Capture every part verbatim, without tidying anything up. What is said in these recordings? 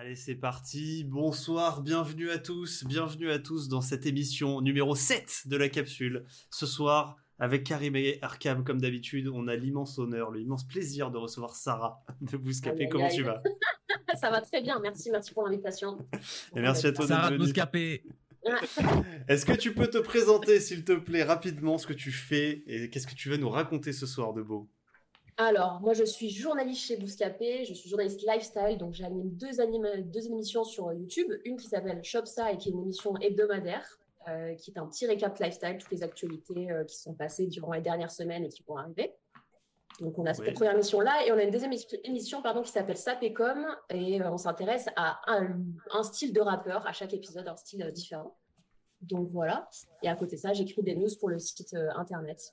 Allez, c'est parti. Bonsoir, bienvenue à tous, bienvenue à tous dans cette émission numéro sept de la capsule. Ce soir, avec Karim et Arkham, comme d'habitude, on a l'immense honneur, l'immense plaisir de recevoir Sarah de Booska-P. Comment aïe. Tu vas? Ça va très bien, merci, merci pour l'invitation. Et merci à toi Sarah de Booska-P. Est-ce que tu peux te présenter, s'il te plaît, rapidement, ce que tu fais et qu'est-ce que tu vas nous raconter ce soir de beau? Alors, moi, je suis journaliste chez Booska-P, je suis journaliste lifestyle, donc j'anime deux, anime, deux émissions sur YouTube, une qui s'appelle Shop Ça et qui est une émission hebdomadaire, euh, qui est un petit récap lifestyle, toutes les actualités euh, qui sont passées durant les dernières semaines et qui vont arriver. Donc, on a cette oui. première émission-là et on a une deuxième émission pardon, qui s'appelle Sapécom et euh, on s'intéresse à un, un style de rappeur, à chaque épisode, un style euh, différent. Donc, voilà. Et à côté de ça, j'écris des news pour le site euh, Internet.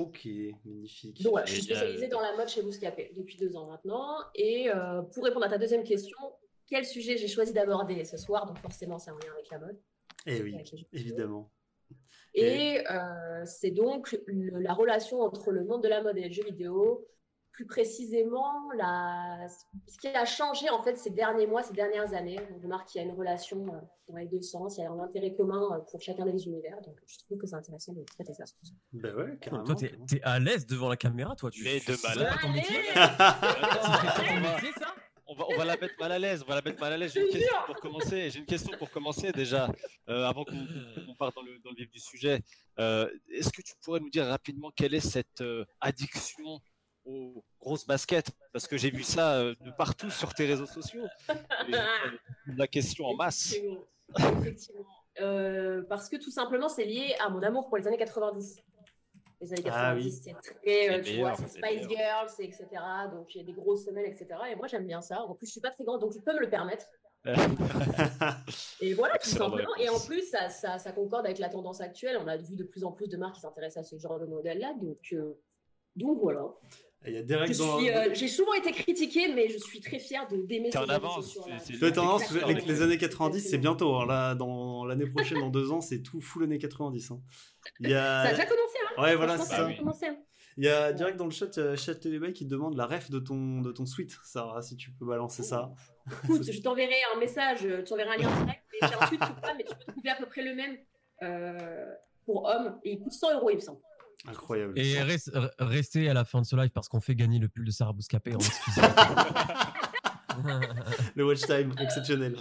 Ok, magnifique. Donc, ouais, je suis spécialisée euh... dans la mode chez Booska-P depuis deux ans maintenant. Et euh, pour répondre à ta deuxième question, quel sujet j'ai choisi d'aborder ce soir? Donc, forcément, c'est en lien avec la mode. Eh oui, évidemment. Et, et... Euh, c'est donc le, la relation entre le monde de la mode et les jeux vidéo. Plus précisément, la... ce qui a changé en fait ces derniers mois, ces dernières années. On remarque qu'il y a une relation euh, dans les deux sens, il y a un intérêt commun euh, pour chacun des univers. Donc, je trouve que c'est intéressant de traiter ça. Ben ouais, carrément. Toi, t'es, t'es à l'aise devant la caméra, toi. Tu es de malade. C'est ça. On va, on va la mettre mal à l'aise, on va la mettre mal à l'aise. J'ai une question pour commencer, j'ai une question pour commencer déjà, euh, avant qu'on, qu'on parte dans le, dans le vif du sujet. Euh, est-ce que tu pourrais nous dire rapidement quelle est cette euh, addiction aux grosses baskets? Parce que j'ai vu ça euh, de partout sur tes réseaux sociaux. Et, euh, la question en masse. Effectivement, Effectivement. Euh, parce que tout simplement c'est lié à mon amour pour les années quatre-vingt-dix. Les années quatre-vingt-dix, ah, oui. c'est très, c'est tu meilleur, vois, c'est, c'est Spice Girls, et et cetera. Donc, il y a des grosses semelles, et cetera. Et moi, j'aime bien ça. En plus, je ne suis pas très grande, donc je peux me le permettre. Et voilà, tout simplement. Et en plus, ça, ça, ça concorde avec la tendance actuelle. On a vu de plus en plus de marques qui s'intéressent à ce genre de modèle-là. Donc, euh, donc voilà. Il y a des règles dans... euh, j'ai souvent été critiquée, mais je suis très fière de, d'aimer ce genre de choses. Toi, t'es en avance. Les années quatre-vingt-dix, c'est bientôt. Alors là, dans l'année prochaine, dans deux ans, c'est tout full années quatre-vingt-dix. Hein. Il y a... Ça a déjà commencé, hein. Ouais, voilà, c'est ça. ça. Il y a direct dans le chat, euh, chat Télébay qui demande la ref de ton, de ton suite, Sarah, si tu peux balancer ça. Écoute, je t'enverrai un message, je t'enverrai un lien direct, mais j'ai un suite pour toi, mais tu peux trouver à peu près le même euh, pour homme, et il coûte cent euros, il me semble. Incroyable. Et reste, restez à la fin de ce live parce qu'on fait gagner le pull de Sarah Booska-P en excuse. Le watch time exceptionnel.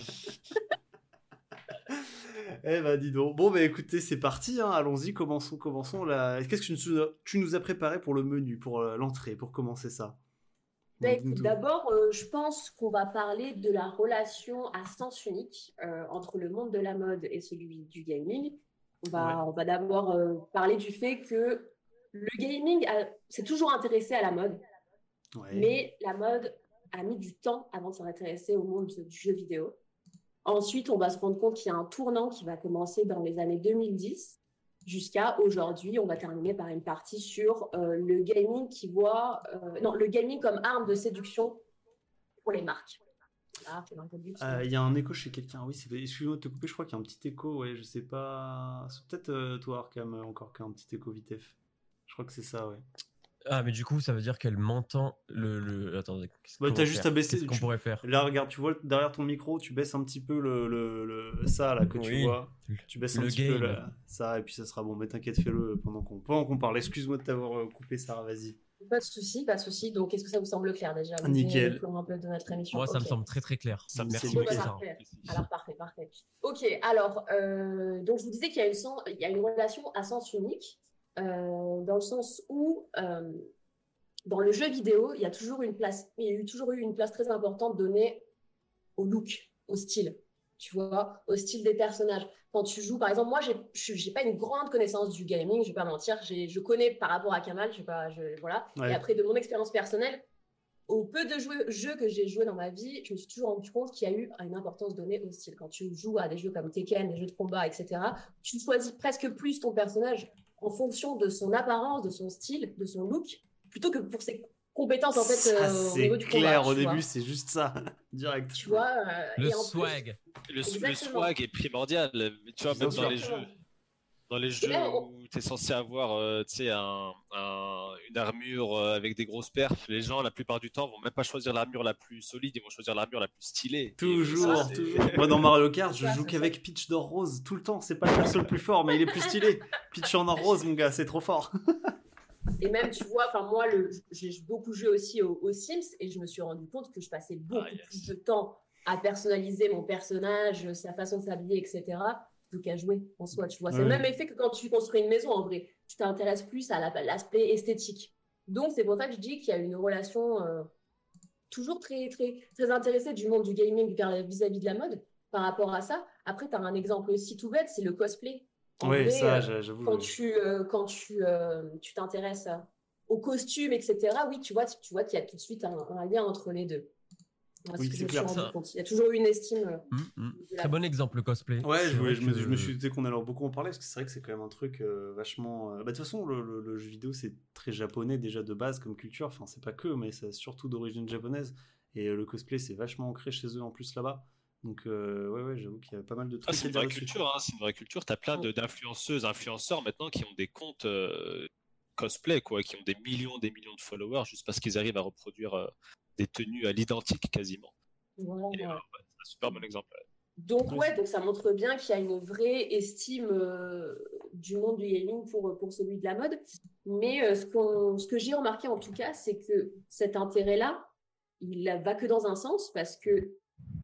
Eh ben dis donc. Bon ben écoutez, c'est parti, hein. Allons-y, commençons, commençons. La... Qu'est-ce que tu nous, tu nous as préparé pour le menu, pour l'entrée, pour commencer ça? Ben, écoute, d'abord, euh, je pense qu'on va parler de la relation à sens unique euh, entre le monde de la mode et celui du gaming. On va, ouais. on va d'abord euh, parler du fait que le gaming a, s'est toujours intéressé à la mode, ouais. mais la mode a mis du temps avant de s'intéresser au monde du jeu vidéo. Ensuite, on va se rendre compte qu'il y a un tournant qui va commencer dans les années deux mille dix jusqu'à aujourd'hui. On va terminer par une partie sur euh, le gaming qui voit, euh, non, le gaming comme arme de séduction pour les marques. Ah, il euh, y a un écho chez quelqu'un, oui, c'est... excuse-moi de te couper, je crois qu'il y a un petit écho, ouais, je sais pas, c'est peut-être euh, toi Arkham encore qu'un petit écho vitef, je crois que c'est ça, ouais. Ah mais du coup ça veut dire qu'elle m'entend le... le... Attendez, qu'est-ce bah, qu'on, t'as juste à baisser... qu'est-ce qu'on pourrait faire? Là regarde, tu vois derrière ton micro, tu baisses un petit peu le, le, le... ça là que oui. tu vois, tu baisses un le petit game. peu là, ça et puis ça sera bon, mais t'inquiète, fais-le pendant qu'on, pendant qu'on parle, excuse-moi de t'avoir coupé Sarah, vas-y. Pas de souci, pas de souci. Donc, est-ce que ça vous semble clair déjà? Nickel. Un peu de notre émission. Moi, okay. Ça me semble très très clair. Ça me Merci beaucoup. Parfait. Alors, parfait, parfait. Ok. Alors, euh, donc je vous disais qu'il y a une, sens, il y a une relation à sens unique, euh, dans le sens où, euh, dans le jeu vidéo, il y a toujours une place, il y a eu, toujours eu une place très importante donnée au look, au style. Tu vois, au style des personnages. Quand tu joues, par exemple, moi, je n'ai pas une grande connaissance du gaming, je ne vais pas mentir. J'ai, je connais par rapport à Kamal, je sais pas, je, voilà. Ouais. Et après, de mon expérience personnelle, au peu de jeux, jeux que j'ai joués dans ma vie, je me suis toujours rendu compte qu'il y a eu une importance donnée au style. Quand tu joues à des jeux comme Tekken, des jeux de combat, et cetera, tu choisis presque plus ton personnage en fonction de son apparence, de son style, de son look, plutôt que pour ses compétences, en fait, ça, euh, au niveau du combat. C'est clair, au début, vois. C'est juste ça, direct. Tu vois, euh, le et en swag. Plus, Le, le swag est primordial, tu vois, même dans les jeux, dans les jeux où tu es censé avoir euh, un, un, une armure avec des grosses perfs, les gens la plupart du temps vont même pas choisir l'armure la plus solide, ils vont choisir l'armure la plus stylée. Toujours, ça, toujours. Moi dans Mario Kart, je joue qu'avec Peach d'or rose tout le temps, c'est pas le seul plus fort, mais il est plus stylé. Peach en or rose, mon gars, c'est trop fort. Et même, tu vois, enfin moi, le, j'ai beaucoup joué aussi aux, aux Sims et je me suis rendu compte que je passais beaucoup ah, yes. plus de temps à personnaliser mon personnage, sa façon de s'habiller, et cetera, plutôt qu'à jouer en soi, tu vois. C'est oui. le même effet que quand tu construis une maison, en vrai. Tu t'intéresses plus à la, l'aspect esthétique. Donc, c'est pour ça que je dis qu'il y a une relation euh, toujours très, très, très intéressée du monde du gaming vis-à-vis de la mode par rapport à ça. Après, tu as un exemple aussi tout bête, c'est le cosplay. En oui, vrai, ça, euh, j'avoue. Quand tu, euh, quand tu, euh, tu t'intéresses à, aux costumes, et cetera, oui, tu vois, tu, tu vois qu'il y a tout de suite un, un lien entre les deux. Parce oui, c'est clair. Ça... Il y a toujours eu une estime. Mmh, mmh. La... Très bon exemple, le cosplay. Ouais, je, ouais, je, me, je me suis douté qu'on allait beaucoup en parler parce que c'est vrai que c'est quand même un truc euh, vachement. Bah, de toute façon, le, le, le jeu vidéo, c'est très japonais déjà de base comme culture. Enfin, c'est pas que, mais c'est surtout d'origine japonaise. Et euh, le cosplay, c'est vachement ancré chez eux en plus là-bas. Donc, euh, ouais, ouais, j'avoue qu'il y a pas mal de trucs. Ah, c'est, une vraie culture, hein, c'est une vraie culture. T'as plein de, d'influenceuses, influenceurs maintenant qui ont des comptes euh, cosplay, quoi, qui ont des millions, des millions de followers juste parce qu'ils arrivent à reproduire. Euh... des tenues à l'identique quasiment. Voilà. Et, euh, c'est un super bon exemple. Donc ouais, donc ça montre bien qu'il y a une vraie estime euh, du monde du gaming pour, pour celui de la mode. Mais euh, ce, qu'on, ce que j'ai remarqué en tout cas, c'est que cet intérêt-là, il ne va que dans un sens parce que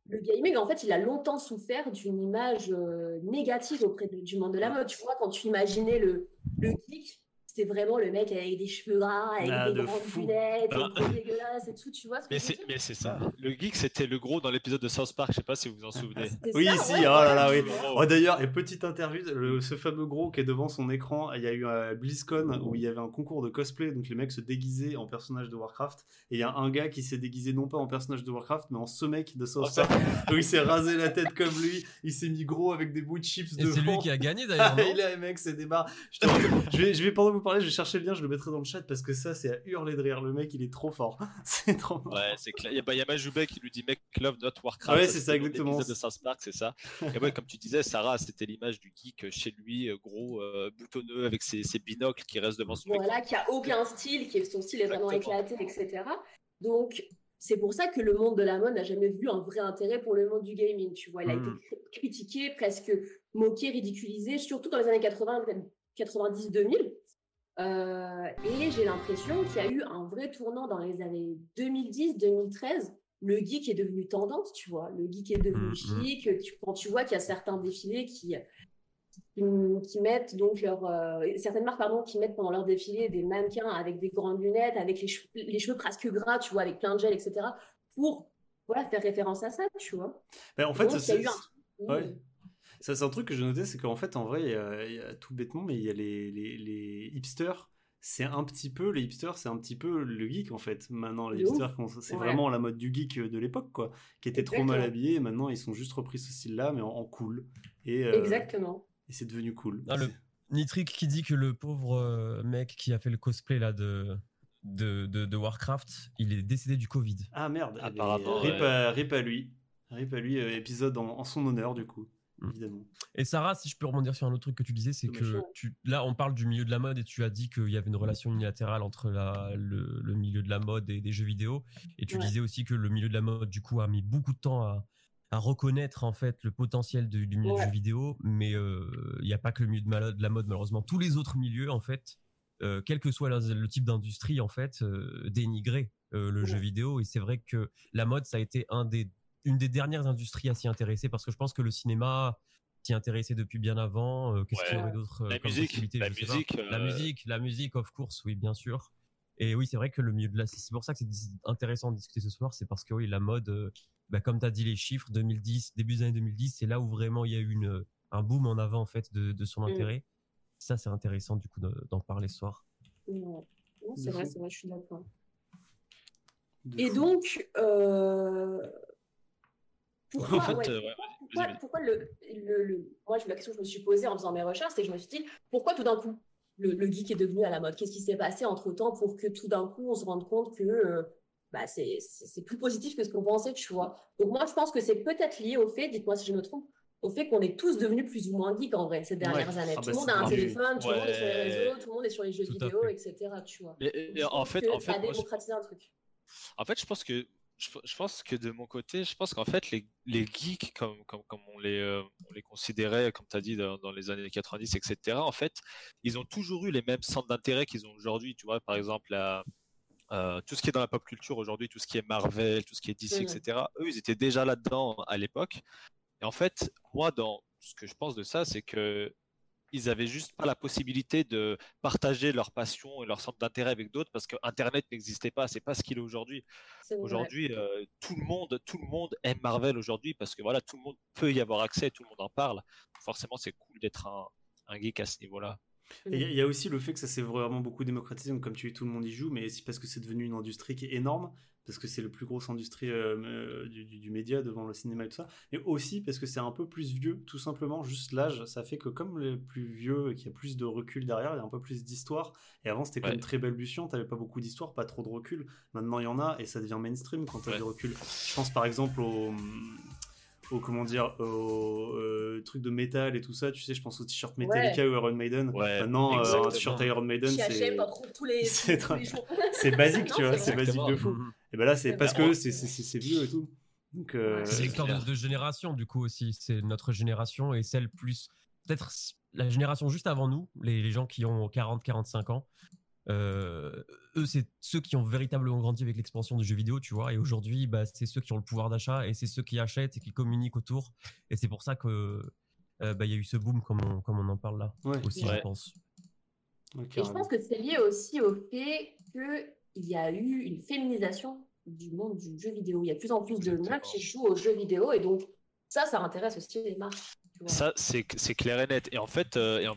le gaming, en fait, il a longtemps souffert d'une image euh, négative auprès de, du monde de la mode. Tu vois, quand tu imaginais le, le geek, c'était vraiment le mec avec des cheveux gras, avec ah, des de grandes lunettes, ah. des gros dégueulasses et tout, tu vois. Ce mais, que c'est, mais c'est ça. Le geek, c'était le gros dans l'épisode de South Park, je sais pas si vous vous en souvenez. Ah, oui, ça, si, ouais, oh là là, oui. Oh, d'ailleurs, et petite interview, le, ce fameux gros qui est devant son écran, il y a eu à BlizzCon où il y avait un concours de cosplay, donc les mecs se déguisaient en personnages de Warcraft, et il y a un gars qui s'est déguisé non pas en personnage de Warcraft, mais en ce mec de South Park, où il s'est rasé la tête comme lui, il s'est mis gros avec des bouts de chips devant. Et c'est lui qui a gagné d'ailleurs, non ? Il a, mec, c'est des barres. Je, je vais, je vais pendant vous parler, je vais chercher le lien, je le mettrai dans le chat parce que ça, c'est à hurler de rire. Le mec, il est trop fort. C'est trop fort. Ouais, c'est clair. Il y a, bah, a Majoubet qui lui dit Make Love Not Warcraft. Ouais, ça, c'est ça, exactement. C'est de South Park, c'est ça. Et ouais, comme tu disais, Sarah, c'était l'image du geek chez lui, gros, euh, boutonneux, avec ses, ses binocles qui restent devant son écran. Voilà, qui a aucun style, qui est, son style est vraiment éclaté, et cetera. Donc, c'est pour ça que le monde de la mode n'a jamais vu un vrai intérêt pour le monde du gaming. Tu vois, il a mmh. été critiqué, presque moqué, ridiculisé, surtout dans les années quatre-vingts, quatre-vingt-dix, deux mille. Euh, et j'ai l'impression qu'il y a eu un vrai tournant dans les années deux mille dix, deux mille treize. Le geek est devenu tendance, tu vois. Le geek est devenu chic. Tu, quand tu vois qu'il y a certains défilés qui, qui, qui mettent donc leur euh, certaines marques pardon qui mettent pendant leur défilé des mannequins avec des grandes lunettes, avec les cheveux, les cheveux presque gras, tu vois, avec plein de gel, et cetera. Pour voilà faire référence à ça, tu vois. Ben en fait, donc, ça, il y a eu un... ouais. Ça, c'est un truc que j'ai noté, c'est qu'en fait, en vrai, il y a, il y a, tout bêtement, mais il y a les, les, les hipsters, c'est un petit peu, les hipsters, c'est un petit peu le geek, en fait. Maintenant, les hipsters, c'est ouais. vraiment la mode du geek de l'époque, quoi, qui était Exactement. trop mal habillés, et maintenant, ils sont juste repris ce style-là, mais en, en cool. Et, euh, Exactement. Et c'est devenu cool. Ah, le Nitric qui dit que le pauvre mec qui a fait le cosplay, là, de... De, de, de Warcraft, il est décédé du Covid. Ah, merde. Ah, par rapport, rip, ouais. à, rip à lui. Rip à lui, euh, épisode en, en son honneur, du coup. Évidemment. Et Sarah, si je peux rebondir sur un autre truc que tu disais, c'est que tu, là on parle du milieu de la mode et tu as dit qu'il y avait une relation unilatérale entre la, le, le milieu de la mode et des jeux vidéo, et tu ouais. disais aussi que le milieu de la mode du coup a mis beaucoup de temps à, à reconnaître en fait le potentiel de, du milieu ouais. de jeux vidéo, mais il euh, n'y a pas que le milieu de, ma, de la mode malheureusement, tous les autres milieux en fait, euh, quel que soit le, le type d'industrie en fait, euh, dénigraient euh, le ouais. jeu vidéo, et c'est vrai que la mode ça a été un des une des dernières industries à s'y intéresser, parce que je pense que le cinéma s'y intéressait depuis bien avant. Euh, qu'est-ce ouais. qu'il y avait d'autre euh, La comme musique, la musique, euh... la musique, la musique, of course, oui, bien sûr. Et oui, c'est vrai que le milieu de la... C'est pour ça que c'est intéressant de discuter ce soir, c'est parce que oui, la mode, euh, bah, comme tu as dit les chiffres, deux mille dix, début des années deux mille dix, c'est là où vraiment il y a eu une, un boom en avant en fait, de, de son intérêt. Mmh. Ça, c'est intéressant du coup d'en parler ce soir. Non, non c'est, vrai, c'est vrai, je suis d'accord. De Et fou. donc... Euh... Pourquoi, en fait, ouais, euh, ouais, pourquoi, ouais. pourquoi le, le, le... Moi, la question que je me suis posée en faisant mes recherches, c'est que je me suis dit, pourquoi tout d'un coup le, le geek est devenu à la mode ? Qu'est-ce qui s'est passé entre-temps pour que tout d'un coup, on se rende compte que euh, bah, c'est, c'est, c'est plus positif que ce qu'on pensait, tu vois ? Donc moi, je pense que c'est peut-être lié au fait, dites-moi si je me trompe, au fait qu'on est tous devenus plus ou moins geeks en vrai ces dernières ouais. années. Ah tout le bah monde a un téléphone, tout le ouais. monde est sur les réseaux, tout le monde est sur les jeux tout vidéo, et cetera. Tu vois. Et, et, en fait, en fait, ça a démocratisé je... un truc. En fait, je pense que je, je pense que de mon côté, je pense qu'en fait les, les geeks comme comme comme on les euh, on les considérait comme tu as dit dans, dans les années quatre-vingt-dix, et cetera. En fait, ils ont toujours eu les mêmes centres d'intérêt qu'ils ont aujourd'hui. Tu vois, par exemple la Euh, tout ce qui est dans la pop culture aujourd'hui, tout ce qui est Marvel, tout ce qui est D C, mmh. et cetera. Eux, ils étaient déjà là-dedans à l'époque. Et en fait, moi, dans ce que je pense de ça, c'est que ils avaient juste pas la possibilité de partager leur passion et leur centre d'intérêt avec d'autres parce que Internet n'existait pas. C'est pas ce qu'il est aujourd'hui. Aujourd'hui, euh, tout le monde, tout le monde aime Marvel aujourd'hui parce que voilà, tout le monde peut y avoir accès, tout le monde en parle. Forcément, c'est cool d'être un, un geek à ce niveau-là. Il y, y a aussi le fait que ça s'est vraiment beaucoup démocratisé, donc comme tu dis, tout le monde y joue, mais c'est parce que c'est devenu une industrie qui est énorme, parce que c'est la plus grosse industrie euh, du, du, du média devant le cinéma et tout ça, mais aussi parce que c'est un peu plus vieux, tout simplement, juste l'âge, ça fait que comme le plus vieux, qu'il y a plus de recul derrière, il y a un peu plus d'histoire, et avant c'était quand ouais. même très balbutiant, t'avais pas beaucoup d'histoire, pas trop de recul, maintenant il y en a, et ça devient mainstream quand t'as ouais. du recul. Je pense par exemple au... Au, comment dire, au euh, truc de métal et tout ça, tu sais, je pense aux t-shirts Metallica ouais. ou Iron Maiden. Ouais, maintenant, euh, un t-shirt Iron Maiden, c'est... Tous les... c'est, tra... c'est basique, non, tu vois, c'est, c'est basique de fou. Et ben là, c'est, c'est parce que c'est, c'est, c'est, c'est vieux et tout. Donc, euh... C'est une sorte de génération, du coup, aussi. C'est notre génération et celle plus... Peut-être la génération juste avant nous, les, les gens qui ont quarante à quarante-cinq ans. Euh, eux, c'est ceux qui ont véritablement grandi avec l'expansion du jeu vidéo, tu vois. Et aujourd'hui, bah, c'est ceux qui ont le pouvoir d'achat et c'est ceux qui achètent et qui communiquent autour. Et c'est pour ça qu'il euh, bah, y a eu ce boom, comme on, comme on en parle là ouais. aussi, ouais. je pense. Okay, et je pense que c'est lié aussi au fait qu'il y a eu une féminisation du monde du jeu vidéo. Il y a de plus en plus de meufs qui jouent aux jeux vidéo et donc ça, ça intéresse aussi les marques. Ça, c'est, c'est clair et net. Et en fait, euh, et en,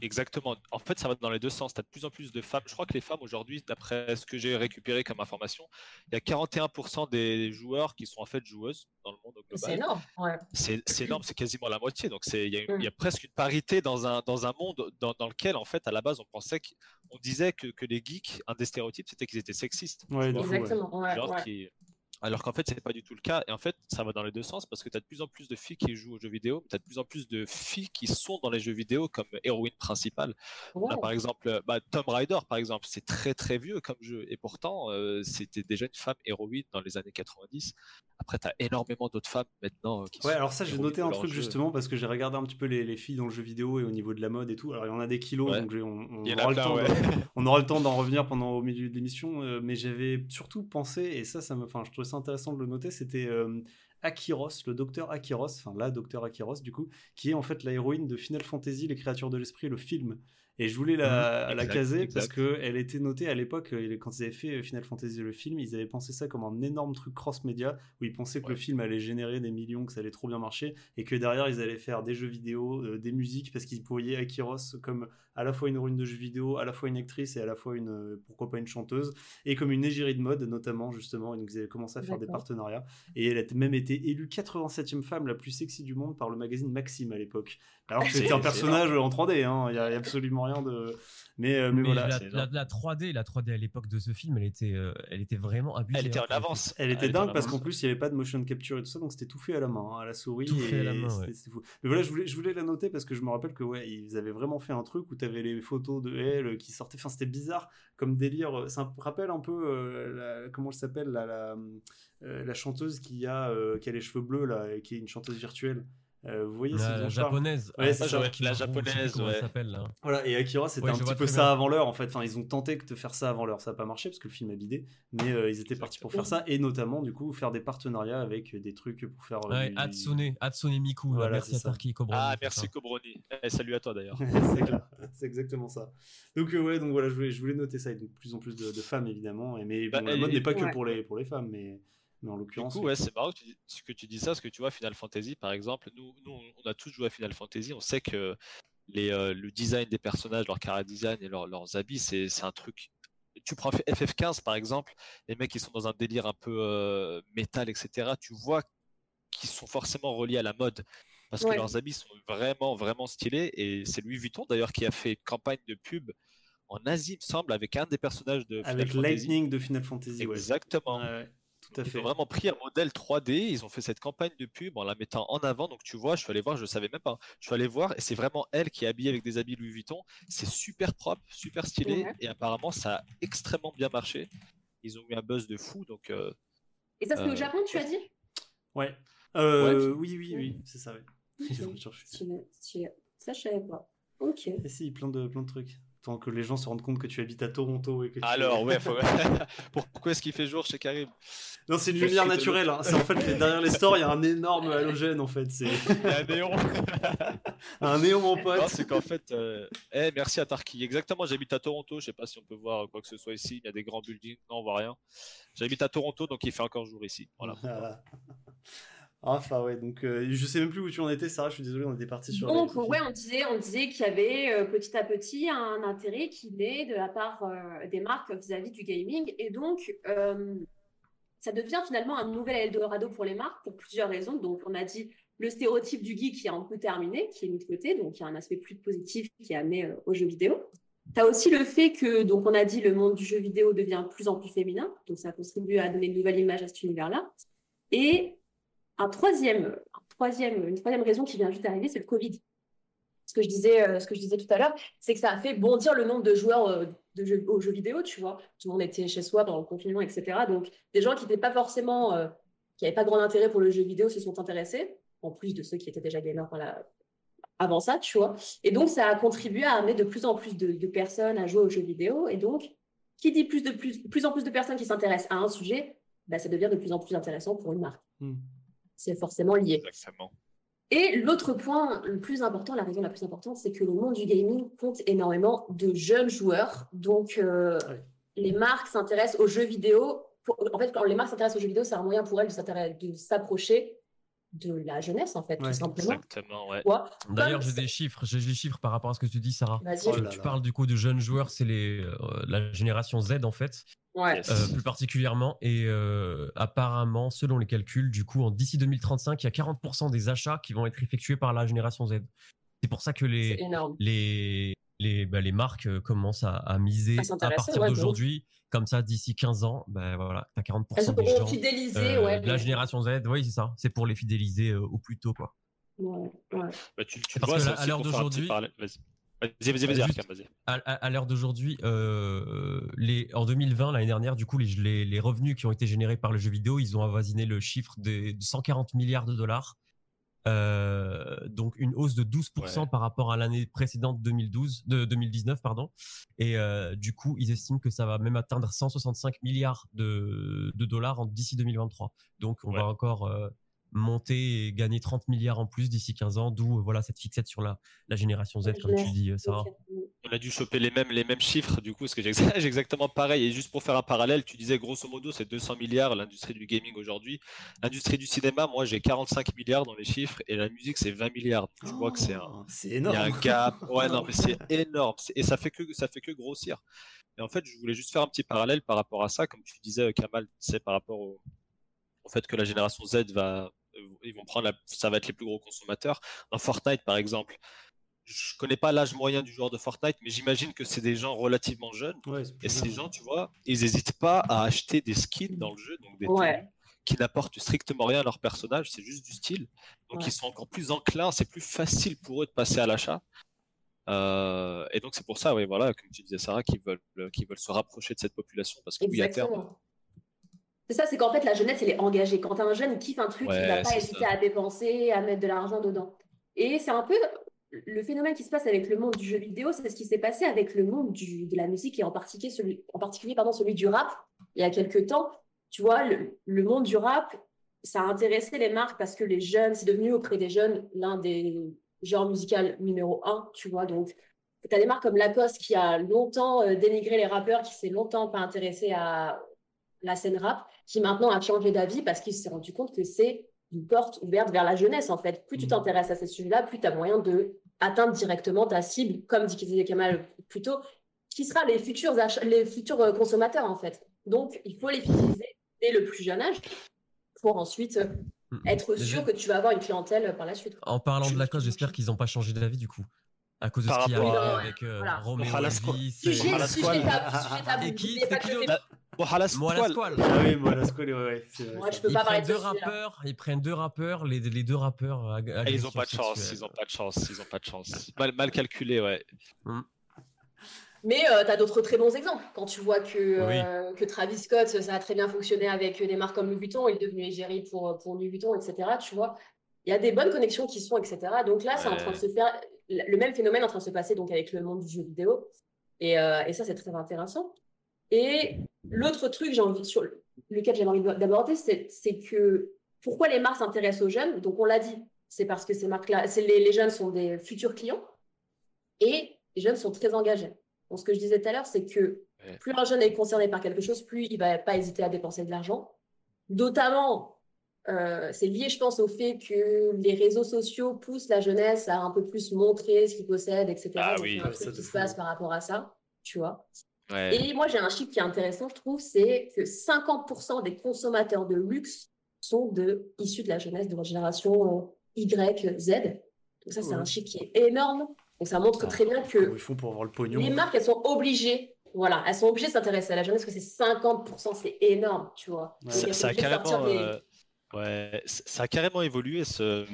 exactement. En fait, ça va dans les deux sens. Tu as de plus en plus de femmes. Je crois que les femmes aujourd'hui, d'après ce que j'ai récupéré comme information, il y a quarante et un pour cent des joueurs qui sont en fait joueuses dans le monde au global. C'est énorme. Ouais. C'est, c'est énorme. C'est quasiment la moitié. Donc, il y, mm. y a presque une parité dans un, dans un monde dans, dans lequel, en fait, à la base, on pensait qu'on disait que, que les geeks, un des stéréotypes, c'était qu'ils étaient sexistes. Ouais, exactement. Vois, ouais. Genre ouais. qui... Alors qu'en fait, c'est pas du tout le cas. Et en fait, ça va dans les deux sens parce que tu as de plus en plus de filles qui jouent aux jeux vidéo, tu as de plus en plus de filles qui sont dans les jeux vidéo comme héroïne principale. Wow. Là, par exemple, bah, Tomb Raider, par exemple, c'est très très vieux comme jeu. Et pourtant, euh, c'était déjà une femme héroïne dans les années quatre-vingt-dix. Après, tu as énormément d'autres femmes maintenant. Euh, qui ouais, sont alors ça, j'ai noté un truc jeu. justement parce que j'ai regardé un petit peu les, les filles dans le jeu vidéo et au niveau de la mode et tout. Alors, il y en a des kilos, ouais. donc on, on, aura plein, le temps ouais. de, on aura le temps d'en revenir pendant au milieu de l'émission. Euh, mais j'avais surtout pensé, et ça, ça me, enfin, je trouve c'est intéressant de le noter, c'était euh, Akiros, le docteur Akiros, enfin la docteur Akiros du coup, qui est en fait la héroïne de Final Fantasy, les créatures de l'esprit, le film. Et je voulais la, mmh, la exact, caser exact. parce qu'elle était notée à l'époque, quand ils avaient fait Final Fantasy le film, ils avaient pensé ça comme un énorme truc cross-média, où ils pensaient que ouais. le film allait générer des millions, que ça allait trop bien marcher, et que derrière ils allaient faire des jeux vidéo, euh, des musiques, parce qu'ils voyaient Akiros comme à la fois une héroïne de jeux vidéo, à la fois une actrice, et à la fois une, pourquoi pas une chanteuse, et comme une égérie de mode notamment, justement, et donc ils avaient commencé à faire D'accord. des partenariats, et elle a même été élue quatre-vingt-septième femme la plus sexy du monde par le magazine Maxime à l'époque. Alors que c'était un personnage en trois D, il hein, n'y a, a absolument rien de... Mais, euh, mais, mais voilà. La, la, la, trois D, la trois D à l'époque de ce film, elle était, euh, elle était vraiment abusée. Elle était en avance. Elle était elle dingue était parce qu'en plus, il n'y avait pas de motion capture et tout ça, donc c'était tout fait à la main, hein, à la souris. Tout fait à la main, c'était, ouais. c'était fou. Mais voilà, je voulais, je voulais la noter parce que je me rappelle que ouais, ils avaient vraiment fait un truc où tu avais les photos de elle qui sortaient. Enfin, c'était bizarre comme délire. Ça me rappelle un peu, euh, la, comment elle s'appelle, la, la, euh, la chanteuse qui a, euh, qui a les cheveux bleus, là, et qui est une chanteuse virtuelle. Euh, vous voyez, la, la japonaise, ouais, ah, ça, ça, la japonaise, ouais. ça s'appelle là. Voilà, et Akira, c'était ouais, un petit peu ça bien. avant l'heure en fait. Enfin, ils ont tenté de faire ça avant l'heure, ça n'a pas marché parce que le film a bidé, mais euh, ils étaient Exactement. partis pour faire ça et notamment du coup faire des partenariats avec des trucs pour faire. Euh, ouais, du... Hatsune, Hatsune Miku, voilà, merci à Tarki Kobroni. Ah, merci Kobroni. Eh, salut à toi d'ailleurs. C'est clair, c'est exactement ça. Donc euh, ouais, donc voilà, je voulais, je voulais noter ça. Et donc plus en plus de, de femmes évidemment, et, mais bah, bon, la mode n'est pas que ouais. pour les pour les femmes, mais. Mais en l'occurrence, du coup, ouais, c'est marrant que tu, dis, que tu dis ça, parce que tu vois, Final Fantasy, par exemple, nous, nous, on a tous joué à Final Fantasy, on sait que les, euh, le design des personnages, leur character design et leur, leurs habits, c'est, c'est un truc... Tu prends F F quinze, par exemple, les mecs qui sont dans un délire un peu euh, métal, et cetera, tu vois qu'ils sont forcément reliés à la mode, parce ouais. que leurs habits sont vraiment, vraiment stylés, et c'est Louis Vuitton, d'ailleurs, qui a fait une campagne de pub en Asie, il me semble, avec un des personnages de Final Fantasy. Avec Lightning de Final Fantasy, ouais. Exactement. Euh... Tout à ils fait. Ont vraiment pris un modèle trois D, ils ont fait cette campagne de pub en la mettant en avant, donc tu vois, je suis allé voir, je ne savais même pas, je suis allé voir et c'est vraiment elle qui est habillée avec des habits Louis Vuitton, c'est super propre, super stylé ouais. et apparemment ça a extrêmement bien marché, ils ont eu un buzz de fou. Donc, euh, et ça c'était euh, au Japon tu as dit ouais. Euh, ouais. Oui, oui, oui, oui, c'est ça, oui. Okay. Ça je savais pas, ok. Et si, plein de, plein de trucs. Tant que les gens se rendent compte que tu habites à Toronto et que tu... Alors ouais, faut... pourquoi est-ce qu'il fait jour chez Karim? Non, c'est une lumière naturelle, hein. C'est en fait derrière les stores il y a un énorme halogène en fait, c'est un néon. Un néon mon pote. Non, c'est qu'en fait euh... hey, merci à Tarki. Exactement, j'habite à Toronto, je sais pas si on peut voir quoi que ce soit ici, il y a des grands buildings, non on voit rien. J'habite à Toronto donc il fait encore jour ici. Voilà. voilà. Enfin ouais, donc euh, je sais même plus où tu en étais Sarah, je suis désolée, on était parti sur... Donc les... ouais, on disait, on disait qu'il y avait euh, petit à petit un intérêt qui naît de la part euh, des marques vis-à-vis du gaming et donc euh, ça devient finalement un nouvel Eldorado pour les marques pour plusieurs raisons. Donc on a dit le stéréotype du geek qui est un peu terminé, qui est mis de côté, donc il y a un aspect plus positif qui est amené euh, aux jeux vidéo. T'as aussi le fait que, donc on a dit le monde du jeu vidéo devient de plus en plus féminin, donc ça contribue à donner une nouvelle image à cet univers-là. Et Un troisième, un troisième, une troisième raison qui vient juste d'arriver, c'est le Covid. Ce que je disais, euh, ce que je disais tout à l'heure, c'est que ça a fait bondir le nombre de joueurs euh, de jeux, aux jeux vidéo, tu vois. Tout le monde était chez soi pendant le confinement, et cetera. Donc, des gens qui n'étaient pas forcément, euh, qui n'avaient pas grand intérêt pour le jeu vidéo se sont intéressés, en plus de ceux qui étaient déjà gamers voilà, avant ça, tu vois. Et donc, ça a contribué à amener de plus en plus de, de personnes à jouer aux jeux vidéo. Et donc, qui dit plus, de plus, plus en plus de personnes qui s'intéressent à un sujet, bah, ça devient de plus en plus intéressant pour une marque. Mm. C'est forcément lié. Exactement. Et l'autre point le plus important, la raison la plus importante, c'est que le monde du gaming compte énormément de jeunes joueurs. Donc, euh, oui. les marques s'intéressent aux jeux vidéo. Pour... En fait, quand les marques s'intéressent aux jeux vidéo, c'est un moyen pour elles de, de s'approcher de la jeunesse, en fait, ouais, tout simplement. Exactement, ouais. ouais. D'ailleurs, j'ai des chiffres, j'ai des chiffres par rapport à ce que tu dis, Sarah. Vas-y. Oh là là. Tu parles du coup de jeunes joueurs, c'est les, euh, la génération Z, en fait. Ouais. Euh, plus particulièrement et euh, apparemment selon les calculs du coup en d'ici deux mille trente-cinq il y a quarante pour cent des achats qui vont être effectués par la génération Z. C'est pour ça que les les les, bah, les marques commencent à, à miser à, à partir ouais, d'aujourd'hui donc. Comme ça d'ici quinze ans bah, voilà, t'as quarante pour cent elles des gens fidéliser, euh, ouais, de la génération Z. Oui c'est ça, c'est pour les fidéliser euh, au plus tôt quoi. Ouais, ouais. Bah, tu, tu Parce vois, que là, à l'heure d'aujourd'hui Vas-y, vas-y, vas-y, Arkham, vas-y. À, à, à l'heure d'aujourd'hui, euh, les, en deux mille vingt, l'année dernière, du coup, les, les, les revenus qui ont été générés par le jeu vidéo, ils ont avoisiné le chiffre de cent quarante milliards de dollars. Euh, donc, une hausse de douze pour cent ouais. par rapport à l'année précédente, deux mille douze, de, deux mille dix-neuf. Pardon. Et euh, du coup, ils estiment que ça va même atteindre cent soixante-cinq milliards de, de dollars en, d'ici deux mille vingt-trois. Donc, on ouais. va encore... Euh, monter et gagner trente milliards en plus d'ici quinze ans, d'où euh, voilà, cette fixette sur la, la génération Z, comme tu dis, Sarah. On a dû choper les mêmes, les mêmes chiffres, du coup, parce que j'ai exactement pareil. Et juste pour faire un parallèle, tu disais grosso modo, c'est deux cents milliards, l'industrie du gaming aujourd'hui. L'industrie du cinéma, moi, j'ai quarante-cinq milliards dans les chiffres, et la musique, c'est vingt milliards. Je vois oh, que c'est un... C'est énorme. Il y a un gap. Ouais, non, mais c'est énorme. C'est... Et ça fait que, ça fait que grossir. Et en fait, je voulais juste faire un petit parallèle par rapport à ça, comme tu disais, Kamal, c'est par rapport au... au fait que la génération Z va... Ils vont prendre la... ça va être les plus gros consommateurs. Dans Fortnite par exemple, je connais pas l'âge moyen du joueur de Fortnite, mais j'imagine que c'est des gens relativement jeunes. Ouais, et ces bien. gens, tu vois, ils n'hésitent pas à acheter des skins dans le jeu, donc des ouais. tenues qui n'apportent strictement rien à leur personnage, c'est juste du style. Donc ouais. ils sont encore plus enclins, c'est plus facile pour eux de passer à l'achat. Euh... Et donc c'est pour ça, oui, voilà, comme tu disais Sarah, qu'ils veulent, qu'ils veulent se rapprocher de cette population parce que oui, à terme. C'est ça, c'est qu'en fait, la jeunesse, elle est engagée. Quand un jeune kiffe un truc, ouais, il va pas hésiter ça. à dépenser, à mettre de l'argent dedans. Et c'est un peu le phénomène qui se passe avec le monde du jeu vidéo, c'est ce qui s'est passé avec le monde du, de la musique et en particulier celui, en particulier, pardon, celui du rap. Il y a quelques temps, tu vois, le, le monde du rap, ça a intéressé les marques parce que les jeunes, c'est devenu auprès des jeunes l'un des genres musicaux numéro un, tu vois, donc... Tu as des marques comme Lacoste qui a longtemps dénigré les rappeurs, qui s'est longtemps pas intéressé à... la scène rap, qui maintenant a changé d'avis parce qu'il s'est rendu compte que c'est une porte ouverte vers la jeunesse, en fait. Plus mmh. tu t'intéresses à ces sujets-là, plus tu as moyen d'atteindre directement ta cible, comme disait Kamal plus tôt, qui sera les futurs, ach- les futurs consommateurs, en fait. Donc, il faut les fidéliser dès le plus jeune âge pour ensuite mmh. être Déjà. sûr que tu vas avoir une clientèle par la suite. En parlant de la cause, j'espère qu'ils n'ont pas changé d'avis, du coup. À cause de Par ce qui a à... avec euh, voilà. Roméo Elvis... Sujet, sujet tabou. Et qui Mohalasqual. Ah oui, Mohalasqual, ouais, ouais. C'est vrai, moi, je peux pas parler de deux rappeurs. Ils prennent deux rappeurs, les, les deux rappeurs. À, à ils ont pas de chance, ils ont pas de chance, ils ont pas de chance. Mal, mal calculé, ouais. Mm. Mais euh, tu as d'autres très bons exemples. Quand tu vois que, oui. euh, que Travis Scott, ça a très bien fonctionné avec des marques comme Louis Vuitton, il est devenu égérie pour, pour Louis Vuitton, et cetera. Tu vois, il y a des bonnes connexions qui sont, et cetera. Donc là, ouais. c'est en train de se faire le même phénomène est en train de se passer donc avec le monde du jeu vidéo. Et, euh, et ça, c'est très intéressant. Et l'autre truc j'ai envie, sur lequel j'avais envie d'aborder, c'est, c'est que pourquoi les marques s'intéressent aux jeunes. Donc on l'a dit, c'est parce que ces marques-là, c'est les, les jeunes sont des futurs clients et les jeunes sont très engagés. Bon, ce que je disais tout à l'heure, c'est que plus un jeune est concerné par quelque chose, plus il va pas hésiter à dépenser de l'argent. Notamment, euh, c'est lié, je pense, au fait que les réseaux sociaux poussent la jeunesse à un peu plus montrer ce qu'ils possèdent, et cetera. Ah donc, oui, il y a un truc qui se passe par rapport à ça, tu vois. Ouais. Et moi, j'ai un chiffre qui est intéressant, je trouve, c'est que cinquante pour cent des consommateurs de luxe sont de, issus de la jeunesse de la génération Y, Z. Donc ça, c'est ouais. un chiffre qui est énorme. Donc, ça montre ah, très bien que ils font pour avoir le pognon. Les marques, elles sont obligées, voilà, elles sont obligées de s'intéresser à la jeunesse parce que c'est cinquante pour cent, c'est énorme, tu vois. Ouais. Ça, ça, a carrément, des... euh, ouais, ça a carrément évolué, ce,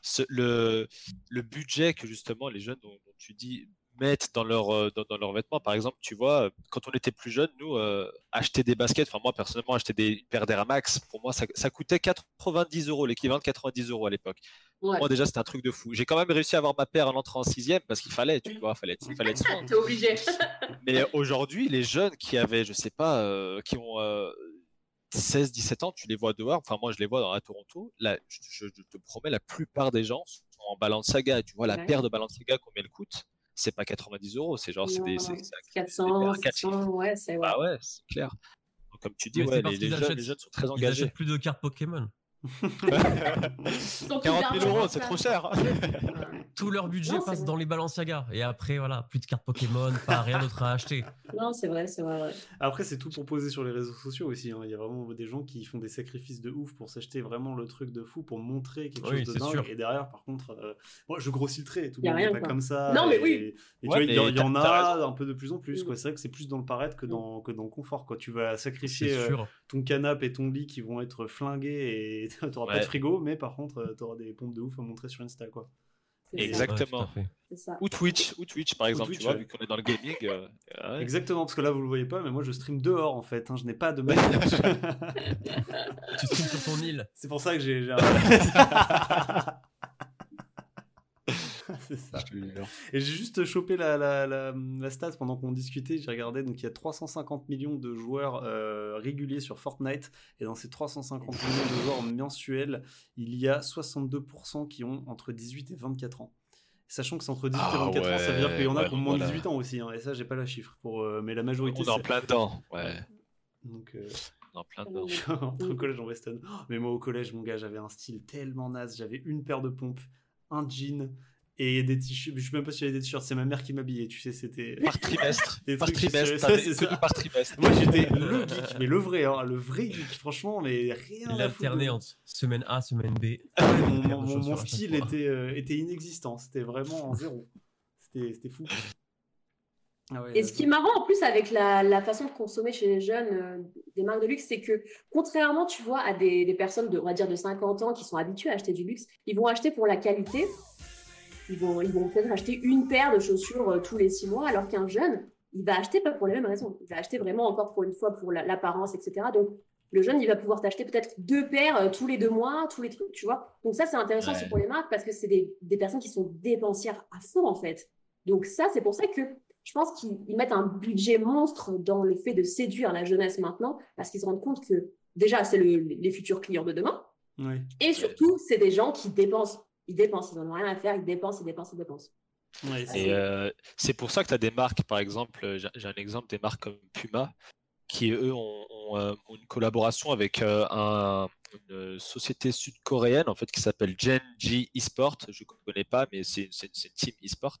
ce, le, le budget que justement les jeunes dont, dont tu dis mettent dans, leur, dans, dans leurs vêtements. Par exemple, tu vois, quand on était plus jeunes, nous, euh, acheter des baskets, enfin moi personnellement, acheter des paires d'Air Max, pour moi, ça, ça coûtait quatre-vingt-dix euros, l'équivalent de quatre-vingt-dix euros à l'époque. Ouais. Moi déjà c'était un truc de fou. J'ai quand même réussi à avoir ma paire en entrant en sixième parce qu'il fallait, tu vois, fallait, fallait être sûr. T'es obligé. Mais aujourd'hui, les jeunes qui avaient, je sais pas, euh, qui ont euh, seize dix-sept ans, tu les vois dehors. Enfin moi je les vois dans à Toronto. Là, je, je te promets, la plupart des gens sont en Balenciaga. Et tu vois la ouais. paire de Balenciaga combien elle coûte? C'est pas quatre-vingt-dix euros, c'est genre non, c'est des c'est, c'est, c'est quatre cents, des paires, quatre cents, ouais, c'est ouais. Ah ouais, c'est clair. Donc, comme tu dis, ouais, les, les, achètent, jeunes, les jeunes sont très engagés. Ils achètent plus de cartes Pokémon. quarante mille euros, c'est trop cher. Tout leur budget non, passe vrai. dans les Balenciaga et après voilà, plus de cartes Pokémon, pas rien d'autre à acheter. Non, c'est vrai, c'est vrai. Ouais. Après, c'est tout proposé sur les réseaux sociaux aussi. Hein. Il y a vraiment des gens qui font des sacrifices de ouf pour s'acheter vraiment le truc de fou, pour montrer quelque oui, chose de dingue. Sûr. Et derrière, par contre, euh... bon, je grossis le trait. Tout le monde n'est pas quoi. comme ça. Non, mais et... oui. Et ouais, tu vois, il y en a un peu de plus en plus. Mmh. Quoi. C'est vrai que c'est plus dans le paraître que dans que dans le confort. Quoi. Tu vas sacrifier euh, ton canapé et ton lit qui vont être flingués et t'auras ouais. pas de frigo, mais par contre, t'auras des pompes de ouf à montrer sur Insta, quoi. C'est Exactement. Ça. C'est ça. Ou Twitch, ou Twitch par ou exemple, Twitch, tu vois, ouais. vu qu'on est dans le gaming. Euh, ouais. Exactement, parce que là vous le voyez pas, mais moi je stream dehors en fait. Hein, je n'ai pas de match. Tu streams sur ton île. C'est pour ça que j'ai. j'ai... C'est ça. Et j'ai juste chopé la, la, la, la stat pendant qu'on discutait, j'ai regardé, donc il y a trois cent cinquante millions de joueurs euh, réguliers sur Fortnite, et dans ces trois cent cinquante millions de joueurs mensuels, il y a soixante-deux pour cent qui ont entre dix-huit et vingt-quatre ans. Sachant que c'est entre dix-huit ah, et vingt-quatre ouais, ans, ça veut dire qu'il y en a ouais, qui ont moins de voilà. dix-huit ans aussi, hein, et ça j'ai pas le chiffre, pour, euh, mais la majorité... On est en plein dedans, ouais. Donc... Euh... Non, plein de entre au collège en Weston. Oh, mais moi au collège, mon gars, j'avais un style tellement naze, j'avais une paire de pompes, un jean... Et des t-shirts, je sais même pas si j'avais des t-shirts, c'est ma mère qui m'habillait, tu sais, c'était. Par trimestre. Des par trucs, trimestre, ça, c'est ça. Par trimestre. Moi j'étais le geek, mais le vrai, hein, le vrai geek, franchement, mais rien. Il alternait entre semaine A, semaine B. mon mon, mon, mon style était, euh, était inexistant, c'était vraiment en zéro. C'était, c'était fou. Ah ouais, et euh, ce qui est marrant en plus avec la, la façon de consommer chez les jeunes euh, des marques de luxe, c'est que contrairement, tu vois, à des, des personnes de, on va dire, de cinquante ans qui sont habituées à acheter du luxe, ils vont acheter pour la qualité. Ils vont, ils vont peut-être acheter une paire de chaussures euh, tous les six mois, alors qu'un jeune, il va acheter pas pour les mêmes raisons. Il va acheter vraiment encore pour une fois pour la, l'apparence, et cetera. Donc, le jeune, il va pouvoir t'acheter peut-être deux paires euh, tous les deux mois, tous les trucs, tu vois. Donc ça, c'est intéressant ouais. aussi pour les marques parce que c'est des, des personnes qui sont dépensières à fond, en fait. Donc ça, c'est pour ça que je pense qu'ils ils mettent un budget monstre dans le fait de séduire la jeunesse maintenant parce qu'ils se rendent compte que, déjà, c'est le, les futurs clients de demain. Ouais. Et surtout, c'est des gens qui dépensent. Ils dépensent, ils n'en ont rien à faire, ils dépensent, ils dépensent, ils dépensent. Ouais, c'est... Et euh, c'est pour ça que tu as des marques, par exemple, j'ai, j'ai un exemple des marques comme Puma, qui eux ont, ont, ont une collaboration avec euh, un, une société sud-coréenne en fait, qui s'appelle Gen G eSport, je ne connais pas, mais c'est, c'est, c'est une team eSport,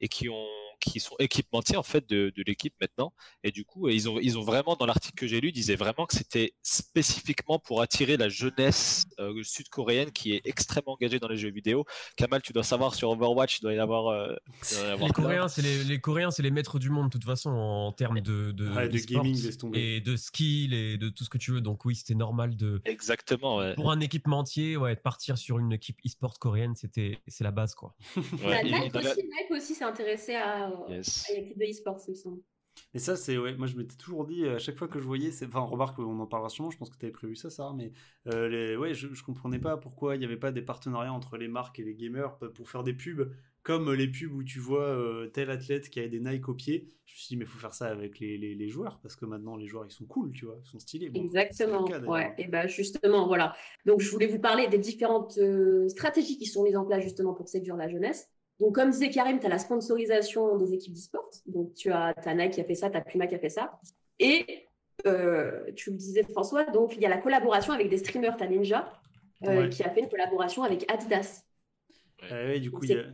et qui ont qui sont équipementiers en fait de, de l'équipe maintenant. Et du coup, ils ont, ils ont vraiment, dans l'article que j'ai lu, disaient vraiment que c'était spécifiquement pour attirer la jeunesse euh, sud-coréenne qui est extrêmement engagée dans les jeux vidéo. Kamal, tu dois savoir, sur Overwatch, il doit y avoir... Euh, doit y avoir les, Coréens, c'est les, les Coréens, c'est les maîtres du monde de toute façon en termes de, de, ouais, de gaming et de skill et de tout ce que tu veux. Donc oui, c'était normal de... Exactement, ouais. Pour un équipementier, ouais, partir sur une équipe e-sport coréenne, c'était, c'est la base, quoi. Ouais, Nike aussi, la... Nike aussi s'est intéressé à, yes. à l'équipe de e-sport, ça me semble. Et ça, c'est, ouais, moi je m'étais toujours dit, à chaque fois que je voyais, c'est, enfin, remarque, on en parlera sûrement, je pense que tu avais prévu ça, Sarah, mais euh, les, ouais, je, je comprenais pas pourquoi il n'y avait pas des partenariats entre les marques et les gamers pour faire des pubs, comme les pubs où tu vois euh, tel athlète qui a des Nike au pied. Je me suis dit, mais il faut faire ça avec les, les, les joueurs, parce que maintenant, les joueurs, ils sont cool, tu vois, ils sont stylés. Bon, exactement, cas, ouais, et ben justement, voilà. Donc, je voulais vous parler des différentes euh, stratégies qui sont mises en place, justement, pour séduire la jeunesse. Donc, comme disait Karim, tu as la sponsorisation des équipes d'e-sport. Donc, tu as t'as Nike qui a fait ça, tu as Puma qui a fait ça. Et euh, tu le disais, François, donc il y a la collaboration avec des streamers. Tu as Ninja euh, ouais. qui a fait une collaboration avec Adidas. Ouais, euh, ouais, du coup, il y a...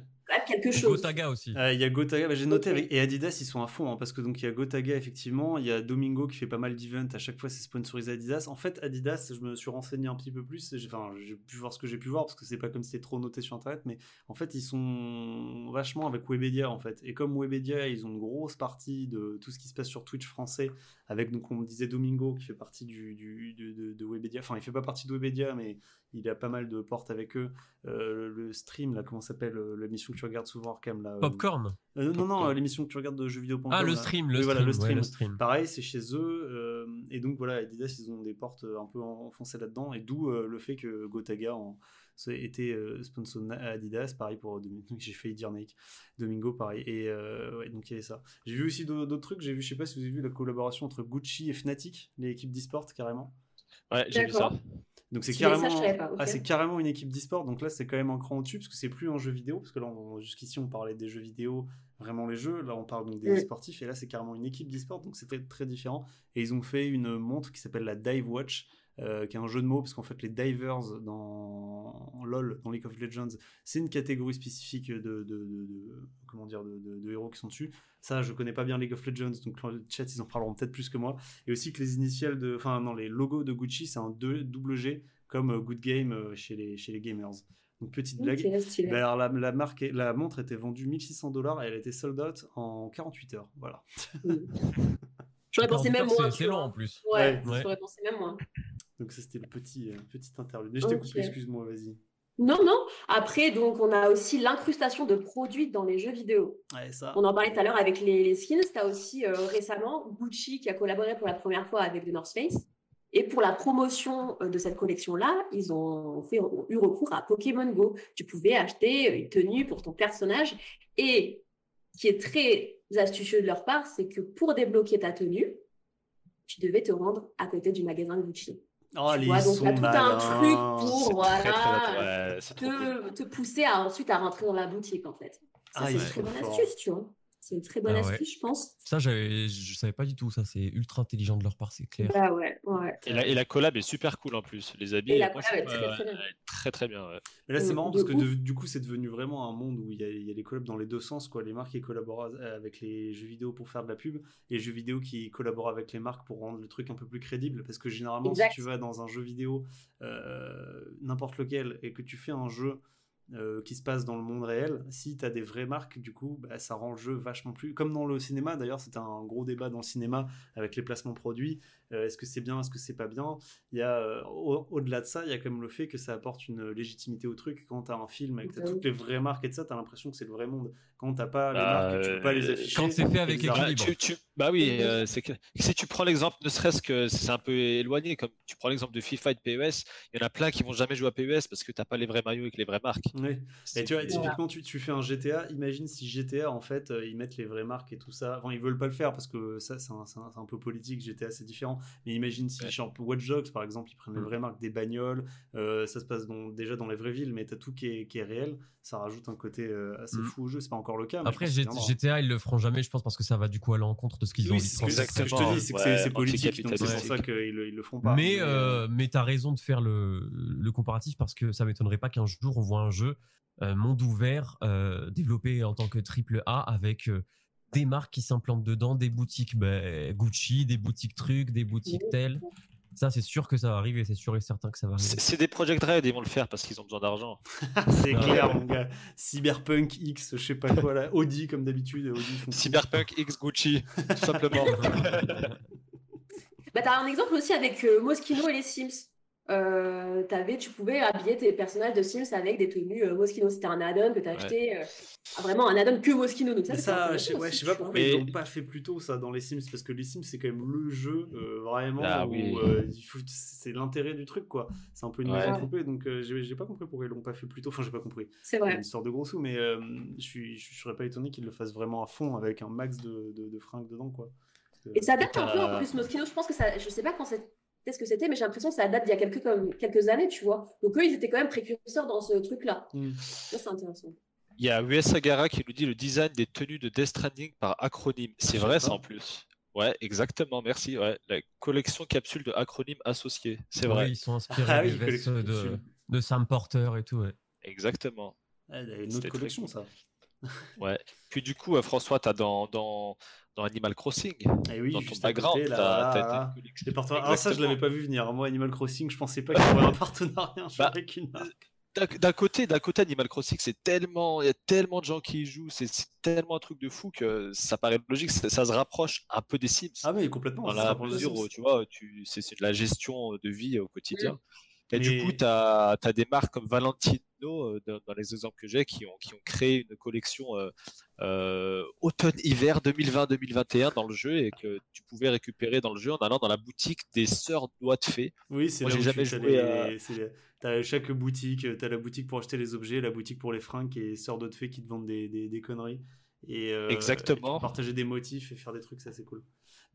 quelque chose. Gotaga aussi. Il euh, y a Gotaga, bah, j'ai noté, okay. avec... et Adidas, ils sont à fond, hein, parce que donc il y a Gotaga, effectivement, il y a Domingo qui fait pas mal d'events, à chaque fois c'est sponsorisé Adidas. En fait, Adidas, je me suis renseigné un petit peu plus, j'ai... enfin j'ai pu voir ce que j'ai pu voir, parce que c'est pas comme si c'était trop noté sur internet, mais en fait ils sont vachement avec Webedia, en fait, et comme Webedia, ils ont une grosse partie de tout ce qui se passe sur Twitch français, avec, donc on disait Domingo qui fait partie du, du, de, de, de Webedia, enfin il fait pas partie de Webedia, mais il a pas mal de portes avec eux, euh, le stream, là, comment ça s'appelle, l'émission que tu regardes souvent, Arkham, là, euh... Popcorn euh, non, Popcorn. non, l'émission que tu regardes de jeux vidéo point com. Ah, le stream, le, oui, stream, voilà, le, stream. Ouais, le stream. Pareil, c'est chez eux, euh, et donc voilà, Adidas, ils ont des portes un peu enfoncées là-dedans, et d'où euh, le fait que Gotaga en... était euh, sponsor Adidas, pareil pour Domingo, j'ai failli dire Nike, Domingo, pareil, et euh, ouais, donc il y avait ça. J'ai vu aussi d'autres trucs, j'ai vu, je sais pas si vous avez vu la collaboration entre Gucci et Fnatic, les équipes d'e-sport, carrément. Ouais, j'ai D'accord. vu ça. Donc c'est carrément, ça, pas, okay. ah, c'est carrément une équipe d'e-sport, donc là c'est quand même un cran au-dessus, parce que c'est plus un jeu vidéo, parce que là on, jusqu'ici on parlait des jeux vidéo, vraiment les jeux, là on parle donc des oui. sportifs, et là c'est carrément une équipe d'e-sport, donc c'était très différent, et ils ont fait une montre qui s'appelle la Dive Watch, euh, qui est un jeu de mots, parce qu'en fait les divers dans LoL, dans League of Legends, c'est une catégorie spécifique de, de, de, de comment dire, de, de, de héros qui sont dessus. Ça, je connais pas bien League of Legends, donc le chat, ils en parleront peut-être plus que moi. Et aussi que les initiales de, enfin non, les logos de Gucci, c'est un double G comme Good Game chez les chez les gamers. Donc petite blague. Okay, bah, alors la, la marque, la montre était vendue mille six cents dollars et elle était sold out en quarante-huit heures. Voilà. Mmh. J'aurais pensé même moins. C'est long en plus. Ouais. ouais. J'aurais pensé même moins. Donc ça, c'était le petit euh, petit interlude. Mais je t'ai okay. coupé, excuse-moi, vas-y. Non, non. Après, donc, on a aussi l'incrustation de produits dans les jeux vidéo. Ouais, ça. On en parlait tout à l'heure avec les, les skins. Tu as aussi euh, récemment Gucci qui a collaboré pour la première fois avec The North Face. Et pour la promotion euh, de cette collection-là, ils ont, fait, ont eu recours à Pokémon Go. Tu pouvais acheter une tenue pour ton personnage. Et ce qui est très astucieux de leur part, c'est que pour débloquer ta tenue, tu devais te rendre à côté du magasin Gucci. Oh, tu vois, donc là, tout malins. Un truc pour voilà, très, très, très, très, ouais, te, te pousser à, ensuite à rentrer dans la boutique, en fait. Ça, ah, c'est une très bonne fort. astuce, tu vois. C'est une très bonne ah, astuce, ouais. je pense. Ça, j'avais, je savais pas du tout. Ça, c'est ultra intelligent de leur part, c'est clair. Bah ouais, ouais. Et, la, et la collab est super cool, en plus. Les habits, et la collab est très, très bien. Très, très bien ouais. Mais là, c'est marrant, de parce ouf. que de, du coup, c'est devenu vraiment un monde où il y a, il y a les collabs dans les deux sens, quoi. Les marques qui collaborent avec les jeux vidéo pour faire de la pub, et les jeux vidéo qui collaborent avec les marques pour rendre le truc un peu plus crédible. Parce que généralement, exact. si tu vas dans un jeu vidéo, euh, n'importe lequel, et que tu fais un jeu... Euh, qui se passe dans le monde réel, si t'as des vraies marques, du coup bah, ça rend le jeu vachement plus, comme dans le cinéma d'ailleurs, c'était un gros débat dans le cinéma avec les placements produits, euh, est-ce que c'est bien, est-ce que c'est pas bien. Il y a, euh, au- au-delà de ça, il y a quand même le fait que ça apporte une légitimité au truc. Quand t'as un film et que t'as oui. toutes les vraies marques et de ça, t'as l'impression que c'est le vrai monde. Quand t'as pas les bah, marques, tu peux euh, pas les afficher, quand c'est fait avec équilibre. tu, tu... bah oui euh, c'est que... si tu prends l'exemple, ne serait-ce que c'est un peu éloigné, comme tu prends l'exemple de FIFA et de P E S, il y en a plein qui vont jamais jouer à P E S parce que t'as pas les vrais maillots avec les vraies marques. Oui. Et tu vois, typiquement, tu, tu fais un G T A. Imagine si G T A, en fait, euh, ils mettent les vraies marques et tout ça. Enfin, ils veulent pas le faire parce que ça, c'est un, c'est un, c'est un peu politique. G T A, c'est différent. Mais imagine si, ouais. genre, Watch Dogs, par exemple, ils prennent les vraies marques des bagnoles. Euh, ça se passe dans, déjà dans les vraies villes, mais t'as tout qui est, qui est réel. Ça rajoute un côté euh, assez mm. fou au jeu. C'est pas encore le cas. Après, G- G T A, ils le feront jamais, je pense, parce que ça va du coup à l'encontre de ce qu'ils oui, ont dit. C'est exactement. Je te dis, c'est que ouais, c'est, c'est politique. Donc c'est pour ça qu'ils le, ils le font pas. Mais, mais, euh, mais t'as raison de faire le, le comparatif, parce que ça m'étonnerait pas qu'un jour on voit un jeu euh, monde ouvert euh, développé en tant que triple A avec euh, des marques qui s'implantent dedans, des boutiques bah, Gucci, des boutiques trucs, des boutiques telles. Ça, c'est sûr que ça va arriver, c'est sûr et certain que ça va arriver. C'est, c'est des Project Red, ils vont le faire parce qu'ils ont besoin d'argent. C'est ah, clair, mon gars. Cyberpunk X, je sais pas quoi, là. Audi, comme d'habitude. Audi font Cyberpunk X Gucci, tout simplement. Bah, t'as un exemple aussi avec euh, Moschino et les Sims. Euh, t'avais, tu pouvais habiller tes personnages de Sims avec des tenues euh, Moschino. C'était un add-on que t'as ouais. acheté. Euh, vraiment un add-on que Moschino. Donc ça, ça je sais ouais, pas pourquoi mais... ils l'ont pas fait plus tôt ça dans les Sims, parce que les Sims c'est quand même le jeu euh, vraiment ah, où oui. euh, faut, c'est l'intérêt du truc quoi. C'est un peu une ouais. maison coupée, donc euh, j'ai, j'ai pas compris pourquoi ils l'ont pas fait plus tôt. Enfin j'ai pas compris. C'est vrai. C'est une histoire de gros sous, mais euh, je serais pas étonné qu'ils le fassent vraiment à fond avec un max de, de, de fringues dedans quoi. Et ça date un peu en plus Moschino. Je pense que ça, je sais pas quand c'est. Peut-être ce que c'était, mais j'ai l'impression que ça date d'il y a quelques, comme, quelques années, tu vois. Donc eux, ils étaient quand même précurseurs dans ce truc-là. Mmh. Ça, c'est intéressant. Il y a U S Sagara qui nous dit le design des tenues de Death Stranding par Acronym. C'est vrai, ça, en plus. Ouais, exactement, merci. Ouais. La collection capsule de Acronym associée, c'est vrai. Oui, ils sont inspirés ah, des oui, vestes de, de Sam Porter et tout, ouais. Exactement. Ah, il y a une autre collection, ça. Ouais. Puis du coup, François, t'as dans... dans... dans Animal Crossing, eh oui, dans ton background, côté, là, t'as, t'as, t'as une collection. Partenari- ah ça, je l'avais pas vu venir. Moi, Animal Crossing, je pensais pas qu'il y aurait un partenariat bah, avec une marque. D'un, d'un côté, d'un côté, Animal Crossing, c'est tellement, il y a tellement de gens qui y jouent, c'est, c'est tellement un truc de fou que ça paraît logique, ça, ça se rapproche un peu des Sims. Ah oui, complètement. Dans la mesure, tu vois, tu, c'est, c'est de la gestion de vie au quotidien. Oui. Et mais... du coup, t'as, t'as des marques comme Valentino, euh, dans, dans les exemples que j'ai, qui ont, qui ont créé une collection euh, euh, automne-hiver deux mille vingt deux mille vingt et un dans le jeu et que tu pouvais récupérer dans le jeu en allant dans la boutique des Sœurs Doigts de Fée. Oui, c'est Moi, là j'ai jamais joué les... à... c'est... T'as chaque boutique, t'as la boutique pour acheter les objets, la boutique pour les fringues et Sœurs Doigts de Fée qui te vendent des, des, des conneries. Et, euh, Exactement. Et partager des motifs et faire des trucs, ça c'est cool.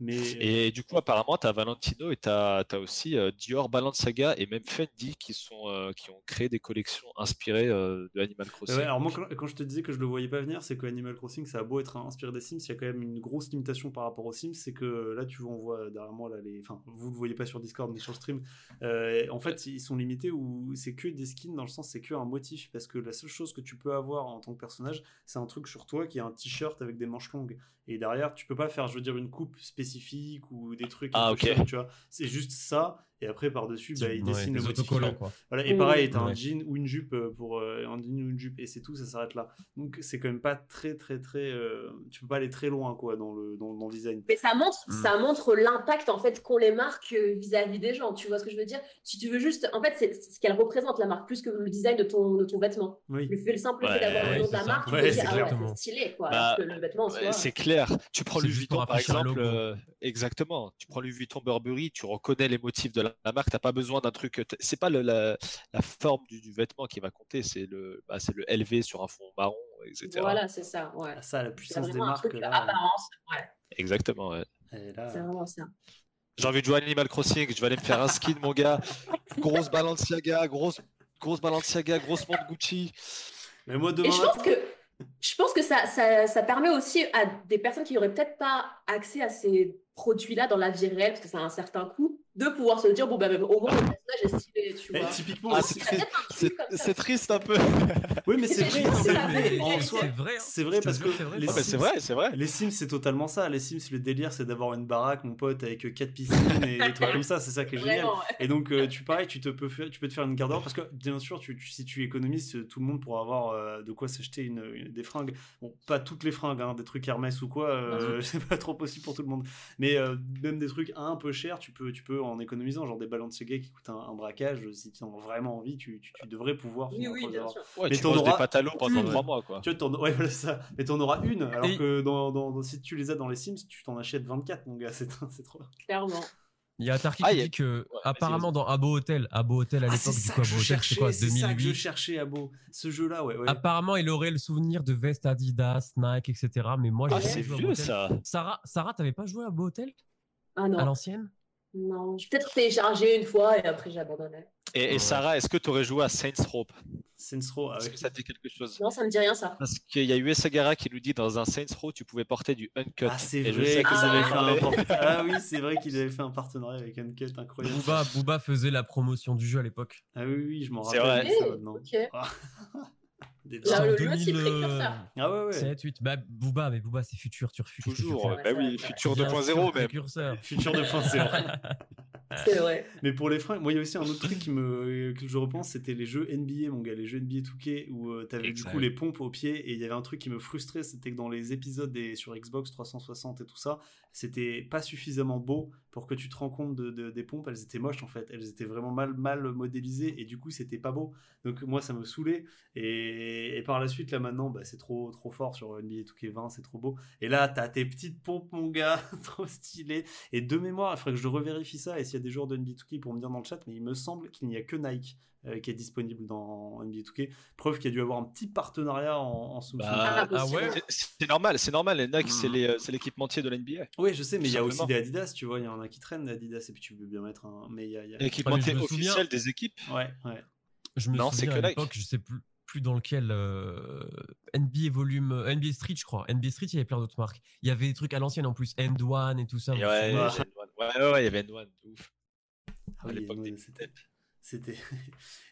Mais... Et du coup, apparemment, t'as Valentino et t'as, t'as aussi euh, Dior, Balenciaga et même Fendi qui, sont, euh, qui ont créé des collections inspirées euh, de Animal Crossing. Ouais, alors moi, quand, quand je te disais que je le voyais pas venir, c'est que Animal Crossing, ça a beau être inspiré des Sims, il y a quand même une grosse limitation par rapport aux Sims, c'est que là, tu vois, on voit derrière moi, là, les... enfin, vous le voyez pas sur Discord, mais sur stream, euh, en fait, ils sont limités où c'est que des skins, dans le sens, c'est que un motif, parce que la seule chose que tu peux avoir en tant que personnage, c'est un truc sur toi qui est un t-shirt avec des manches longues. Et derrière, tu peux pas faire, je veux dire, une coupe spécifique ou des trucs. Ah, ok. Cher, tu vois. C'est juste ça. Et après, par-dessus, bah, ils ouais, dessinent le motif. Quoi. Voilà. Et pareil, t'as ouais. un jean ou une jupe pour euh, un jean ou une jupe. Et c'est tout, ça s'arrête là. Donc, c'est quand même pas très, très, très. Euh, tu peux pas aller très loin, quoi, dans le, dans, dans le design. Mais ça montre, mm. ça montre l'impact, en fait, qu'ont les marques vis-à-vis des gens. Tu vois ce que je veux dire ? Si tu veux juste. En fait, c'est, c'est ce qu'elle représente, la marque, plus que le design de ton, de ton vêtement. Oui. Le, fait, le simple ouais, fait d'avoir ouais, le nom de la ça. marque, ouais, c'est, ah, ouais, c'est stylé, quoi. Bah, que le vêtement, en soi, c'est clair. Tu prends Louis Vuitton, par exemple. Exactement. Tu prends Louis Vuitton Burberry, tu reconnais les motifs de la. La marque, t'as pas besoin d'un truc. T- c'est pas le, la, la forme du, du vêtement qui va compter, c'est le, bah, c'est le L V sur un fond marron, et cetera. Voilà, c'est ça. Ouais. Ah, ça, la puissance des marques. Un truc là, apparence. Ouais. Exactement. Ouais. Et là... C'est vraiment ça. J'ai envie de jouer à Animal Crossing. Je vais aller me faire un skin, mon gars. Grosse Balenciaga, grosse, grosse Balenciaga, grosse montre Gucci. Mais moi demain. Et je pense que. Je pense que ça, ça, ça permet aussi à des personnes qui n'auraient peut-être pas accès à ces produits-là dans la vie réelle, parce que ça a un certain coût, de pouvoir se dire, bon, ben, au moins, le personnage est stylé, tu vois. Et typiquement, ah, c'est, triste. C'est, c'est triste un peu. Oui, mais c'est, c'est, triste, c'est, en soi, c'est vrai. C'est vrai, parce que les Sims, les Sims, c'est totalement ça. Les Sims, le délire, c'est d'avoir une baraque, mon pote, avec quatre piscines et des trucs comme ça. C'est ça qui est génial. Vraiment, ouais. Et donc, euh, tu, pareil, tu, te peux faire, tu peux te faire une garde-robe, parce que, bien sûr, tu, tu, si tu économises, tout le monde pourra avoir euh, de quoi s'acheter une, une, des fringues. Bon, pas toutes les fringues, hein, des trucs Hermès ou quoi, euh, c'est pas trop possible pour tout le monde. Mais euh, même des trucs un peu chers, tu peux, tu peux en économisant, genre des Balenciaga qui coûtent un, un braquage, si tu en as vraiment envie, tu, tu, tu devrais pouvoir. Oui, oui, bien sûr. Ouais, mais tu manges aura... des patalos pendant trois mois, quoi. Tu vois, t'en... Ouais, voilà ça. Mais t'en auras une, alors et... que dans, dans, si tu les as dans les Sims, tu t'en achètes vingt-quatre, mon gars, c'est, c'est trop. Clairement. Il y a Tarki ah, qui a... dit que, ouais, apparemment, dans Abo Hotel, Abo Hotel à l'époque, ah, du coup, Abo Hotel, c'est quoi, deux mille huit C'est ça que je cherchais, Abo. Ce jeu-là, ouais, ouais. Apparemment, il aurait le souvenir de vestes Adidas, Nike, et cetera. Mais moi, ah, c'est vieux, ça. Sarah, Sarah, t'avais pas joué à Abo Hotel ? Ah non. À l'ancienne ? Non, j'ai peut-être téléchargé une fois et après j'abandonnais. Et, et Sarah, est-ce que tu aurais joué à Saints Row ? Saints Row, est-ce que ça te dit quelque chose ? Non, ça me dit rien, ça. Parce qu'il y a U S Sagara qui nous dit dans un Saints Row, tu pouvais porter du Uncut. Ah, c'est et vrai qu'ils avaient fait un partenariat. Ah oui, c'est vrai qu'ils avaient fait un partenariat avec Uncut, incroyable. Booba, Booba faisait la promotion du jeu à l'époque. Ah oui, oui, je m'en rappelle. C'est vrai. Ça, okay. Des là, le deux mille... c'est précurseur. Ah ouais, ouais. sept, huit Bah, Booba, mais Booba, c'est futur, turfu. Toujours, bah oui, futur deux point zéro même. Futur deux point zéro C'est vrai. Mais pour les fringues, moi, il y a aussi un autre truc qui me... que je repense, c'était les jeux N B A, mon gars, les jeux N B A deux K, où euh, t'avais exact. Du coup les pompes aux pieds, et il y avait un truc qui me frustrait, c'était que dans les épisodes des... sur Xbox trois cent soixante et tout ça, c'était pas suffisamment beau pour que tu te rends compte de, de, des pompes, elles étaient moches en fait, elles étaient vraiment mal, mal modélisées, et du coup, c'était pas beau. Donc, moi, ça me saoulait, et, et par la suite, là, maintenant, bah, c'est trop, trop fort sur N B A deux K vingt, c'est trop beau. Et là, t'as tes petites pompes, mon gars, trop stylé. Et de mémoire, il faudrait que je revérifie ça, et s'il y a des joueurs de N B A deux K pour me dire dans le chat, mais il me semble qu'il n'y a que Nike euh, qui est disponible dans N B A deux K. Preuve qu'il y a dû avoir un petit partenariat en, en sous-sous. Bah, ah ouais, c'est, c'est normal, c'est normal. Les Nike, mmh. c'est, les, c'est l'équipementier de l'N B A. Oui, je sais, mais il y a aussi des Adidas, tu vois, il y en a qui traînent des Adidas, et puis tu peux bien mettre un. Mais il y a, y a... l'équipementier ah, officiel des équipes. Ouais, ouais. Je me non, souviens c'est que à l'époque, je sais plus, plus dans lequel euh, N B A volume euh, N B A Street, je crois. N B A Street, il y avait plein d'autres marques. Il y avait des trucs à l'ancienne en plus, N un et tout ça. Et ouais, ouais, ouais, ouais, ouais, il y avait N un, ouf. Ah, à oui, l'époque des c'était... c'était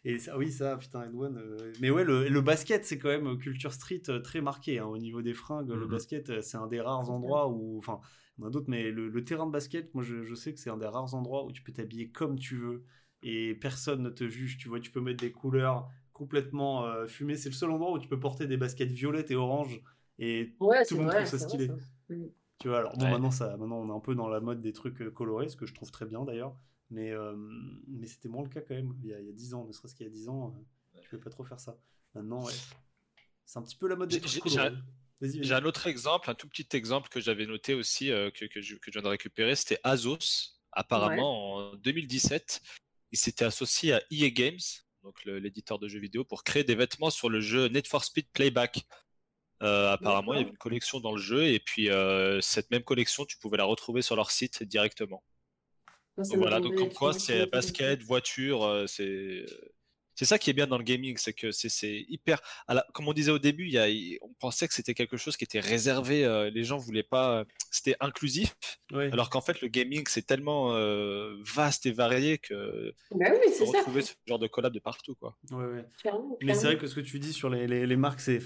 et ça, oui, ça, putain, N un. Euh... Mais ouais, le, le basket, c'est quand même culture street très marqué hein, au niveau des fringues. Mm-hmm. Le basket, c'est un des rares endroits où, enfin, il y en a d'autres, mais le, le terrain de basket, moi, je, je sais que c'est un des rares endroits où tu peux t'habiller comme tu veux. Et personne ne te juge, tu vois, tu peux mettre des couleurs complètement euh, fumées. C'est le seul endroit où tu peux porter des baskets violettes et oranges et ouais, tout le monde vrai, trouve ça stylé. Vrai, ça. Tu vois, alors bon, ouais. maintenant, ça, maintenant on est un peu dans la mode des trucs colorés, ce que je trouve très bien d'ailleurs, mais, euh, mais c'était moins le cas quand même. Il y a, il y a dix ans, ne serait-ce qu'il y a dix ans, euh, ouais. tu peux pas trop faire ça. Maintenant, ouais. c'est un petit peu la mode des j'ai, trucs j'ai, colorés. J'ai... Vas-y, vas-y. J'ai un autre exemple, un tout petit exemple que j'avais noté aussi, euh, que, que, je, que je viens de récupérer, c'était Asos, apparemment ouais. en deux mille dix-sept. Il s'était associé à E A Games, donc le, l'éditeur de jeux vidéo, pour créer des vêtements sur le jeu Need for Speed Playback. Euh, apparemment, il y avait une collection dans le jeu, et puis euh, cette même collection, tu pouvais la retrouver sur leur site directement. Non, donc voilà, donc comme quoi, c'est basket, voiture, euh, c'est... C'est ça qui est bien dans le gaming, c'est que c'est, c'est hyper... La, comme on disait au début, y a, y, on pensait que c'était quelque chose qui était réservé, euh, les gens voulaient pas... Euh, c'était inclusif, oui. alors qu'en fait, le gaming, c'est tellement euh, vaste et varié que... Ben oui, c'est ça. Retrouver ce genre de collab de partout, quoi. Ouais, ouais. Clairement, mais clairement. C'est vrai que ce que tu dis sur les, les, les marques, c'est...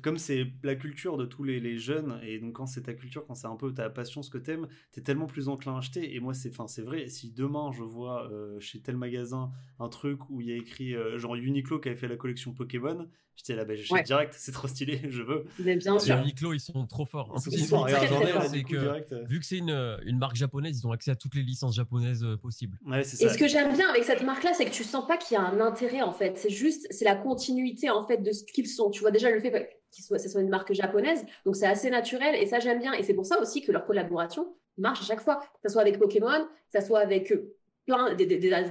Comme c'est la culture de tous les, les jeunes, et donc quand c'est ta culture, quand c'est un peu ta passion, ce que t'aimes, t'es tellement plus enclin à acheter, et moi, c'est, c'est vrai, si demain, je vois euh, chez tel magasin un truc où il y a écrit... Euh, genre Uniqlo qui avait fait la collection Pokémon, j'étais là, bah, j'achète ouais. direct, c'est trop stylé, je veux. Bien bien sûr. Uniqlo, ils sont trop forts. Ils sont ils sont très très très forts. C'est que, vu que c'est une, une marque japonaise, ils ont accès à toutes les licences japonaises possibles. Ouais, c'est ça. Et ce que j'aime bien avec cette marque-là, c'est que tu sens pas qu'il y a un intérêt en fait. C'est juste, c'est la continuité en fait de ce qu'ils sont. Tu vois déjà le fait qu'ils soient, ce soit une marque japonaise, donc c'est assez naturel et ça j'aime bien. Et c'est pour ça aussi que leur collaboration marche à chaque fois, que ça soit avec Pokémon, que ça soit avec eux. Plein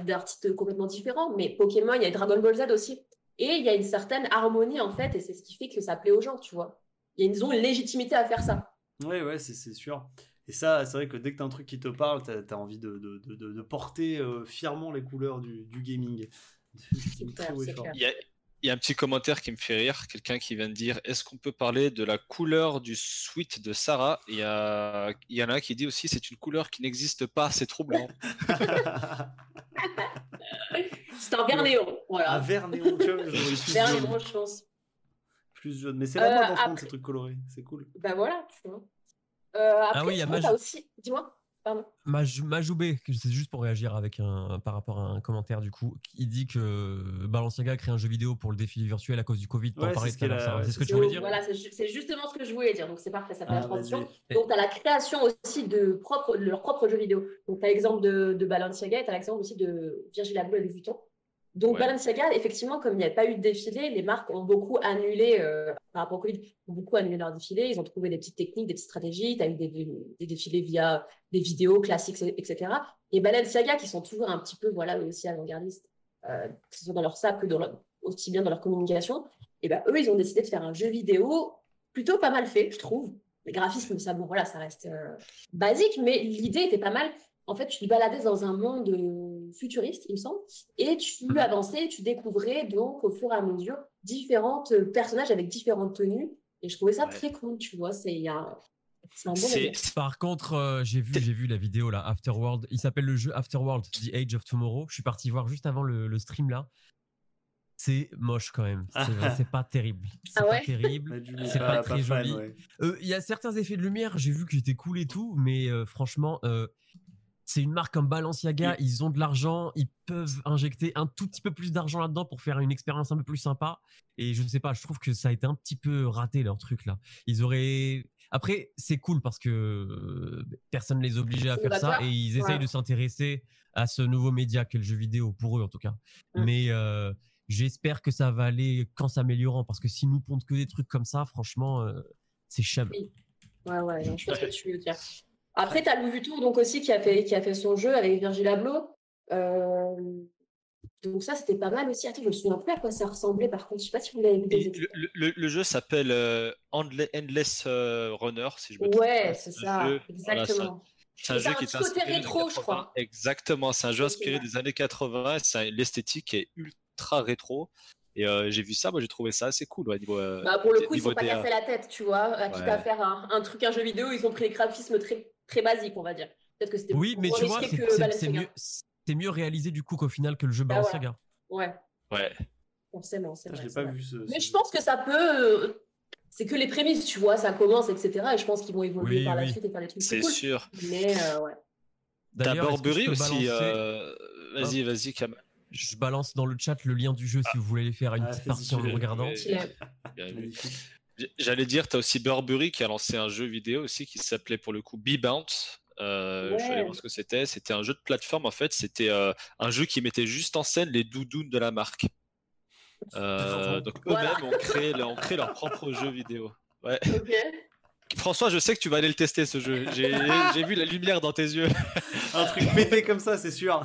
d'artistes complètement différents, mais Pokémon, il y a Dragon Ball Z aussi. Et il y a une certaine harmonie, en fait, et c'est ce qui fait que ça plaît aux gens, tu vois. Ils ont une légitimité à faire ça. Ouais, ouais, c'est, c'est sûr. Et ça, c'est vrai que dès que t'as un truc qui te parle, t'as, t'as envie de, de, de, de, de porter euh, fièrement les couleurs du, du gaming. C'est clair, c'est clair. Il y a, il y a un petit commentaire qui me fait rire, quelqu'un qui vient de dire « Est-ce qu'on peut parler de la couleur du sweat de Sarah ?» Il y a, il y en a un qui dit aussi « C'est une couleur qui n'existe pas, c'est troublant. » C'est un vert néon, voilà. Un vert néon, tu vois, vert néon, je pense. Plus jaune, mais c'est la mode en France, ces trucs colorés, c'est cool. Bah voilà, tu vois. Euh, après, ah oui, il y a Maj... aussi... Dis-moi. Maj- Majoubé, c'est juste pour réagir avec un, par rapport à un commentaire du coup, il dit que Balenciaga a créé un jeu vidéo pour le défilé virtuel à cause du Covid. Ouais, c'est, ce a, ça, ouais, c'est ce que tu voulais dire. Voilà, c'est, c'est justement ce que je voulais dire, donc c'est parfait, ça fait ah, la transition. Vas-y. Donc tu as la création aussi de, propre, de leur propre jeu vidéo. Donc tu as l'exemple de, de Balenciaga et tu as l'exemple aussi de Virgil Abloh et Louis Vuitton. Donc ouais. Balenciaga, effectivement, comme il n'y a pas eu de défilé, les marques ont beaucoup annulé, euh, par rapport au Covid, ont beaucoup annulé leur défilé. Ils ont trouvé des petites techniques, des petites stratégies. Tu as eu des, des défilés via des vidéos classiques, et cetera. Et Balenciaga, qui sont toujours un petit peu, voilà, aussi avant-gardistes, euh, que ce soit dans leur sable que dans leur, aussi bien dans leur communication, et ben eux, ils ont décidé de faire un jeu vidéo plutôt pas mal fait, je trouve. Les graphismes, ça, bon, voilà, ça reste euh, basique, mais l'idée était pas mal. En fait, tu te baladais dans un monde euh, futuriste, il me semble, et tu avançais, tu découvrais donc au fur et à mesure différents personnages avec différentes tenues. Et je trouvais ça ouais. très cool, tu vois. C'est, y a, c'est un bon c'est... Par contre, euh, j'ai, vu, j'ai vu la vidéo là, Afterworld. Il s'appelle le jeu Afterworld, The Age of Tomorrow. Je suis parti voir juste avant le, le stream là. c'est moche quand même. C'est, c'est pas terrible. C'est ah ouais pas terrible. C'est pas, pas très pas joli. Il ouais. euh, y a certains effets de lumière. J'ai vu qu'ils étaient cool et tout, mais euh, franchement, euh, c'est une marque comme Balenciaga. Oui. Ils ont de l'argent. Ils peuvent injecter un tout petit peu plus d'argent là-dedans pour faire une expérience un peu plus sympa. Et je ne sais pas. Je trouve que ça a été un petit peu raté leur truc là. Ils auraient. Après, c'est cool parce que euh, personne ne les obligeait à faire ça et ils essayent ouais. de s'intéresser à ce nouveau média qu'est le jeu vidéo pour eux en tout cas. Mmh. Mais euh, j'espère que ça va aller quand s'améliorant parce que si nous pondent que des trucs comme ça, franchement, euh, c'est chab. Oui. Ouais, ouais, je pense ouais. que tu veux dire. Après, t'as Louis Vuitton donc aussi qui a fait qui a fait son jeu avec Virgil Abloh. Euh... Donc ça, c'était pas mal aussi. Attends, je me souviens plus à quoi ça ressemblait. Par contre, je sais pas si vous l'avez vu. Des le, le, le jeu s'appelle euh, Endless euh, Runner, si je me trompe. Ouais, c'est ça. Jeu, exactement. Voilà, c'est un, c'est un jeu qui est inspiré côté rétro, je crois. Exactement, c'est un jeu inspiré des années quatre-vingts. C'est l'esthétique est ultra rétro. Et euh, j'ai vu ça, moi j'ai trouvé ça assez cool. Ouais, niveau, euh, bah pour le coup, ils ne sont pas cassés la tête, tu vois. À quitte ouais. à faire un, un truc, un jeu vidéo, ils ont pris les graphismes très très basiques, on va dire. Peut-être que c'était oui, mais tu vois, c'est, c'est, c'est mieux. C'est mieux réalisé du coup qu'au final que le jeu Balenciaga. Ah ouais. ouais. Ouais. Forcément, c'est vrai. Je l'ai pas vu ce, ce... Mais je pense que ça peut. C'est que les prémices, tu vois, ça commence, et cetera. Et je pense qu'ils vont évoluer oui, par oui. la suite et faire des trucs c'est cool. C'est sûr. Mais euh, ouais. T'as Burberry aussi. Balancer... Euh... Vas-y, vas-y, Cam. Je balance dans le chat le lien du jeu ah. si vous voulez faire une ah, petite partie en le regardant. Mais... J'allais dire, t'as aussi Burberry qui a lancé un jeu vidéo aussi qui s'appelait pour le coup Be Bounce. Euh, ouais. Je vais voir ce que c'était. C'était un jeu de plateforme en fait. C'était euh, un jeu qui mettait juste en scène les doudounes de la marque. Euh, donc voilà. Eux-mêmes ont créé, ont créé leur propre jeu vidéo. Ouais. Okay. François, je sais que tu vas aller le tester ce jeu. J'ai, j'ai vu la lumière dans tes yeux. Un truc pété comme ça, c'est sûr.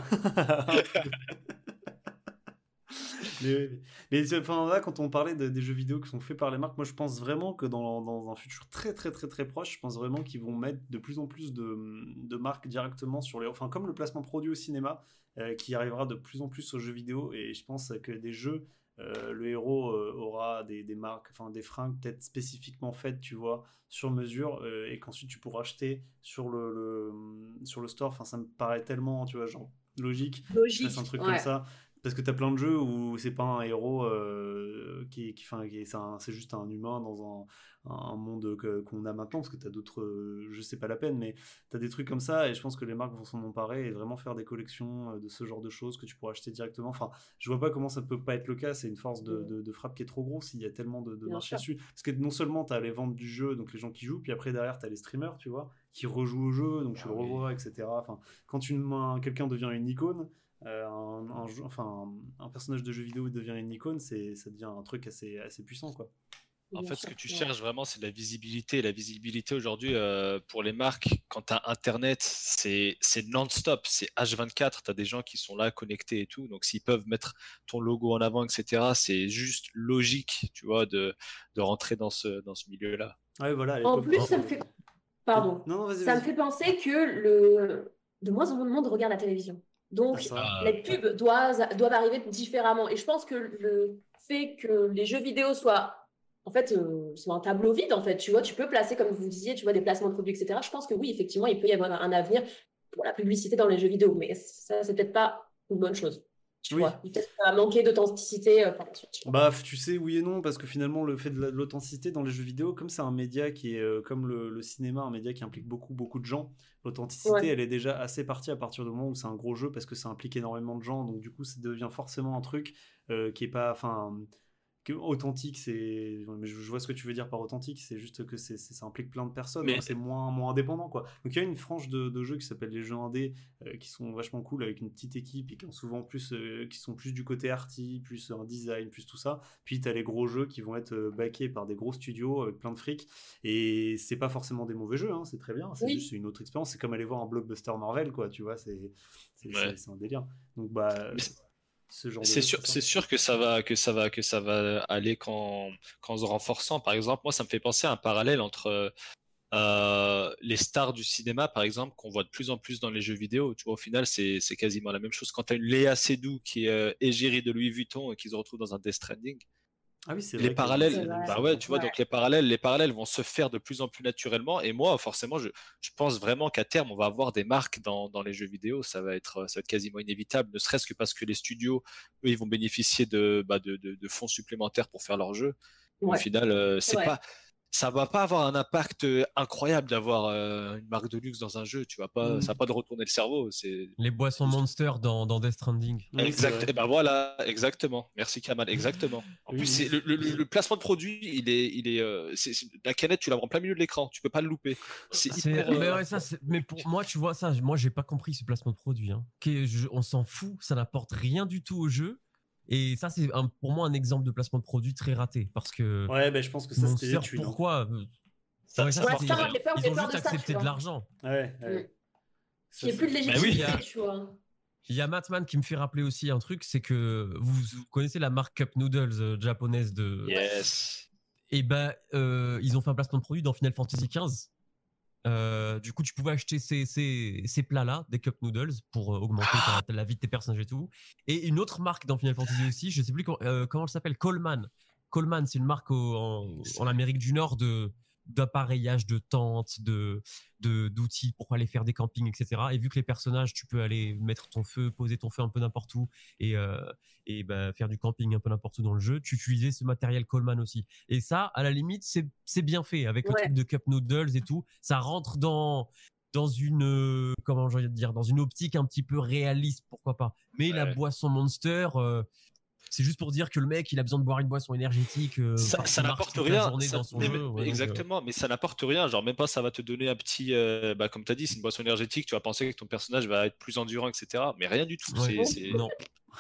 Mais, mais, mais enfin, là, quand on parlait de, des jeux vidéo qui sont faits par les marques, moi je pense vraiment que dans, dans un futur très très très très proche, je pense vraiment qu'ils vont mettre de plus en plus de, de marques directement sur les... Enfin, comme le placement produit au cinéma, euh, qui arrivera de plus en plus aux jeux vidéo, et je pense que des jeux, euh, le héros euh, aura des, des marques, enfin des fringues peut-être spécifiquement faites, tu vois, sur mesure, euh, et qu'ensuite tu pourras acheter sur le, le, sur le store, enfin ça me paraît tellement, tu vois, genre logique, logique c'est un truc ouais. comme ça. Parce que t'as plein de jeux où c'est pas un héros euh, qui, qui, enfin, qui c'est, un, c'est juste un humain dans un, un monde que, qu'on a maintenant, parce que t'as d'autres euh, jeux, c'est pas la peine, mais t'as des trucs comme ça, et je pense que les marques vont s'en emparer et vraiment faire des collections de ce genre de choses que tu pourras acheter directement. Enfin, je vois pas comment ça peut pas être le cas, c'est une force de, de, de frappe qui est trop grosse, il y a tellement de, de marché dessus. Parce que non seulement t'as les ventes du jeu, donc les gens qui jouent, puis après derrière t'as les streamers, tu vois, qui rejouent au jeu, donc tu le revois, et cetera. Enfin, quand une, un, quelqu'un devient une icône, Euh, un, un, enfin, un personnage de jeu vidéo devient une icône, c'est, ça devient un truc assez, assez puissant quoi. En fait, ce que tu cherches vraiment, c'est de la visibilité. La visibilité aujourd'hui euh, pour les marques, quand tu as Internet, c'est, c'est non-stop, c'est H vingt-quatre. Tu as des gens qui sont là connectés et tout. Donc, s'ils peuvent mettre ton logo en avant, et cetera, c'est juste logique, tu vois, de, de rentrer dans ce, dans ce milieu-là. Ouais, voilà, en plus, ça me fait... Pardon. Non, non, vas-y, ça vas-y. me fait penser que le... de moins en moins de monde regarde la télévision. Donc, ah, les pubs doivent, doivent arriver différemment. Et je pense que le fait que les jeux vidéo soient, en fait, euh, soient un tableau vide, en fait, tu vois, tu peux placer, comme vous disiez, tu vois, des placements de produits, et cetera. Je pense que oui, effectivement, il peut y avoir un avenir pour la publicité dans les jeux vidéo. Mais ça, c'est peut-être pas une bonne chose. Tu oui. vois, peut-être ça va manquer d'authenticité euh, par la suite. Tu bah, tu sais, oui et non, parce que finalement, le fait de l'authenticité dans les jeux vidéo, comme c'est un média qui est, euh, comme le, le cinéma, un média qui implique beaucoup, beaucoup de gens, l'authenticité, ouais. elle est déjà assez partie à partir du moment où c'est un gros jeu, parce que ça implique énormément de gens, donc du coup, ça devient forcément un truc euh, qui est pas, enfin... authentique, c'est. Je vois ce que tu veux dire par authentique, c'est juste que c'est, c'est, ça implique plein de personnes, mais... c'est moins, moins indépendant quoi. Donc il y a une frange de, de jeux qui s'appelle les jeux indés, euh, qui sont vachement cool avec une petite équipe et qui ont souvent plus, euh, qui sont plus du côté arty, plus un design, plus tout ça. Puis t'as les gros jeux qui vont être euh, backés par des gros studios avec plein de fric, et c'est pas forcément des mauvais jeux, hein, c'est très bien, c'est oui. juste une autre expérience. C'est comme aller voir un blockbuster Marvel quoi, tu vois, c'est, c'est, ouais. c'est, c'est un délire. Donc bah. Ce genre c'est, de... sûr, c'est sûr que ça va, que ça va, que ça va aller qu'en, qu'en se renforçant. Par exemple, moi, ça me fait penser à un parallèle entre euh, les stars du cinéma, par exemple, qu'on voit de plus en plus dans les jeux vidéo. Tu vois, au final, c'est, c'est quasiment la même chose. Quand tu as une Léa Seydoux qui est euh, égérie de Louis Vuitton et qu'ils se retrouvent dans un Death Stranding, Ah oui, c'est vrai. Les parallèles, c'est vrai. Bah ouais, tu vois, ouais. donc les parallèles, les parallèles vont se faire de plus en plus naturellement. Et moi, forcément, je, je pense vraiment qu'à terme, on va avoir des marques dans, dans les jeux vidéo. Ça va être, ça va être quasiment inévitable, ne serait-ce que parce que les studios, eux, ils vont bénéficier de, bah, de, de, de fonds supplémentaires pour faire leurs jeux. Ouais. Au final, euh, c'est ouais. pas, ça va pas avoir un impact incroyable d'avoir euh, une marque de luxe dans un jeu. Tu vas pas, mmh. ça va pas de retourner le cerveau. C'est les boissons Monster dans, dans Death Stranding. Exact. Et ben voilà, exactement. Merci Kamal. Exactement. En oui. plus, c'est, le, le, le placement de produit, il est, il est, euh, c'est, c'est, la canette, tu la prends en plein milieu de l'écran. Tu peux pas le louper. C'est c'est, hyper, mais, euh... ouais, ça, c'est, mais pour moi, tu vois ça, moi j'ai pas compris ce placement de produit. Hein. Je, on s'en fout, ça n'apporte rien du tout au jeu. Et ça, c'est un, pour moi un exemple de placement de produit très raté. Parce que. Ouais, ben bah, je pense que ça c'était gratuit. Pourquoi ça, ouais, ça, ouais, ça, j'ai peur, Ils j'ai ont peur juste de accepté ça, de l'argent. Ouais, ouais. Il n'y a plus de légitimité, bah oui. tu vois. Il y a Matman qui me fait rappeler aussi un truc, c'est que vous, vous connaissez la marque Cup Noodles euh, japonaise de. Yes. Et ben, bah, euh, ils ont fait un placement de produit dans Final Fantasy quinze. Euh, du coup, tu pouvais acheter ces, ces, ces plats-là, des Cup Noodles, pour euh, augmenter ta, ta, la vie de tes personnages et tout. Et une autre marque dans Final Fantasy aussi, je sais plus com- euh, comment elle s'appelle, Coleman. Coleman, c'est une marque au, en, en Amérique du Nord de, d'appareillage, de tentes, de, de, d'outils pour aller faire des campings, et cetera. Et vu que les personnages, tu peux aller mettre ton feu, poser ton feu un peu n'importe où et, euh, et bah, faire du camping un peu n'importe où dans le jeu, tu utilisais ce matériel Coleman aussi. Et ça, à la limite, c'est c'est bien fait avec ouais. le truc de Cup Noodles et tout, ça rentre dans dans une euh, comment je vais dire dans une optique un petit peu réaliste, pourquoi pas. Mais ouais. la boisson Monster euh, c'est juste pour dire que le mec, il a besoin de boire une boisson énergétique. Euh, ça ça n'apporte rien. Ça, dans son mais, jeu, ouais, exactement, donc, euh... mais ça n'apporte rien. Genre, même pas, ça va te donner un petit. Euh, bah, comme tu as dit, c'est une boisson énergétique. Tu vas penser que ton personnage va être plus endurant, et cetera. Mais rien du tout. Ouais. C'est, c'est... Non.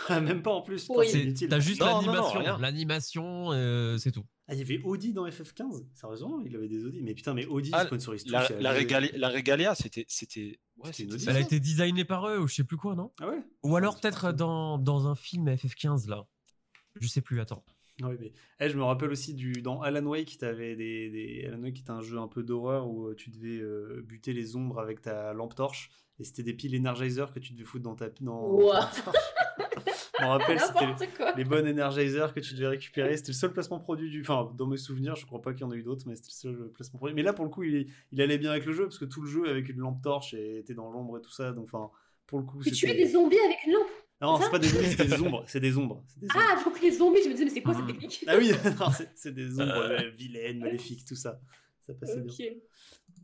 même pas en plus. Oui. C'est, t'as juste non, l'animation. Non, non, l'animation, euh, c'est tout. Ah, il y avait Audi dans F F quinze. Sérieusement, il avait des Audi. Mais putain, mais Audi ah, sponsorise tout. La, la, régali... la Regalia, c'était. c'était... Ouais, c'est une Audi. Elle a été designée par eux, ou je sais plus quoi, non ? Ah ouais ? Ou alors peut-être dans, dans un film F F quinze, là. Je sais plus, attends. Oui, mais hey, je me rappelle aussi du dans Alan Wake, t'avais des, des Alan Wake qui était un jeu un peu d'horreur où tu devais euh, buter les ombres avec ta lampe torche et c'était des piles Energizer que tu devais foutre dans ta dans. Wow. Je me rappelle, c'était les bonnes Energizer que tu devais récupérer. C'était le seul placement produit du. Enfin, dans mes souvenirs, je crois pas qu'il y en a eu d'autres, mais c'était le seul placement produit. Mais là, pour le coup, il, il allait bien avec le jeu parce que tout le jeu avec une lampe torche et t'es dans l'ombre et tout ça. Donc, enfin, pour le coup, et c'était. Tu tuais des zombies avec une lampe. Non, c'est, c'est pas des zombies, c'est des ombres. C'est des ombres. C'est des ombres. Ah, je crois que les zombies, je me disais, mais c'est quoi cette technique ? Ah oui, non, c'est, c'est des ombres euh, vilaines, maléfiques, tout ça. Ça passait okay. bien.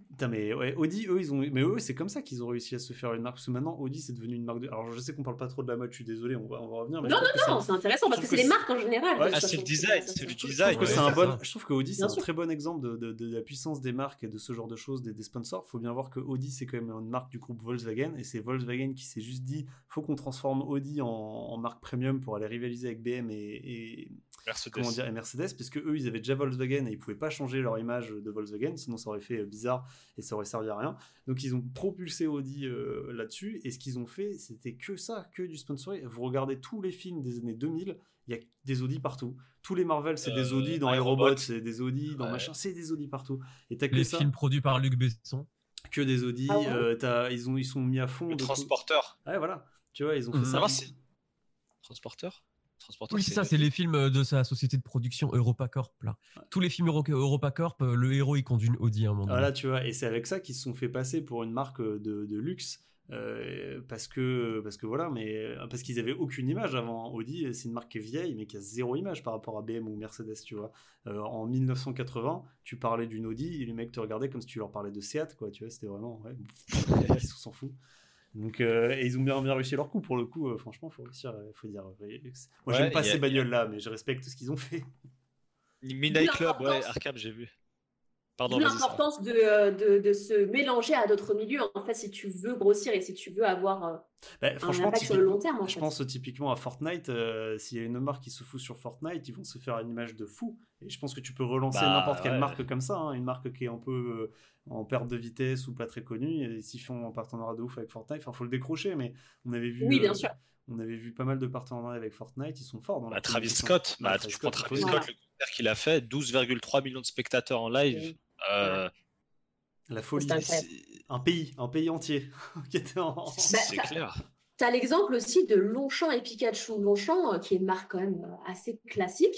Putain, mais ouais, Audi, eux, ils ont. Mais eux, c'est comme ça qu'ils ont réussi à se faire une marque. Parce que maintenant, Audi, c'est devenu une marque de. Alors, je sais qu'on parle pas trop de la mode, je suis désolé, on va, on va revenir. Mais non, non, non, c'est, c'est intéressant parce que, que c'est les marques en général. Ouais, ah, c'est le design, c'est le design. Je trouve, ouais, que c'est un bon... je trouve que Audi, c'est bien un sûr. Très bon exemple de, de, de la puissance des marques et de ce genre de choses, des, des sponsors. Faut bien voir que Audi, c'est quand même une marque du groupe Volkswagen et c'est Volkswagen qui s'est juste dit, faut qu'on transforme Audi en, en marque premium pour aller rivaliser avec B M et. et... Mercedes. Comment dire, et Mercedes, parce que eux, ils avaient déjà Volkswagen et ils pouvaient pas changer leur image de Volkswagen, sinon ça aurait fait bizarre et ça aurait servi à rien. Donc ils ont propulsé Audi euh, là-dessus et ce qu'ils ont fait, c'était que ça, que du sponsoring. Vous regardez tous les films des années deux mille, il y a des Audi partout. Tous les Marvel, c'est euh, des Audi dans les robots, c'est des Audi dans ouais. machin, c'est des Audi partout. Et t'as que les ça. Films produits par Luc Besson, que des Audi. Ah ouais. euh, t'as, ils ont, ils sont mis à fond. Le transporteur. Ouais, voilà. Tu vois, ils ont fait mmh. ça. Alors, c'est... Transporteur. Oui, c'est ça, c'est les films de sa société de production EuropaCorp. Là. Ouais. Tous les films Euro- EuropaCorp, le héros, il conduit une Audi à un moment donné. Voilà, tu vois, et c'est avec ça qu'ils se sont fait passer pour une marque de, de luxe, euh, parce, que, parce que voilà, mais parce qu'ils n'avaient aucune image avant. Audi, c'est une marque qui est vieille, mais qui a zéro image par rapport à B M ou Mercedes, tu vois. Euh, en mille neuf cent quatre-vingts, tu parlais d'une Audi, et les mecs te regardaient comme si tu leur parlais de Seat, quoi, tu vois, c'était vraiment, ouais, ils s'en foutent. Donc, euh, et ils ont bien, bien réussi leur coup pour le coup. Euh, franchement, faut réussir. Faut dire. Euh, moi, ouais, j'aime pas ces bagnoles là, mais je respecte tout ce qu'ils ont fait. Midnight Club, ouais, Arkham, j'ai vu. Pardon. L'importance de, de, de se mélanger à d'autres milieux. En fait, si tu veux grossir et si tu veux avoir euh, bah, un impact sur le long terme. En je fait. pense typiquement à Fortnite. Euh, s'il y a une marque qui se fout sur Fortnite, ils vont se faire une image de fou. Et je pense que tu peux relancer bah, n'importe quelle ouais. marque comme ça, hein, une marque qui est un peu euh, en perte de vitesse ou pas très connue. Et s'ils font un partenariat de ouf avec Fortnite, enfin, faut le décrocher, mais on avait vu. Oui, bien euh, sûr. On avait vu pas mal de partenariats avec Fortnite, ils sont forts dans la. Bah, Travis Scott, bah, Travis tu Scott, prends Travis Scott, voilà. Le concert qu'il a fait, douze virgule trois millions de spectateurs en live. Oui. Euh... Ouais. La folie, c'est c'est... un pays, un pays entier. en... C'est, c'est clair. T'as l'exemple aussi de Longchamp et Pikachu. Longchamp, qui est une marque quand même assez classique.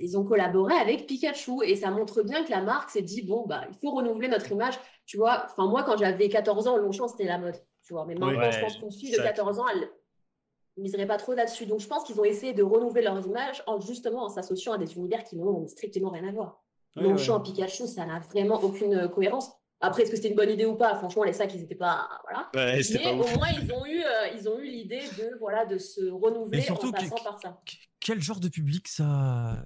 ils ont collaboré avec Pikachu et ça montre bien que la marque s'est dit bon bah il faut renouveler notre image, tu vois. Enfin moi quand j'avais quatorze ans, Longchamp c'était la mode, tu vois. Mais maintenant ouais, je pense qu'une fille de quatorze ans, elle ne miserait pas trop là-dessus. Donc je pense qu'ils ont essayé de renouveler leurs images en justement en s'associant à des univers qui n'ont strictement rien à voir. Ouais, Longchamp, ouais. Pikachu, ça n'a vraiment aucune cohérence. Après, est-ce que c'était une bonne idée ou pas? Franchement, les sacs, ils n'étaient pas... Voilà. Ouais, mais pas au moins, ils ont eu, euh, ils ont eu l'idée de, voilà, de se renouveler et surtout, en passant que, par ça. Quel genre de public ça...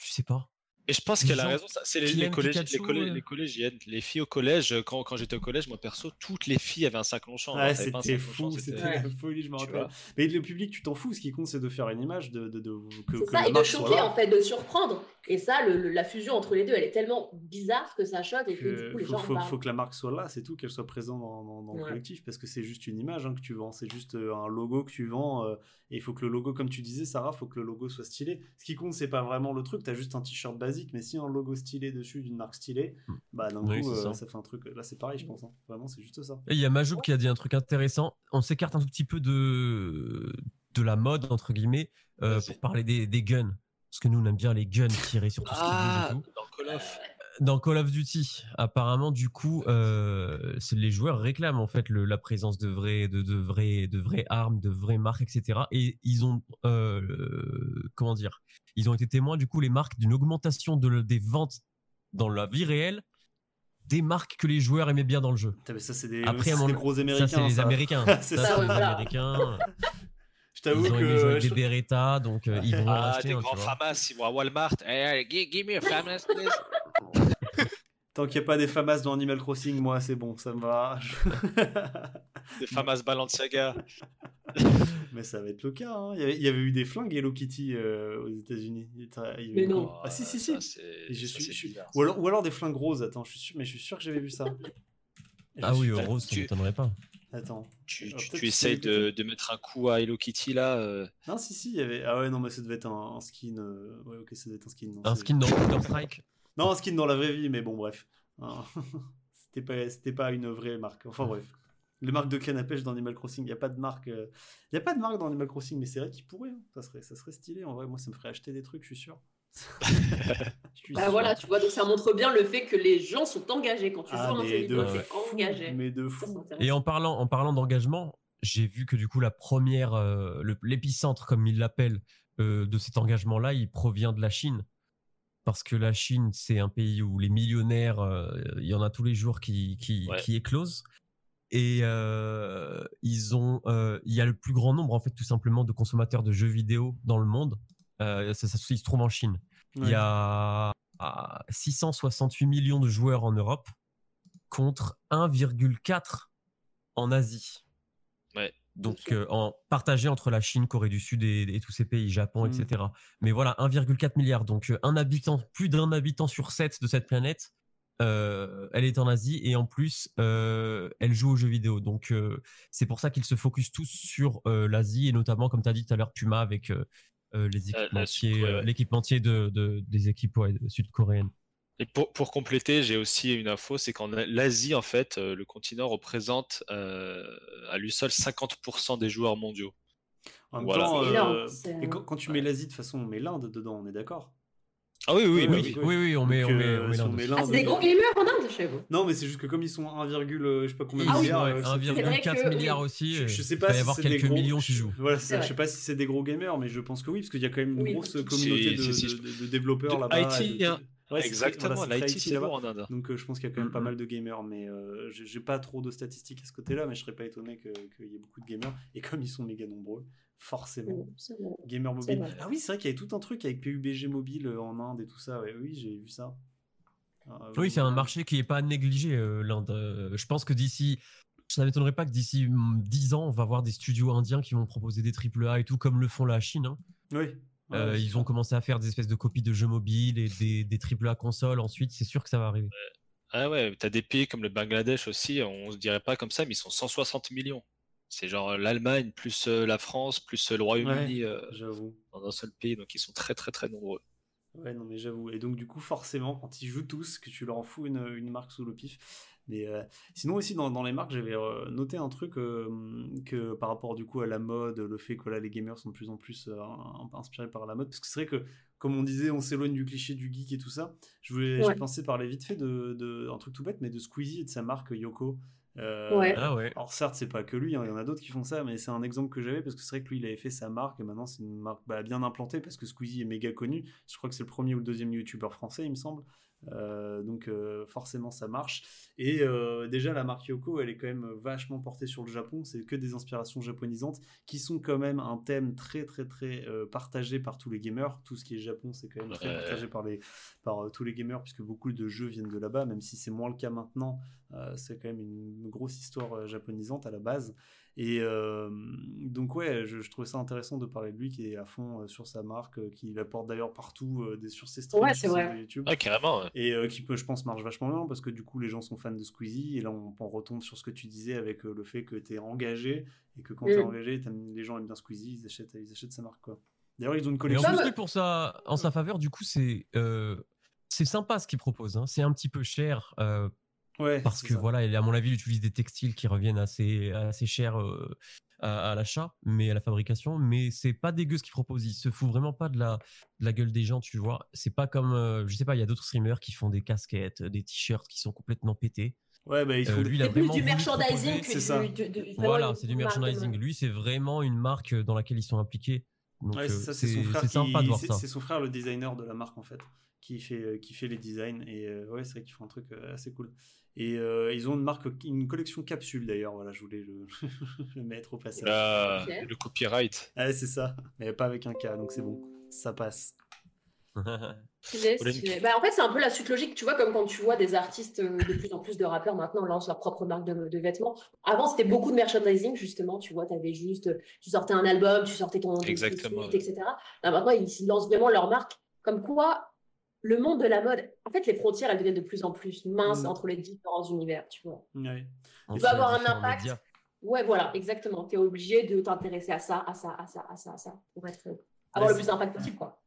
Je sais pas. Et je pense qu'elle a raison, c'est les, les, collèges, Pikachu, les, collèges, ouais. les collégiennes, les filles au collège, quand, quand j'étais au collège, moi perso, toutes les filles avaient un sac Longchamp. Ah, hein, c'était fou, c'était ouais. la folie, je me rappelle. Mais le public, tu t'en fous, ce qui compte, c'est de faire une image, de, de, de, que, c'est que ça, et de choquer en fait, de surprendre. Et ça, le, le, la fusion entre les deux, elle est tellement bizarre que ça choque et que, que du coup, les faut, gens faut, faut que la marque soit là, c'est tout, qu'elle soit présente dans, dans, dans ouais. le collectif, parce que c'est juste une image hein, que tu vends, c'est juste un logo que tu vends, euh, et il faut que le logo, comme tu disais, Sarah, il faut que le logo soit stylé. Ce qui compte, c'est pas vraiment le truc, t'as juste un t-shirt basique. Mais si un logo stylé dessus d'une marque stylée, bah d'un oui, coup, ça. Euh, ça fait un truc. Là, c'est pareil, je pense. Hein. Vraiment, c'est juste ça. Et il y a Majoub qui a dit un truc intéressant. On s'écarte un tout petit peu de, de la mode, entre guillemets, euh, pour parler des, des guns. Parce que nous, on aime bien les guns tirés sur tout ah, ce qui bouge et tout. Dans Call of. Dans Call of Duty, apparemment, du coup, euh, c'est, les joueurs réclament en fait le, la présence de vraies, de, de vraies, de vraies armes, de vraies marques, et cetera. Et ils ont, euh, euh, comment dire, ils ont été témoins du coup les marques d'une augmentation de, des ventes dans la vie réelle des marques que les joueurs aimaient bien dans le jeu. Putain, mais ça, c'est des, Après, c'est mon, des gros Américains. Ça, c'est les ça. Américains. c'est ça, ça, c'est les Américains. Je t'avoue ils ont que jouer je... des Beretta, donc euh, ils vont ah, racheter. Des hein, grands famas, ils vont à Walmart. Hey, allez, give, give me a famas, please. Tant qu'il n'y a pas des famas dans Animal Crossing, moi c'est bon, ça me va. Des famas Balenciaga. Mais ça va être le cas. Hein. Il, y avait, il y avait eu des flingues Hello Kitty euh, aux États-Unis. Mais non. Quoi. Ah si si si. Ça, c'est... Je suis, ça, c'est je... bizarre, ou alors ou alors des flingues roses. Attends, je suis sûr, mais je suis sûr que j'avais vu ça. Et ah oui, rose, tu... ça ne m'étonnerait pas. Attends. Tu, tu, tu essayes de, de mettre un coup à Hello Kitty là euh... Non, si, si, il y avait. Ah ouais, non, mais ça devait être un, un skin. Euh... Ouais, ok, ça devait être un skin. Non, un c'est... skin dans Counter-Strike. Non, un skin dans la vraie vie, mais bon, bref. c'était, pas, c'était pas une vraie marque. Enfin, bref. Les marques de canne à pêche dans Animal Crossing, il n'y a pas de marque. Il euh... n'y a pas de marque dans Animal Crossing, mais c'est vrai qu'ils pourraient. Hein. Ça, serait, ça serait stylé, en vrai. Moi, ça me ferait acheter des trucs, je suis sûr. bah sûr. Voilà, tu vois, donc ça montre bien le fait que les gens sont engagés quand tu ah, joues dans ces vidéos, c'est engagé. Mais de fou. Et en parlant, en parlant d'engagement, j'ai vu que du coup la première, euh, le, l'épicentre comme ils l'appellent euh, de cet engagement-là, il provient de la Chine, parce que la Chine c'est un pays où les millionnaires, il euh, y en a tous les jours qui qui, ouais. qui éclosent. Et euh, ils ont, il euh, y a le plus grand nombre en fait tout simplement de consommateurs de jeux vidéo dans le monde. Euh, ça, ça, ça se trouve en Chine. Ouais. Il y a six cent soixante-huit millions de joueurs en Europe contre un virgule quatre en Asie. Ouais. Donc, euh, en, partagé entre la Chine, Corée du Sud et, et tous ces pays, Japon, mmh. et cetera. Mais voilà, un virgule quatre milliard. Donc, un habitant, plus d'un habitant sur sept de cette planète, euh, elle est en Asie et en plus, euh, elle joue aux jeux vidéo. Donc, euh, c'est pour ça qu'ils se focusent tous sur euh, l'Asie et notamment, comme tu as dit tout à l'heure, Puma avec... Euh, Euh, les équipementiers, euh, l'équipementier de, de, des équipes ouais, sud-coréennes. Et pour, pour compléter, j'ai aussi une info, c'est qu'en Asie, en fait, le continent représente euh, à lui seul cinquante pour cent des joueurs mondiaux. En même voilà. temps, euh, et quand, quand tu mets l'Asie de façon, on met l'Inde dedans, on est d'accord ? Ah oui, oui, oui, oui, oui, oui on met, donc, on met, euh, on met si l'Inde. On met l'Inde. Ah, c'est des gros gamers en Inde chez vous. Non, mais c'est juste que comme ils sont un, je sais pas combien de ah, milliards, oui, un virgule quatre milliard que... aussi, je, je sais pas il va y avoir si quelques gros... millions qui jouent. Voilà, c'est c'est ça, je sais pas si c'est des gros gamers, mais je pense que oui, parce qu'il y a quand même une oui. grosse communauté c'est, de, c'est, de, de, de développeurs de là-bas. I T, de... hein. Ouais, exactement, voilà, l'I T c'est là-bas. En Inde. Donc euh, je pense qu'il y a quand même mm-hmm. pas mal de gamers, mais euh, j'ai, j'ai pas trop de statistiques à ce côté-là, mais je serais pas étonné que, qu'il y ait beaucoup de gamers. Et comme ils sont méga nombreux, forcément, oh, gamers mobiles. Ah oui, c'est vrai qu'il y avait tout un truc avec P U B G mobile en Inde et tout ça. Ouais, oui, j'ai vu ça. Ah, oui, c'est un marché qui est pas négligé, euh, l'Inde. Euh, je pense que d'ici, ça m'étonnerait pas que d'ici dix ans, on va voir des studios indiens qui vont proposer des triple A et tout, comme le font la Chine. Hein. Oui. Euh, ouais, ils ont commencé à faire des espèces de copies de jeux mobiles et des, des triple A consoles. Ensuite, c'est sûr que ça va arriver. Ah ouais, t'as des pays comme le Bangladesh aussi, on se dirait pas comme ça, mais ils sont cent soixante millions. C'est genre l'Allemagne, plus la France, plus le Royaume-Uni ouais, euh, j'avoue. Dans un seul pays. Donc, ils sont très, très, très nombreux. Ouais, non, mais j'avoue. Et donc, du coup, forcément, quand ils jouent tous, que tu leur en fous une, une marque sous le pif. Mais euh, sinon aussi dans, dans les marques j'avais noté un truc euh, que par rapport du coup à la mode, le fait que là les gamers sont de plus en plus euh, inspirés par la mode, parce que c'est vrai que comme on disait, on s'éloigne du cliché du geek et tout ça. Je voulais, ouais. J'ai pensé parler vite fait de, de un truc tout bête, mais de Squeezie et de sa marque Yoko. Euh, ouais. Ah ouais. Alors certes, c'est pas que lui, hein, il y en a d'autres qui font ça, mais c'est un exemple que j'avais parce que c'est vrai que lui, il avait fait sa marque et maintenant c'est une marque bah, bien implantée parce que Squeezie est méga connu. Je crois que c'est le premier ou le deuxième youtubeur français, il me semble. Euh, donc euh, forcément ça marche et euh, déjà la marque Yoko elle est quand même vachement portée sur le Japon, c'est que des inspirations japonisantes qui sont quand même un thème très très très euh, partagé par tous les gamers. Tout ce qui est Japon c'est quand même très partagé par, les, par euh, tous les gamers puisque beaucoup de jeux viennent de là-bas, même si c'est moins le cas maintenant. Euh, c'est quand même une grosse histoire euh, japonisante à la base. Et euh, donc ouais, je, je trouvais ça intéressant de parler de lui qui est à fond euh, sur sa marque, euh, qui la porte d'ailleurs partout euh, sur ses streams, ouais, sur ses YouTube, ouais, carrément, ouais. Et euh, qui peut, je pense, marche vachement bien parce que du coup les gens sont fans de Squeezie et là on, on retombe sur ce que tu disais avec euh, le fait que t'es engagé et que quand mmh. t'es engagé, les gens aiment bien Squeezie, ils achètent, ils achètent sa marque quoi. D'ailleurs ils ont une collection. Et en plus ouais. pour ça, en sa faveur du coup c'est euh, c'est sympa ce qu'ils proposent, hein. C'est un petit peu cher. Euh... Ouais, parce que ça. Voilà, à mon avis, il utilise des textiles qui reviennent assez, assez chers euh, à, à l'achat, mais à la fabrication. Mais c'est pas dégueu ce qu'ils proposent. Ils se foutent vraiment pas de la, de la gueule des gens, tu vois. C'est pas comme, euh, je sais pas, il y a d'autres streamers qui font des casquettes, des t-shirts qui sont complètement pétés. Ouais, bah, il faut euh, lui, il a c'est vraiment plus du merchandising que du, du, du, du. Voilà, c'est du merchandising. Lui, c'est vraiment une marque dans laquelle ils sont impliqués. Donc, ouais, c'est, ça, c'est, c'est, c'est qui, sympa de voir c'est, ça. C'est son frère, le designer de la marque, en fait, qui fait, qui fait les designs. Et euh, ouais, c'est vrai qu'ils font un truc euh, assez cool. Et euh, ils ont une marque, une collection capsule d'ailleurs. Voilà, je voulais le, le mettre au passage. Là, okay. Le copyright. Ah, c'est ça. Mais pas avec un K, donc c'est bon. Ça passe. Stylé, stylé. Bah, en fait, c'est un peu la suite logique, tu vois, comme quand tu vois des artistes, euh, de plus en plus de rappeurs maintenant lancent leur propre marque de, de vêtements. Avant, c'était beaucoup de merchandising, justement, tu vois, t'avais juste, tu sortais un album, tu sortais ton exactement, suite, ouais. et cetera. Là, maintenant, ils lancent vraiment leur marque. Comme quoi, le monde de la mode, en fait, les frontières, elles deviennent de plus en plus minces mmh. entre les différents univers, tu vois. Ouais. Tu dois avoir un impact. Médias. Ouais, voilà, exactement. T'es obligé de t'intéresser à ça, à ça, à ça, à ça, à ça, pour être, euh, avoir ouais, le plus d'impact possible, quoi.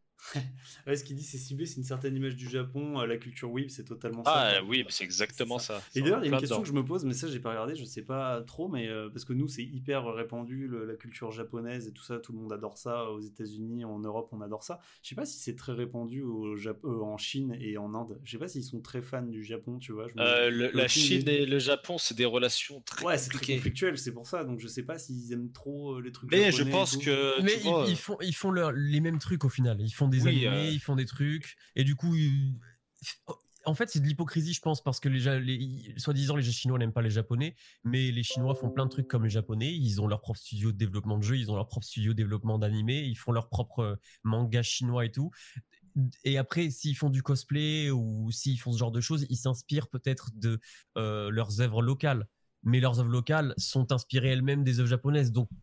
Ouais, ce qu'il dit c'est ciblé, c'est une certaine image du Japon, la culture weeb, c'est totalement ça. Ah oui, c'est exactement c'est ça. ça. Et d'ailleurs, il y a une question dedans. Que je me pose, mais ça j'ai pas regardé, je sais pas trop, mais euh, parce que nous c'est hyper répandu le, la culture japonaise et tout ça, tout le monde adore ça. Aux États-Unis, en Europe, on adore ça. Je sais pas si c'est très répandu au Jap- euh, en Chine et en Inde. Je sais pas s'ils sont très fans du Japon, tu vois. Je me... euh, le, la Chine et le Japon, c'est des relations très ouais, c'est très conflictuel, c'est pour ça. Donc je sais pas s'ils aiment trop les trucs. Mais japonais je pense que mais ils, vois, ils font ils font leur, les mêmes trucs au final. Ils font des oui, animés, euh... ils font des trucs et du coup ils... en fait c'est de l'hypocrisie je pense parce que les, les soi-disant les Chinois n'aiment pas les Japonais mais les Chinois font plein de trucs comme les Japonais, ils ont leur propre studio de développement de jeux, ils ont leur propre studio de développement d'animés, ils font leur propre manga chinois et tout. Et après, s'ils font du cosplay ou s'ils font ce genre de choses, ils s'inspirent peut-être de euh, leurs œuvres locales, mais leurs œuvres locales sont inspirées elles-mêmes des œuvres japonaises, donc ouais.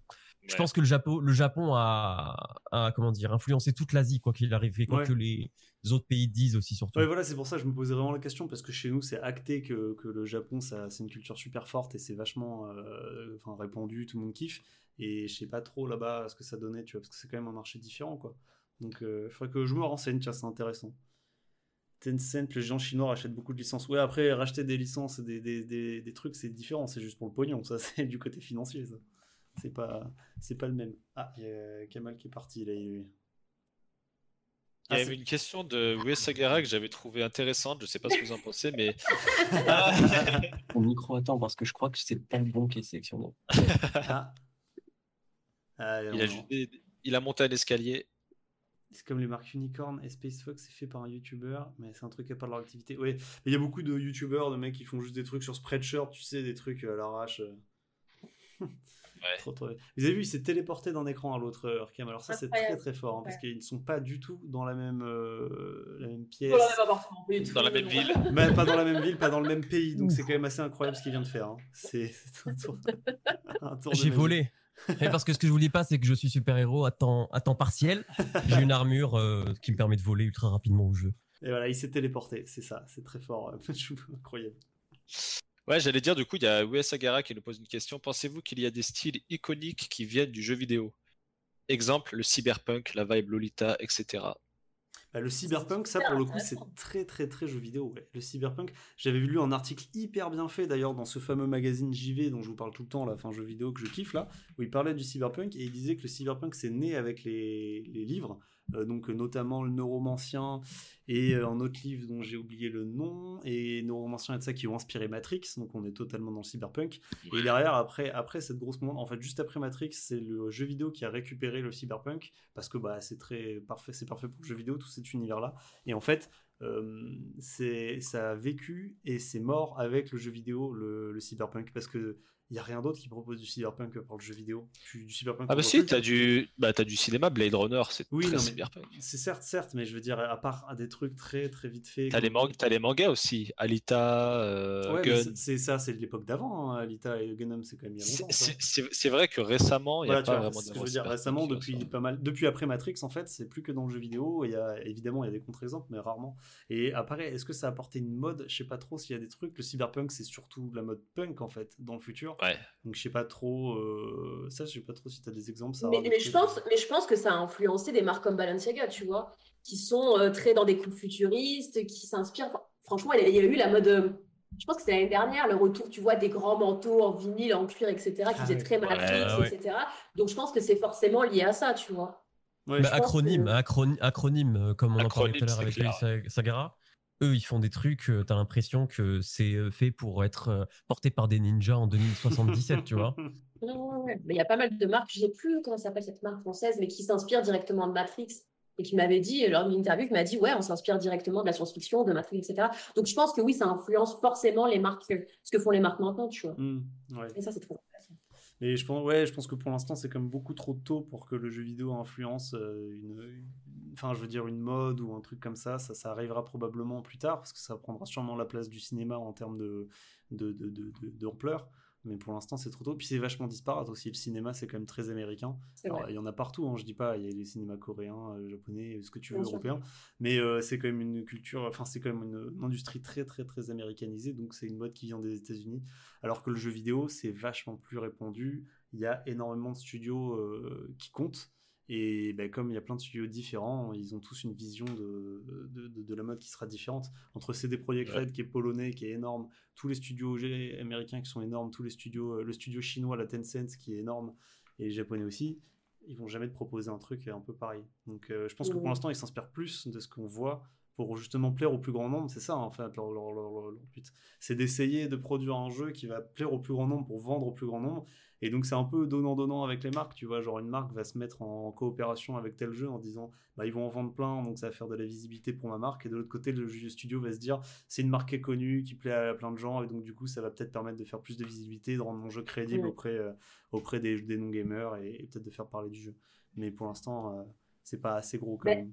Je pense que le Japon, le Japon a, a comment dire, influencé toute l'Asie, quoi qu'il arrive, et quoi ouais. que les autres pays disent aussi, surtout. Ouais, voilà, c'est pour ça que je me posais vraiment la question, parce que chez nous, c'est acté que, que le Japon, ça, c'est une culture super forte et c'est vachement euh, enfin, répandu, tout le monde kiffe. Et je sais pas trop là-bas ce que ça donnait, tu vois, parce que c'est quand même un marché différent, quoi. Donc, il euh, faudrait que je me renseigne, tiens, c'est intéressant. Tencent, le géant chinois, rachète beaucoup de licences. Ouais, après, racheter des licences, des, des, des, des trucs, c'est différent, c'est juste pour le pognon, ça, c'est du côté financier, ça. C'est pas, c'est pas le même. Ah, il y a Kamal qui est parti. Là, il y a, ah, il y avait une question de Uesagara que j'avais trouvée intéressante. Je sais pas ce que vous en pensez, mais. Mon micro attend parce que je crois que c'est le bon qui est sélectionné. Ah. Ah, il, a des... il a monté un escalier. C'est comme les marques Unicorn et Space Fox, c'est fait par un YouTuber, mais c'est un truc à part de leur activité. Oui, il y a beaucoup de YouTubers, de mecs qui font juste des trucs sur Spreadshirt, tu sais, des trucs à l'arrache. Ouais. Trop, trop... Vous avez vu, il s'est téléporté d'un écran à l'autre, Arkham. Alors ça, c'est très très fort, hein, ouais. Parce qu'ils ne sont pas du tout dans la même euh, la même pièce, dans, dans la même ville, bah, pas dans la même ville, pas dans le même pays. Donc c'est quand même assez incroyable ce qu'il vient de faire. Hein. C'est, c'est un tour. Un tour de J'ai magie. Volé. Et parce que ce que je vous dis pas, c'est que je suis super héros à temps à temps partiel. J'ai une armure euh, qui me permet de voler ultra rapidement au jeu. Et voilà, il s'est téléporté. C'est ça, c'est très fort, incroyable. Ouais, j'allais dire, du coup, il y a Uesagara qui nous pose une question. Pensez-vous qu'il y a des styles iconiques qui viennent du jeu vidéo ? Exemple, le cyberpunk, la vibe Lolita, et cetera. Bah, le cyberpunk, ça, pour le coup, c'est très, très, très jeu vidéo. Ouais. Le cyberpunk, j'avais lu un article hyper bien fait, d'ailleurs, dans ce fameux magazine J V dont je vous parle tout le temps, là, fin jeu vidéo que je kiffe, là, où il parlait du cyberpunk et il disait que le cyberpunk, c'est né avec les, les livres. euh, donc notamment le Neuromancien et euh, un autre livre dont j'ai oublié le nom, et Neuromancien et de ça qui ont inspiré Matrix, donc on est totalement dans le cyberpunk. Et derrière, après, après cette grosse moment, en fait juste après Matrix, c'est le jeu vidéo qui a récupéré le cyberpunk, parce que bah, c'est très parfait, c'est parfait pour le jeu vidéo, tout cet univers-là. Et en fait, Euh, c'est, ça a vécu et c'est mort avec le jeu vidéo, le, le cyberpunk, parce que il n'y a rien d'autre qui propose du cyberpunk par le jeu vidéo. Du, du cyberpunk. Ah bah si, t'as du, bah t'as du cinéma, Blade Runner, c'est oui, très non, cyberpunk. C'est certes, certes, mais je veux dire, à part à des trucs très très vite faits. T'as, comme... les, man- t'as les mangas aussi, Alita, euh, ouais, Gun. C'est, c'est ça, c'est de l'époque d'avant, hein. Alita et Gundam, c'est quand même bien longtemps. C'est, c'est, c'est vrai que récemment, il voilà, n'y a pas vois, vraiment de... Je veux dire, récemment, depuis, pas mal, depuis après Matrix, en fait, c'est plus que dans le jeu vidéo. Y a, évidemment, il y a des contre-exemples, mais rarement. Et après, est-ce que ça a apporté une mode ? Je sais pas trop s'il y a des trucs. Le cyberpunk, c'est surtout la mode punk, en fait, dans le futur. Ouais. Donc je sais pas trop euh, ça, je sais pas trop si t'as des exemples. Ça mais, mais je pense, mais je pense que ça a influencé des marques comme Balenciaga, tu vois, qui sont euh, très dans des coupes futuristes, qui s'inspirent. Enfin, franchement, il y a eu la mode. Euh, je pense que c'était l'année dernière, le retour, tu vois, des grands manteaux en vinyle, en cuir, et cetera, qui ah, faisaient très ouais, Matrix, ouais. et cetera. Donc je pense que c'est forcément lié à ça, tu vois. Ouais, bah, acronyme, que... acronyme, acronyme, comme on acronyme, en parlait tout à l'heure avec Louis Sagara. Eux, ils font des trucs, t'as l'impression que c'est fait pour être porté par des ninjas en deux mille soixante-dix-sept, tu vois. Non, mais il y a pas mal de marques, je sais plus comment s'appelle cette marque française, mais qui s'inspire directement de Matrix et qui m'avait dit, lors d'une interview, qui m'a dit, ouais, on s'inspire directement de la science-fiction, de Matrix, et cetera. Donc, je pense que oui, ça influence forcément les marques, ce que font les marques maintenant, tu vois. Mmh, ouais. Et ça, c'est trop intéressant. Et je pense, ouais, je pense que pour l'instant, c'est quand même beaucoup trop tôt pour que le jeu vidéo influence euh, une, enfin, je veux dire, une mode ou un truc comme ça. Ça, ça arrivera probablement plus tard parce que ça prendra sûrement la place du cinéma en termes de, de, de, de, de, d'ampleur. Mais pour l'instant, c'est trop tôt. Puis c'est vachement disparate aussi. Le cinéma, c'est quand même très américain. Alors, il y en a partout, hein, je dis pas. Il y a les cinémas coréens, euh, japonais, ce que tu veux, européens. Mais euh, c'est quand même une culture, enfin, c'est quand même une, une industrie très, très, très américanisée. Donc, c'est une mode qui vient des États-Unis. Alors que le jeu vidéo, c'est vachement plus répandu. Il y a énormément de studios euh, qui comptent. Et ben, comme il y a plein de studios différents, ils ont tous une vision de, de, de, de la mode qui sera différente. Entre C D Projekt Red, ouais. qui est polonais, qui est énorme, tous les studios américains qui sont énormes, tous les studios, le studio chinois, la Tencent, qui est énorme, et les japonais aussi, ils vont jamais te proposer un truc un peu pareil. Donc euh, je pense que pour l'instant, ils s'inspirent plus de ce qu'on voit pour justement plaire au plus grand nombre. C'est ça, en fait, leur, leur, leur, leur, leur but. C'est d'essayer de produire un jeu qui va plaire au plus grand nombre pour vendre au plus grand nombre. Et donc, c'est un peu donnant-donnant avec les marques, tu vois. Genre, une marque va se mettre en coopération avec tel jeu en disant, bah, ils vont en vendre plein, donc ça va faire de la visibilité pour ma marque. Et de l'autre côté, le studio va se dire, c'est une marque qui est connue, qui plaît à plein de gens, et donc, du coup, ça va peut-être permettre de faire plus de visibilité, de rendre mon jeu crédible auprès, euh, auprès des, des non-gamers et, et peut-être de faire parler du jeu. Mais pour l'instant, euh, c'est pas assez gros quand même.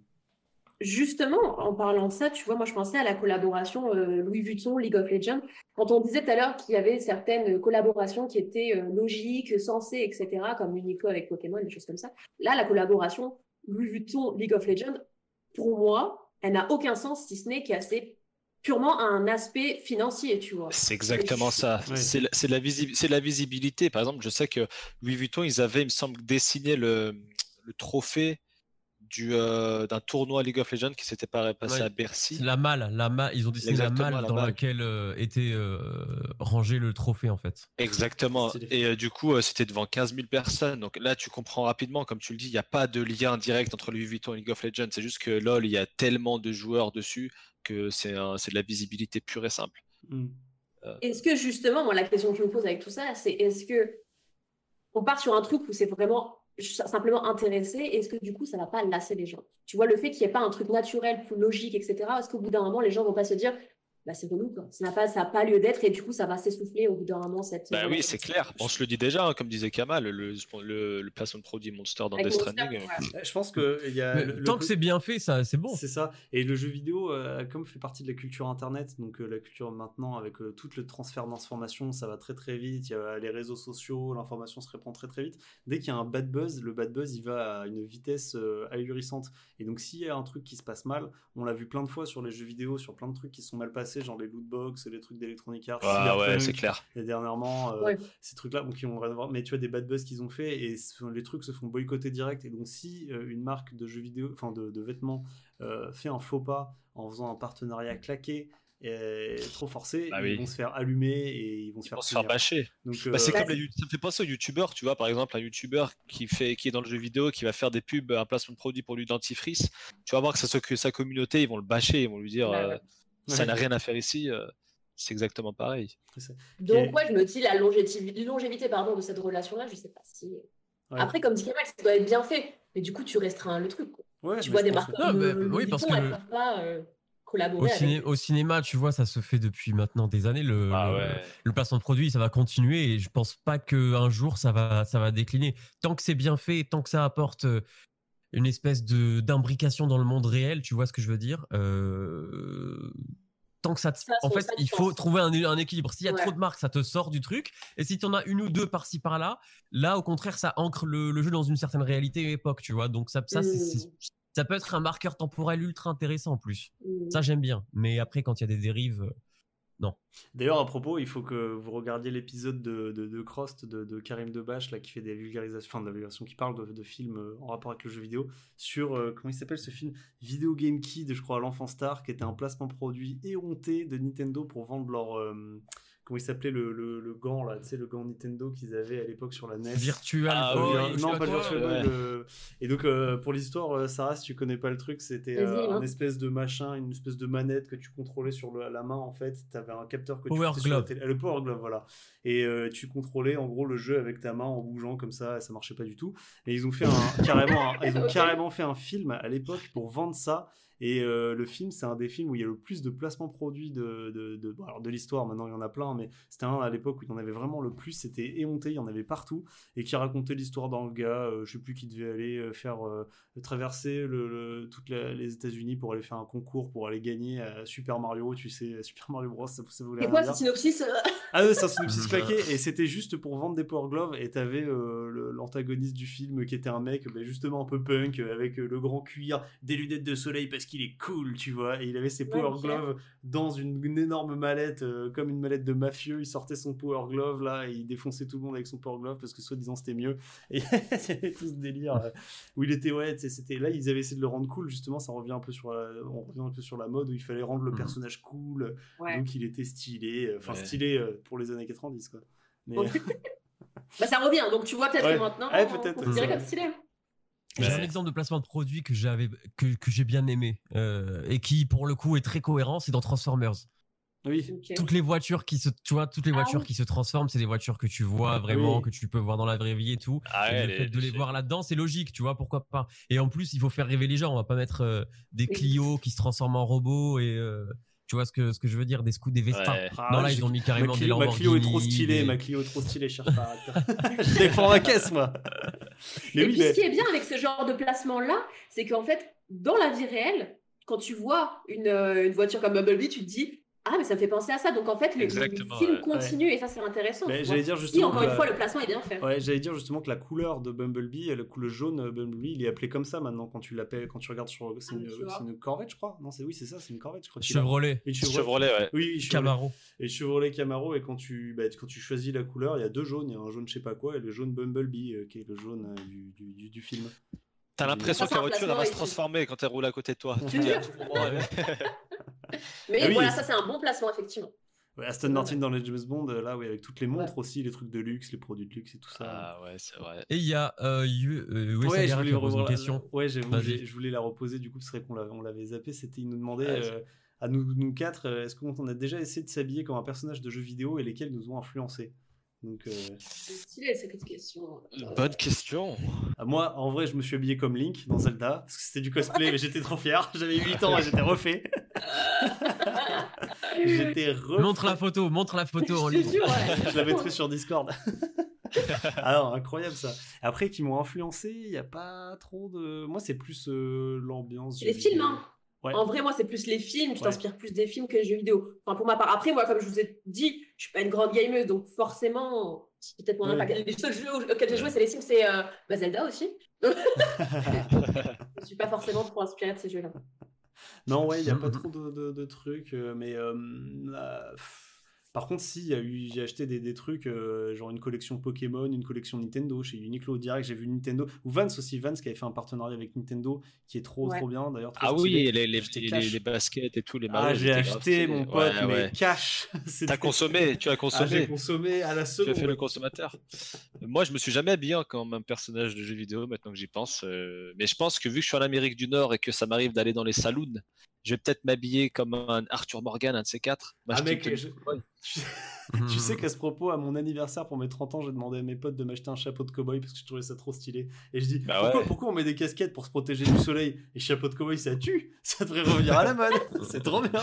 Justement, en parlant de ça, tu vois, moi, je pensais à la collaboration euh, Louis Vuitton, League of Legends. Quand on disait tout à l'heure qu'il y avait certaines collaborations qui étaient euh, logiques, sensées, et cetera, comme Uniqlo avec Pokémon, des choses comme ça. Là, la collaboration Louis Vuitton, League of Legends, pour moi, elle n'a aucun sens, si ce n'est qu'il y a assez purement un aspect financier, tu vois. C'est exactement je... ça. Oui. C'est, la, c'est, la visi- c'est la visibilité. Par exemple, je sais que Louis Vuitton, ils avaient, il me semble, dessiné le, le trophée Du, euh, d'un tournoi League of Legends qui s'était pas passé ouais. à Bercy. La malle, la malle, ils ont dessiné Exactement, la malle la dans balle. laquelle euh, était euh, rangé le trophée en fait. Exactement. Et euh, du coup, euh, c'était devant quinze mille personnes. Donc là, tu comprends rapidement, comme tu le dis, il n'y a pas de lien direct entre Louis Vuitton et League of Legends. C'est juste que LoL, il y a tellement de joueurs dessus que c'est, un, c'est de la visibilité pure et simple. Mm. Euh... Est-ce que justement, moi, la question que je me pose avec tout ça, c'est est-ce que on part sur un truc où c'est vraiment simplement intéressé, est-ce que du coup ça va pas lasser les gens, tu vois, le fait qu'il n'y ait pas un truc naturel, plus logique, etc. Est-ce qu'au bout d'un moment les gens vont pas se dire bah c'est relou quoi, ça n'a pas, ça n'a pas lieu d'être, et du coup ça va s'essouffler au bout d'un moment cette... Bah oui, c'est clair, on se le dit déjà, hein, comme disait Kamal, le, le, le placement de produit Monster dans Death Stranding, ouais. Je pense que y a le, tant le... que c'est bien fait, ça c'est bon, c'est ça. Et le jeu vidéo euh, comme fait partie de la culture internet, donc euh, la culture maintenant avec euh, tout le transfert d'informations, ça va très très vite, il y a les réseaux sociaux, l'information se répand très très vite. Dès qu'il y a un bad buzz, le bad buzz il va à une vitesse euh, ahurissante, et donc s'il y a un truc qui se passe mal, on l'a vu plein de fois sur les jeux vidéo, sur plein de trucs qui sont mal passés, genre les lootbox, les trucs d'Electronic Arts, ah, ouais, c'est clair. Et dernièrement, euh, ouais. ces trucs-là, bon, qui ont rien à voir, mais tu vois, des bad buzz qu'ils ont fait, et les trucs se font boycotter direct. Et donc, si euh, une marque de jeux vidéo, enfin de, de vêtements, euh, fait un faux pas en faisant un partenariat claqué et trop forcés, bah oui. ils vont se faire allumer et ils vont ils se faire, vont se faire bâcher. Donc, bah, euh... c'est comme les... ça me fait penser aux youtubeurs, tu vois, par exemple un youtubeur qui fait, qui est dans le jeu vidéo, qui va faire des pubs, un placement de produit pour lui dentifrice, tu vas voir que ça s'occupe de sa communauté, ils vont le bâcher, ils vont lui dire bah, ouais. euh, ça ouais. n'a rien à faire ici. Euh... C'est exactement pareil. C'est Donc, et... ouais, je me dis, la longévité, longévité pardon, de cette relation-là, je sais pas si... Ouais. Après, comme dit Kamal, ça doit être bien fait, mais du coup, tu restreins le truc. Quoi. Ouais, tu vois des marques comme que... oui, Louis Vuitton, elles ne peuvent pas euh, collaborer au, ciné... avec... au cinéma, tu vois, ça se fait depuis maintenant des années. Le, ah ouais. le, le placement de produit, ça va continuer et je pense pas qu'un jour, ça va, ça va décliner. Tant que c'est bien fait, tant que ça apporte... une espèce de, d'imbrication dans le monde réel, tu vois ce que je veux dire euh... Tant que ça te... ça, en fait, il faut trouver un, un équilibre. S'il y a ouais. trop de marques, ça te sort du truc. Et si tu en as une ou deux par-ci par-là, là, au contraire, ça ancre le, le jeu dans une certaine réalité et époque, tu vois. Donc, ça, ça, mmh. c'est, c'est, ça peut être un marqueur temporel ultra intéressant en plus. Mmh. Ça, j'aime bien. Mais après, quand il y a des dérives, euh, non. D'ailleurs, à propos, il faut que vous regardiez l'épisode de, de, de Crost, de, de Karim Debache, là, qui fait des vulgarisations, enfin, de la vulgarisation, qui parle de, de films euh, en rapport avec le jeu vidéo, sur, euh, comment il s'appelle ce film Video Game Kid, je crois, à l'enfant star, qui était un placement produit éhonté de Nintendo pour vendre leur... Euh, comment il s'appelait le, le, le gant, là, tu sais, le gant Nintendo qu'ils avaient à l'époque sur la N E S. Virtual ah, Boy. Oh, oui, non, pas Virtual Boy. Ouais. Le... Et donc, euh, pour l'histoire, Sarah, si tu connais pas le truc, c'était euh, un espèce de machin, une espèce de manette que tu contrôlais sur le, la main, en fait. T'avais un capteur que Power tu faisais sur la télé. Le Power Glove, voilà. Et euh, tu contrôlais, en gros, le jeu avec ta main en bougeant comme ça, ça marchait pas du tout. Et ils ont fait un, carrément, un, ils ont carrément fait un film à l'époque pour vendre ça. Et euh, le film, c'est un des films où il y a le plus de placements produits de, de, de, bon, alors de l'histoire. Maintenant, il y en a plein, mais c'était un à l'époque où il y en avait vraiment le plus. C'était éhonté, il y en avait partout. Et qui racontait l'histoire d'un gars, euh, je ne sais plus qui devait aller faire euh, traverser le, le, toutes la, les États-Unis pour aller faire un concours, pour aller gagner à Super Mario, tu sais, à Super Mario Bros. Ça, ça voulait rien dire. C'est quoi ce synopsis ? Ah oui, c'est un synopsis claqué. Et c'était juste pour vendre des Power Gloves. Et tu avais euh, le, l'antagoniste du film qui était un mec, bah, justement un peu punk, avec euh, le grand cuir, des lunettes de soleil parce qu'il est cool, tu vois, et il avait ses Power ouais, Gloves dans une, une énorme mallette euh, comme une mallette de mafieux, il sortait son Power Glove là, et il défonçait tout le monde avec son Power Glove parce que soi-disant c'était mieux, et c'était tout ce délire euh, où il était, ouais, c'était, là ils avaient essayé de le rendre cool, justement, ça revient un peu sur la, on revient un peu sur la mode où il fallait rendre le personnage cool, ouais. donc il était stylé, enfin euh, ouais. stylé euh, pour les années quatre-vingt-dix, quoi. Mais, ouais. bah ça revient, donc tu vois peut-être ouais. que maintenant, ouais, on, peut-être, on dirait ouais. comme stylé. J'ai un exemple de placement de produit que j'avais que, que j'ai bien aimé euh, et qui pour le coup est très cohérent, c'est dans Transformers. Oui. Okay. Toutes les voitures qui se, tu vois, toutes les ah voitures oui. qui se transforment, c'est des voitures que tu vois vraiment, oui. que tu peux voir dans la vraie vie et tout. Ah et ouais, le fait les, de les voir là-dedans, c'est logique, tu vois, pourquoi pas. Et en plus, il faut faire rêver les gens. On va pas mettre euh, des Clio qui se transforment en robots et euh, tu vois ce que ce que je veux dire, des scouts, des Vespa. Ouais. Ah, non là, ils ont mis carrément Clio, des Lamborghini. Ma Clio est trop stylée, des... ma Clio est trop stylée, cherche pas. Je défends ma caisse, moi. Mais et oui, puis mais... ce qui est bien avec ce genre de placement là, c'est qu'en fait dans la vie réelle, quand tu vois une, euh, une voiture comme Bumblebee, tu te dis ah mais ça me fait penser à ça, donc en fait le, le film ouais. continue ouais. et ça c'est intéressant. Mais j'allais dire justement, et encore que, une fois le placement est bien fait. Ouais, j'allais dire justement que la couleur de Bumblebee, le, le jaune Bumblebee, il est appelé comme ça maintenant quand tu l'appelles, quand tu regardes sur c'est, ah, une, c'est une Corvette je crois, non c'est oui c'est ça c'est une Corvette je crois. Chevrolet. Une Chevrolet. Chevrolet ouais. Oui Chevrolet. Camaro. Et Chevrolet Camaro, et quand tu bah, quand tu choisis la couleur, il y a deux jaunes, il y a un jaune je sais pas quoi et le jaune Bumblebee euh, qui est le jaune euh, du, du, du du film. T'as l'impression que la voiture va se transformer quand elle roule à côté de toi. Tu dis à tout moment. Mais ah oui, voilà, ça c'est un bon placement effectivement. Ouais, Aston Martin ouais. dans les James Bond, là oui, avec toutes les montres ouais. aussi, les trucs de luxe, les produits de luxe et tout ça. Ah ouais, c'est vrai. Et il y a euh, U... euh, ouais, ouais, je voulais reposer une question. Ouais, j'ai, j'ai, je voulais la reposer. Du coup, ce serait qu'on l'avait, on l'avait zappé. C'était, il nous demandait ah, euh, à nous, nous quatre, est-ce qu'on on a déjà essayé de s'habiller comme un personnage de jeu vidéo et lesquels nous ont influencés. Donc, euh... c'est stylé cette question. Euh... Bonne question. Moi, en vrai, je me suis habillé comme Link dans Zelda parce que c'était du cosplay, mais j'étais trop fier. J'avais huit ans et j'étais refait. j'étais refait. Montre la photo, montre la photo en ligne. Je, ouais. je la mettrai sur Discord. Alors, incroyable ça. Après, qui m'ont influencé, il y a pas trop de. Moi, c'est plus euh, l'ambiance. Les films, hein. Ouais. En vrai, moi, c'est plus les films. Je ouais. t'inspire plus des films que les jeux vidéo. Enfin, pour ma part. Après, moi, comme je vous ai dit, je suis pas une grande gameuse, donc forcément, c'est peut-être mon impact. Ouais. Les seuls jeux auxquels j'ai joué, c'est les Sims, c'est euh, bah, Zelda aussi. Je suis pas forcément trop inspirée de ces jeux-là. Non, ouais, il y a pas trop de, de, de trucs, mais euh, là, pff, Par contre, si, y a eu, j'ai acheté des, des trucs, euh, genre une collection Pokémon, une collection Nintendo, chez Uniqlo direct, j'ai vu Nintendo, ou Vans aussi, Vans qui avait fait un partenariat avec Nintendo, qui est trop, ouais. trop bien, d'ailleurs. Trop ah stylé. Oui, les, les, les, les baskets et tout, les marques. Ah, j'ai acheté, grave, mon pote, ouais, mais ouais. cash. T'as des... consommé, tu as consommé. Ah, j'ai consommé à la seconde. Tu as fait le consommateur. Moi, je me suis jamais habillé comme un personnage de jeu vidéo, maintenant que j'y pense. Euh... Mais je pense que vu que je suis en Amérique du Nord et que ça m'arrive d'aller dans les saloons, je vais peut-être m'habiller comme un Arthur Morgan, un de ces quatre. Bah, ah mec, que... je... tu sais qu'à ce propos, à mon anniversaire pour mes trente ans, j'ai demandé à mes potes de m'acheter un chapeau de cow-boy parce que je trouvais ça trop stylé. Et je dis, bah pourquoi, ouais. pourquoi on met des casquettes pour se protéger du soleil? Et chapeau de cow-boy, ça tue. Ça devrait revenir à la mode. C'est trop bien.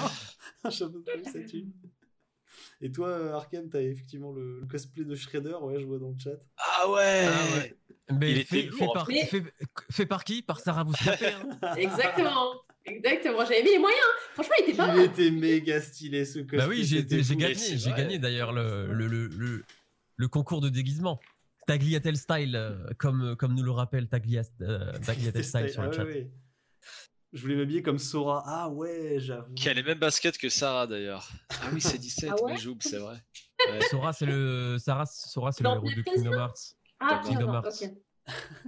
Un chapeau de cow-boy, ça tue. Et toi, Arkham, t'as effectivement le, le cosplay de Shredder, ouais, je vois dans le chat. Ah ouais, ah ouais. Mais il fait, était fait, par, mais... fait, fait par qui? Par Sarah Booska-P. Hein. Exactement. Exactement, j'avais mis les moyens. Franchement, il était pas mal. Il était méga stylé ce cosplay. Bah oui, j'ai, j'ai gagné, stylé, j'ai ouais. gagné d'ailleurs le, le, le, le, le concours de déguisement. Tagliatelle style, comme, comme nous le rappelle Tagliatelle, Tagliatelle style sur le chat. Ah, ouais, ouais. Je voulais m'habiller comme Sora. Ah ouais, j'avoue. Qui a les mêmes baskets que Sarah d'ailleurs. Ah oui, c'est dix-sept, ah ouais mais j'oublie, c'est vrai. Ouais. Sora, c'est le, Sarah, Sora, c'est le héros de Kingdom Hearts. Ah, Kingdom Hearts. Okay.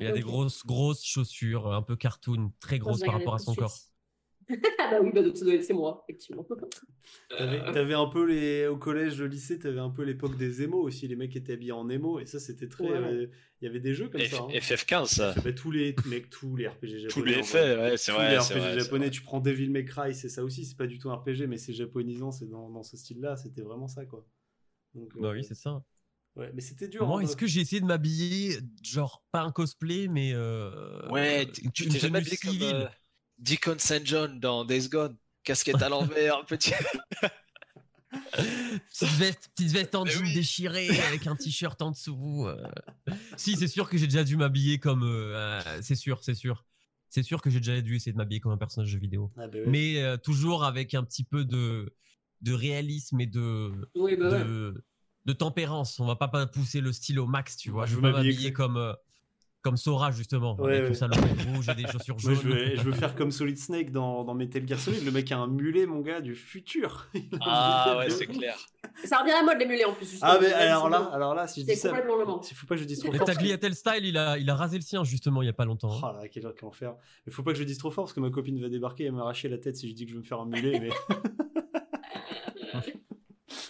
Il a des grosses, grosses chaussures, un peu cartoon, très grosses par rapport à son corps. Bah oui, bah c'est moi, effectivement. T'avais, t'avais un peu les, au collège, au lycée, t'avais un peu l'époque des émos aussi, les mecs étaient habillés en émos, et ça c'était très. Ouais, ouais. Euh, il y avait des jeux comme F- ça. Hein. F F quinze, ça. Bah, tous les mecs, tous les R P G japonais. Tous les effets, ouais, c'est tous vrai. Les R P G c'est vrai, japonais, tu prends Devil May Cry, c'est ça aussi, c'est pas du tout un R P G, mais c'est japonisant, c'est dans, dans ce style-là, c'était vraiment ça, quoi. Donc, bah euh, oui, c'est ça. Ouais, mais c'était dur. Moi, hein, est-ce euh... que j'ai essayé de m'habiller, genre, pas un cosplay, mais. Euh, ouais, t- tu t'es jamais habillé comme. Euh... Deacon Saint John dans Days Gone, casquette à l'envers, petit... petite veste, petite veste en jean oui. déchirée avec un t-shirt en dessous. Euh... Si, c'est sûr que j'ai déjà dû m'habiller comme, euh, c'est sûr, c'est sûr, c'est sûr que j'ai déjà dû essayer de m'habiller comme un personnage de vidéo, ah bah oui. mais euh, toujours avec un petit peu de de réalisme et de oui, bah de, ouais. de tempérance. On va pas, pas pousser le style au max, tu vois. Je veux pas m'habiller que... comme euh... comme Sora justement, ouais, avec ouais. tout ça, le rouge et des chaussures jaunes. Moi, je, veux, je veux faire comme Solid Snake dans, dans Metal Gear Solid, le mec a un mulet, mon gars, du futur. Ah ouais, c'est clair. Ça revient à la mode les mulets en plus. Ah mais alors là, alors là, si je c'est dis ça, il faut pas que je dise trop fort. Le Tagliatelle style, il a, il a rasé le sien justement il y a pas longtemps. Ah oh là, quel enfer. Il faut pas que je dise trop fort parce que ma copine va débarquer et m'arracher la tête si je dis que je veux me faire un mulet. Mais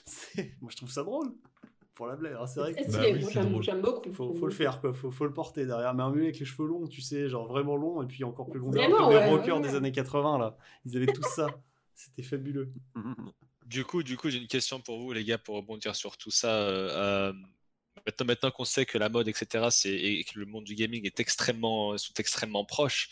c'est... moi je trouve ça drôle. Pour la blague, c'est vrai que c'est, bah oui, moi, c'est j'aime, j'aime beaucoup. Faut, faut le faire, quoi. Faut, faut le porter derrière. Mais un mulet avec les cheveux longs, tu sais, genre vraiment longs, et puis encore plus longs. Les ouais, rockers ouais. des années quatre-vingts, là. Ils avaient tout ça. C'était fabuleux. Du coup, du coup, j'ai une question pour vous, les gars, pour rebondir sur tout ça. Euh, maintenant, maintenant qu'on sait que la mode, et cetera, c'est, et que le monde du gaming est extrêmement, sont extrêmement proches,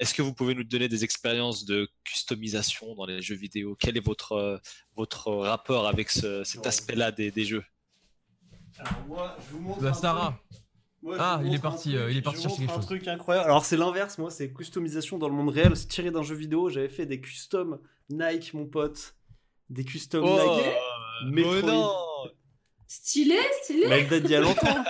est-ce que vous pouvez nous donner des expériences de customisation dans les jeux vidéo ? Quel est votre, votre rapport avec ce, cet ouais. aspect-là des, des jeux ? Alors moi, je vous montre bah, un Sarah. Truc. Moi, ah, il est parti, euh, il est parti chercher quelque chose. Je vous montre un truc incroyable. Alors c'est l'inverse, moi, c'est customisation dans le monde réel, c'est tiré d'un jeu vidéo. J'avais fait des customs Nike, mon pote, des customs oh, Nike. Metroid. Oh non. Stylé, stylé. Mais elle date d'il y a longtemps.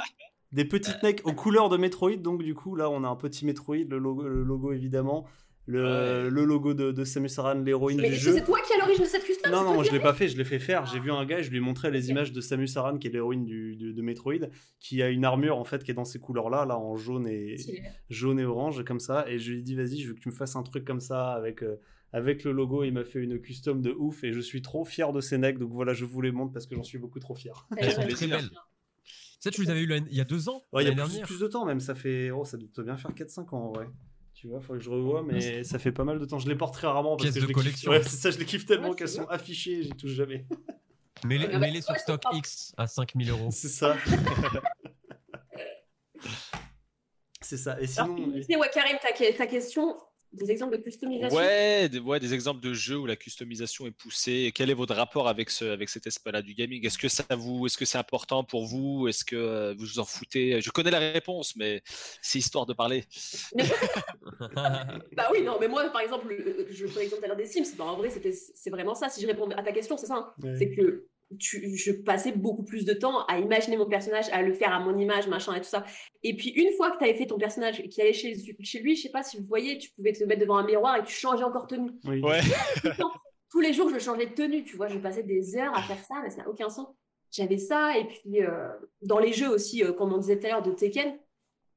Des petites Nike aux couleurs de Metroid. Donc du coup, là, on a un petit Metroid, le logo, le logo évidemment. Le, ouais. le logo de, de Samus Aran, l'héroïne mais du jeu. Mais c'est toi qui as l'origine de cette custom? Non, non, moi je l'ai pas fait, je l'ai fait faire. J'ai vu un gars et je lui ai montré les images de Samus Aran, qui est l'héroïne du, de, de Metroid, qui a une armure en fait qui est dans ces couleurs-là, là en jaune et, jaune et orange, comme ça. Et je lui ai dit, vas-y, je veux que tu me fasses un truc comme ça avec, euh, avec le logo. Il m'a fait une custom de ouf et je suis trop fier de ces necks. Donc voilà, je vous les montre parce que j'en suis beaucoup trop fier. Elles sont très belles. Ça, tu les avais eu il y a deux ans ouais, il y a plus, plus de temps même, ça fait. Oh, ça doit bien faire quatre cinq ans en vrai. Tu vois, faudrait que je revoie, mais ça fait pas mal de temps. Je les porte très rarement parce Pièce que je les collection. Kiffe. Ouais, c'est ça, je les kiffe tellement ouais, qu'elles vrai. sont affichées, j'y touche jamais. Mais les, mais les sur stock X à cinq mille euros. C'est ça. c'est ça. Et sinon. Alors, et... Ouais, Karim, ta, ta question, des exemples de customisation. Ouais, des, ouais, des exemples de jeux où la customisation est poussée. Et quel est votre rapport avec ce, avec cet aspect-là du gaming ? Est-ce que ça vous, est-ce que c'est important pour vous ? Est-ce que vous vous en foutez ? Je connais la réponse, mais c'est histoire de parler. bah oui, non, mais moi, par exemple, je prends l'exemple des Sims. Bah, en vrai, c'était, c'est vraiment ça. Si je réponds à ta question, c'est ça. Hein. Ouais. C'est que tu, je passais beaucoup plus de temps à imaginer mon personnage, à le faire à mon image, machin et tout ça. Et puis, une fois que tu avais fait ton personnage et qu'il allait chez, chez lui, je sais pas si vous voyez, tu pouvais te mettre devant un miroir et tu changeais encore tenue. Oui. Ouais. Tout, le temps, tous les jours, je changeais de tenue, tu vois. Je passais des heures à faire ça, mais ça n'a aucun sens. J'avais ça, et puis euh, dans les jeux aussi, euh, comme on disait tout à l'heure de Tekken,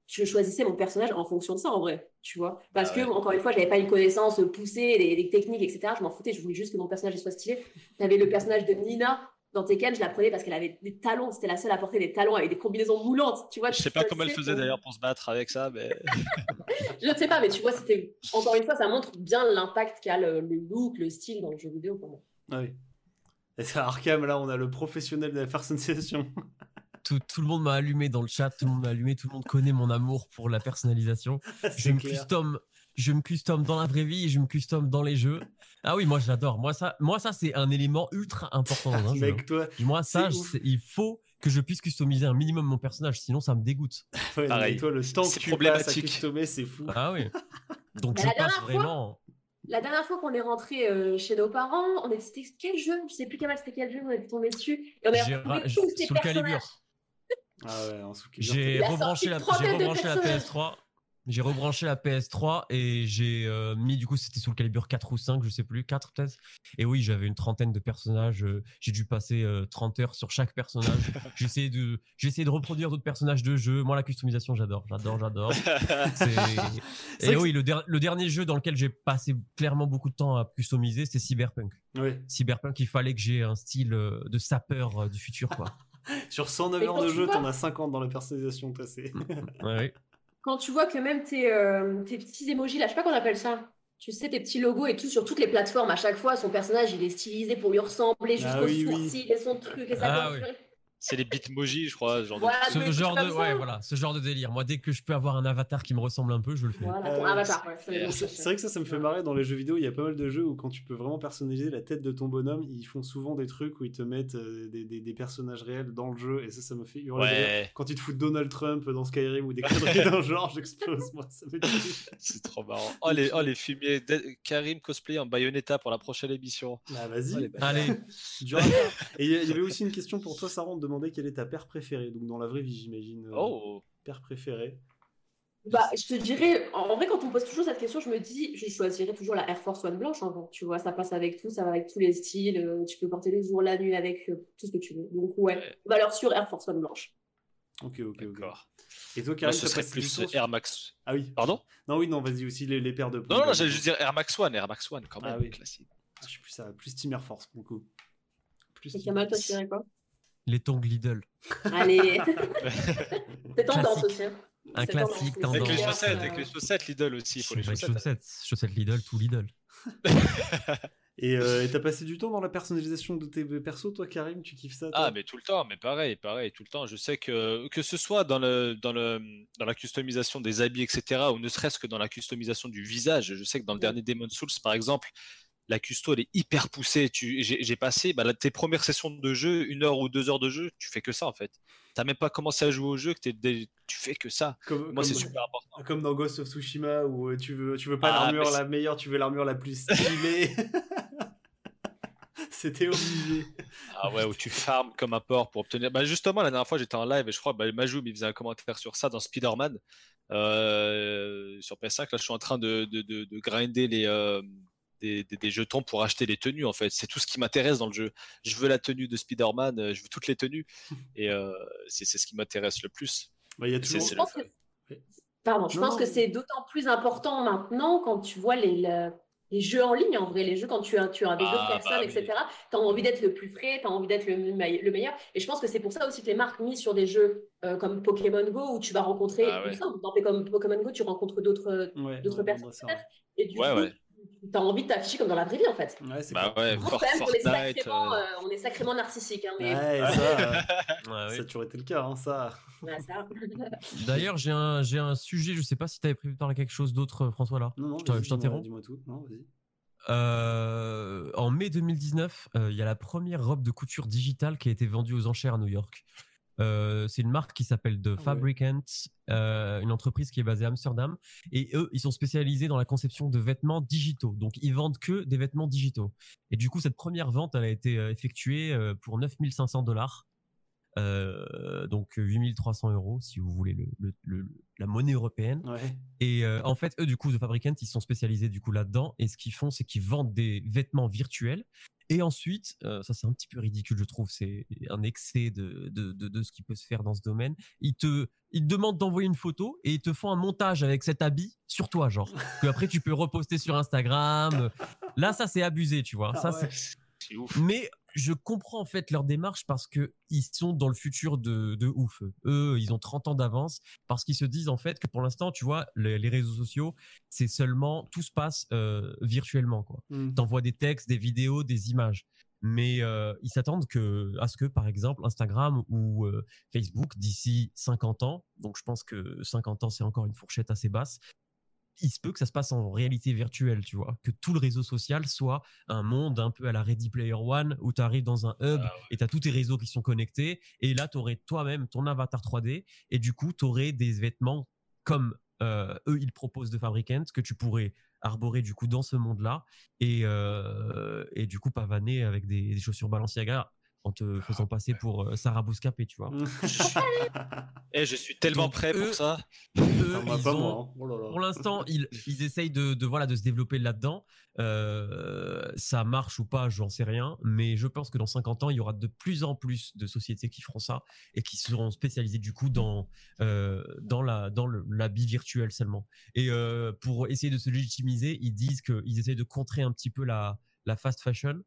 je choisissais mon personnage en fonction de ça, en vrai, tu vois. Parce ah ouais. que, encore une fois, je n'avais pas une connaissance poussée, des, des techniques, et cetera. Je m'en foutais, je voulais juste que mon personnage soit stylé. J'avais le personnage de Nina dans Tekken, je la prenais parce qu'elle avait des talons. C'était la seule à porter des talons avec des combinaisons moulantes, tu vois. Je ne sais pas comment elle faisait d'ailleurs pour se battre avec ça, mais... je ne sais pas, mais tu vois, c'était... encore une fois, ça montre bien l'impact qu'a le, le look, le style dans le jeu vidéo pour moi. Ah oui. Et c'est à Arkham, là, on a le professionnel de la First Sensation. Tout, tout le monde m'a allumé dans le chat, tout le monde m'a allumé, tout le monde connaît mon amour pour la personnalisation. Je me, custom, je me custom dans la vraie vie et je me custom dans les jeux. Ah oui, moi j'adore. Moi ça, moi, ça c'est un élément ultra important. Hein, Mec, toi, moi ça, je, il faut que je puisse customiser un minimum mon personnage, sinon ça me dégoûte. Ouais, pareil, toi, le temps que tu passes à customer, c'est fou. Ah oui. Donc je passe vraiment... La dernière fois qu'on est rentré euh, chez nos parents, on est c'était quel jeu, je sais plus quel c'était quel jeu, on est tombé dessus et on est retrouvé tous j- ces personnages. Ah ouais, en Soulcalibur. J'ai rebranché la, j'ai rebranché la P S trois, j'ai rebranché la P S trois et j'ai euh, mis du coup c'était Soulcalibur quatre ou cinq, je sais plus, quatre peut-être. Et oui, j'avais une trentaine de personnages, euh, j'ai dû passer euh, trente heures sur chaque personnage. J'essayais de j'essayais de reproduire d'autres personnages de jeu. Moi la customisation, j'adore, j'adore, j'adore. C'est... C'est et oui, le, der- le dernier jeu dans lequel j'ai passé clairement beaucoup de temps à customiser, c'était Cyberpunk. Oui. Cyberpunk, il fallait que j'ai un style euh, de sapeur euh, du futur, quoi. Sur cent neuf heures de jeu, vois... t'en as cinquante dans la personnalisation passée. Ouais, oui. Quand tu vois que même tes, euh, tes petits émojis, là, je sais pas qu'on appelle ça, tu sais, tes petits logos et tout, sur toutes les plateformes, à chaque fois, son personnage, il est stylisé pour lui ressembler jusqu'aux ah oui, sourcils oui. et son truc et sa ah oui. C'est les bitmojis, je crois. Genre voilà, de... Ce genre de, ouais, voilà, ce genre de délire. Moi, dès que je peux avoir un avatar qui me ressemble un peu, je le fais. Voilà, ton euh, avatar, ouais. C'est, c'est, c'est vrai que ça, ça me fait marrer dans les jeux vidéo. Il y a pas mal de jeux où quand tu peux vraiment personnaliser la tête de ton bonhomme, ils font souvent des trucs où ils te mettent euh, des, des, des personnages réels dans le jeu. Et ça, ça me fait hurler. Ouais. Quand ils te foutent Donald Trump dans Skyrim ou des conneries d'un genre, j'explose. Moi, ça me dit... C'est trop marrant. Oh les, oh, les fumiers. De... Karim cosplay en Bayonetta pour la prochaine émission. Ah, vas-y. Oh, les... Allez. Et il y avait aussi une question pour toi, Sarah. Demander quelle est ta paire préférée, donc dans la vraie vie j'imagine. Oh, paire préférée. Bah je te dirais, en vrai quand on pose toujours cette question, je me dis je choisirais toujours la Air Force One blanche, hein, donc, tu vois ça passe avec tout, ça va avec tous les styles, tu peux porter le jour, la nuit avec euh, tout ce que tu veux. Donc ouais, valeur sûre Air Force One blanche. Ok, ok, d'accord. Okay. Et toi, Karim, ce serait plus Air Max. Ah oui. Pardon ? Non oui non, vas-y aussi les, les paires de. Non non, j'allais juste dire Air Max One, Air Max One quand même. Ah oui. Classique. Je suis plus à plus Team Air Force pour le coup. Plus. Et Kamal, toi tu dirais quoi ? Les tongs Lidl. Allez. C'est tendance aussi. Un c'est classique tendance. Avec les chaussettes, avec les chaussettes Lidl aussi. Faut les chaussettes. chaussettes, chaussettes Lidl, tout Lidl. Et, euh, et t'as passé du temps dans la personnalisation de tes persos, toi, Karim, tu kiffes ça? Ah, mais tout le temps, mais pareil, pareil, tout le temps. Je sais que que ce soit dans le dans le dans la customisation des habits, et cetera, ou ne serait-ce que dans la customisation du visage. Je sais que dans le dernier Demon's Souls, par exemple. La custo, elle est hyper poussée. Tu, j'ai, j'ai passé bah, tes premières sessions de jeu, une heure ou deux heures de jeu, tu fais que ça en fait. T'as même pas commencé à jouer au jeu, que t'es des... tu fais que ça. Comme, Moi, comme, c'est super important. Comme dans Ghost of Tsushima où tu veux, tu veux pas ah, l'armure la meilleure, tu veux l'armure la plus stylée. C'était obligé. Ah ouais, où tu farmes comme un porc pour obtenir... Bah justement, la dernière fois, j'étais en live et je crois que bah, Majoub il faisait un commentaire sur ça dans Spider-Man. Euh, sur P S cinq, là, je suis en train de, de, de, de grinder les... Euh... Des, des, des jetons pour acheter les tenues en fait, c'est tout ce qui m'intéresse dans le jeu. Je veux la tenue de Spider-Man, je veux toutes les tenues et euh, c'est, c'est ce qui m'intéresse le plus. Bah, y a c'est, c'est je pense, que... Pardon, je non, pense non. que c'est d'autant plus important maintenant quand tu vois les, les, les jeux en ligne en vrai, les jeux quand tu as, tu as avec ah, d'autres personnes, bah, mais... et cetera. T'as envie d'être le plus frais, t'as envie d'être le, le meilleur et je pense que c'est pour ça aussi que les marques mises sur des jeux euh, comme Pokémon Go où tu vas rencontrer, ah, ouais. exemple, comme Pokémon Go tu rencontres d'autres, ouais, d'autres ouais, personnes ça, ouais. et du ouais, coup ouais. T'as envie de t'afficher comme dans la vraie vie en fait. Ouais, c'est bah cool. ouais, Fort, même, Fortnite, on, est sacrément, euh... Euh, on est sacrément narcissique. Hein, mais... Ouais, ça, euh, ouais, ça a toujours été le cas, hein, ça. Ouais, ça. D'ailleurs, j'ai un, j'ai un sujet, je sais pas si t'avais prévu de parler quelque chose d'autre, François, là. Non, non, je, je t'interromps. Dis-moi tout. Non, vas-y. Euh, en mai deux mille dix-neuf, il euh, y a la première robe de couture digitale qui a été vendue aux enchères à New York. Euh, c'est une marque qui s'appelle The Fabricant, euh, une entreprise qui est basée à Amsterdam. Et eux, ils sont spécialisés dans la conception de vêtements digitaux. Donc, ils vendent que des vêtements digitaux. Et du coup, cette première vente, elle a été effectuée pour neuf mille cinq cents dollars. Euh, donc huit mille trois cents euros si vous voulez le, le, le, la monnaie européenne. Ouais. Et euh, en fait, eux, du coup, The Fabricant, ils sont spécialisés du coup là-dedans. Et ce qu'ils font, c'est qu'ils vendent des vêtements virtuels. Et ensuite, euh, ça c'est un petit peu ridicule, je trouve. C'est un excès de, de, de, de ce qui peut se faire dans ce domaine. Ils te, ils te demandent d'envoyer une photo et ils te font un montage avec cet habit sur toi, genre. Que après, tu peux reposter sur Instagram. Là, ça c'est abusé, tu vois. Ah, ça, ouais. c'est... c'est ouf. Mais je comprends en fait leur démarche parce que ils sont dans le futur de, de ouf. Eux, ils ont trente ans d'avance parce qu'ils se disent en fait que pour l'instant, tu vois, les, les réseaux sociaux, c'est seulement, tout se passe euh, virtuellement, quoi. Mm. T'envoies des textes, des vidéos, des images. Mais euh, ils s'attendent que, à ce que, par exemple, Instagram ou euh, Facebook, d'ici cinquante ans, donc je pense que cinquante ans, c'est encore une fourchette assez basse, il se peut que ça se passe en réalité virtuelle, tu vois, que tout le réseau social soit un monde un peu à la Ready Player One où tu arrives dans un hub ah ouais. et tu as tous tes réseaux qui sont connectés et là tu aurais toi-même ton avatar trois D et du coup tu aurais des vêtements comme euh, eux ils proposent de Fabricant que tu pourrais arborer du coup dans ce monde-là et, euh, et du coup pavaner avec des, des chaussures Balenciaga en te faisant ah, passer ouais. pour euh, Sarah Bouscapé, tu vois. Et je suis tellement donc, prêt eux, pour ça. Eux, ça ils pas ont, oh là là. Pour l'instant, ils, ils essayent de, de, voilà, de se développer là-dedans. Euh, ça marche ou pas, j'en sais rien. Mais je pense que dans cinquante ans, il y aura de plus en plus de sociétés qui feront ça et qui seront spécialisées du coup dans, euh, dans, la, dans le, l'habit virtuel seulement. Et euh, pour essayer de se légitimiser, ils disent qu'ils essayent de contrer un petit peu la, la fast fashion.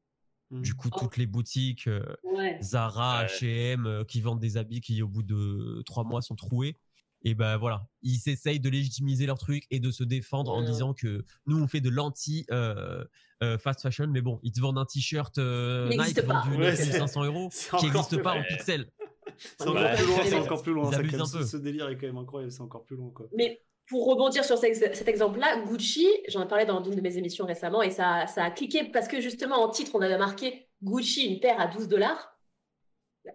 Du coup, oh. toutes les boutiques, euh, ouais. Zara, ouais. H et M, euh, qui vendent des habits qui, au bout de trois mois, sont troués. Et ben voilà, ils essayent de légitimiser leur truc et de se défendre ouais. en disant que nous, on fait de l'anti euh, euh, fast fashion, mais bon, ils te vendent un t-shirt euh, Nike vendu ouais, mille cinq cents euros qui n'existe pas ouais. en pixels. C'est encore ouais. plus loin, c'est encore plus loin. Ça, même, ce, ce délire est quand même incroyable, c'est encore plus long, quoi. Mais... Pour rebondir sur cet exemple-là, Gucci, j'en parlais dans une de mes émissions récemment et ça, ça a cliqué parce que justement, en titre, on avait marqué Gucci, une paire à douze dollars.